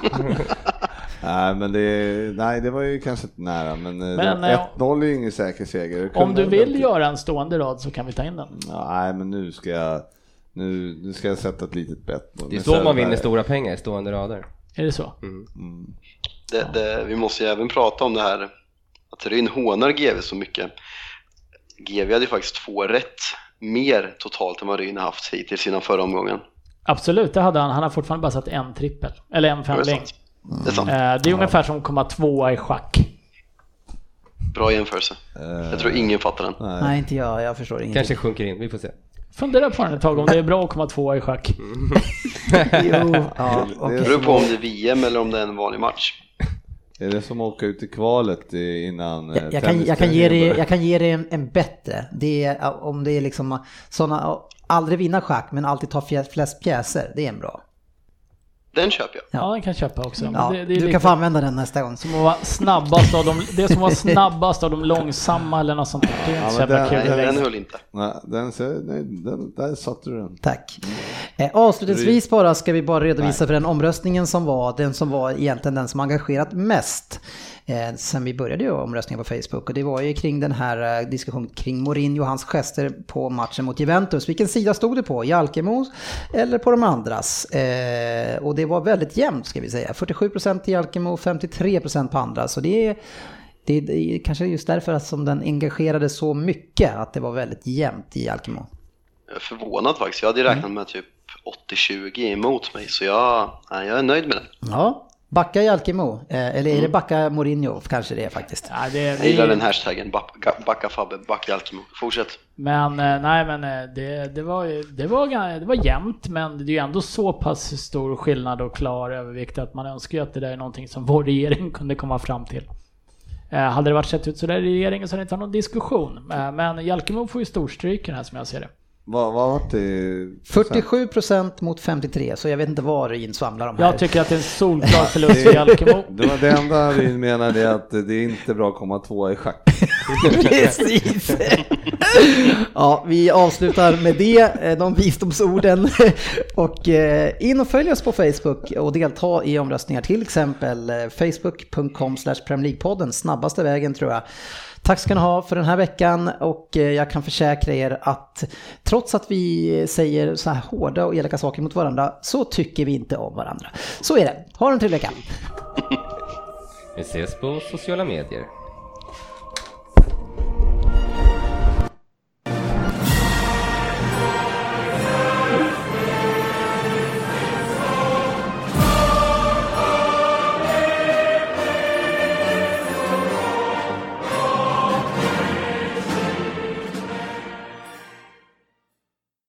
Nej, men det, nej, det var ju kanske inte nära. Men, men det, ett noll är ju ingen säker seger. Om du vill göra en stående rad så kan vi ta in den. Nej, men nu ska jag Nu, nu ska jag sätta ett litet bett. Det är så man vinner stora pengar i stående rader. Är det så? Mm. Mm. Det, det, vi måste ju även prata om det här att Ryn hånar G V så mycket. G V hade ju faktiskt två rätt mer totalt än vad Ryn har haft hittills innan förra omgången. Absolut, det hade han. Han har fortfarande bara satt en trippel. Eller en femling. Det är, mm. det är ja. Ungefär som komma tvåa i schack. Bra jämförelse. Jag tror ingen fattar den. Nej, Nej inte jag. Jag förstår ingenting. Kanske sjunker in, vi får se. Fundera på den ett tag om det är bra att komma tvåa i schack. Mm. Jo, ja, okay. Det beror på om det är V M eller om det är en vanlig match. Är det som åker ut i kvalet innan? Jag, jag, kan, jag, kan, ge det, jag kan ge dig en, en bättre. Det är, om det är liksom såna, aldrig vinna schack men alltid ta fjäs, flest pjäser. Det är en bra. Den köper jag. Ja, den kan köpa också. Ja, det, det du lite... kan få använda den nästa gång. Som var snabbast av de, det som var snabbast av de långsamma eller något sånt. Det är ja, den, nej, den höll inte. Nej, den, nej, den, där satte du den. Tack. Mm. Eh, avslutningsvis bara ska vi bara redovisa nej. för den omröstningen som var. Den som var egentligen den som engagerat mest. Eh, sen vi började ju omröstningen på Facebook. Och det var ju kring den här eh, diskussionen kring Mourinho och hans gester på matchen mot Juventus. Vilken sida stod det på? Jalkimo eller på de andras? Eh, och det var väldigt jämnt ska vi säga. fyrtiosju procent till Jalkimo och femtiotre procent på andra. Så det är, det är, det är kanske just därför att som den engagerade så mycket att det var väldigt jämnt i Jalkimo. Jag är förvånad faktiskt. Jag hade ju räknat mm. med typ åttio tjugo emot mig. Så jag, jag är nöjd med det. Ja. Backa Jalkimo, eller är det backa Mourinho? Kanske det är faktiskt. Ja, det, det... Jag gillar den hashtaggen, backa Fabbe, backa Jalkimo. Fortsätt. Men nej, men det, det, var, det, var, det var jämnt, men det är ju ändå så pass stor skillnad och klar övervikt att man önskar ju att det där är någonting som vår regering kunde komma fram till. Hade det varit sett ut så där i regeringen så hade det inte varit någon diskussion. Men Jalkimo får ju storstryken här som jag ser det. Vad, vad var det? fyrtiosju procent mot femtiotre, så jag vet inte vad Ryn svamlar om här. Jag tycker att det är en solklar förlust för Jalkimo. Det var det enda Ryn menade är att det är inte bra att komma tvåa i schack. Precis. Ja, vi avslutar med det, de visdomsorden. Och in och följ oss på Facebook och delta i omröstningar, till exempel facebook punkt com slash Premier League podden, snabbaste vägen tror jag. Tack ska ni ha för den här veckan, och jag kan försäkra er att trots att vi säger så här hårda och elaka saker mot varandra så tycker vi inte om varandra. Så är det. Ha en trevlig vecka. Vi ses på sociala medier.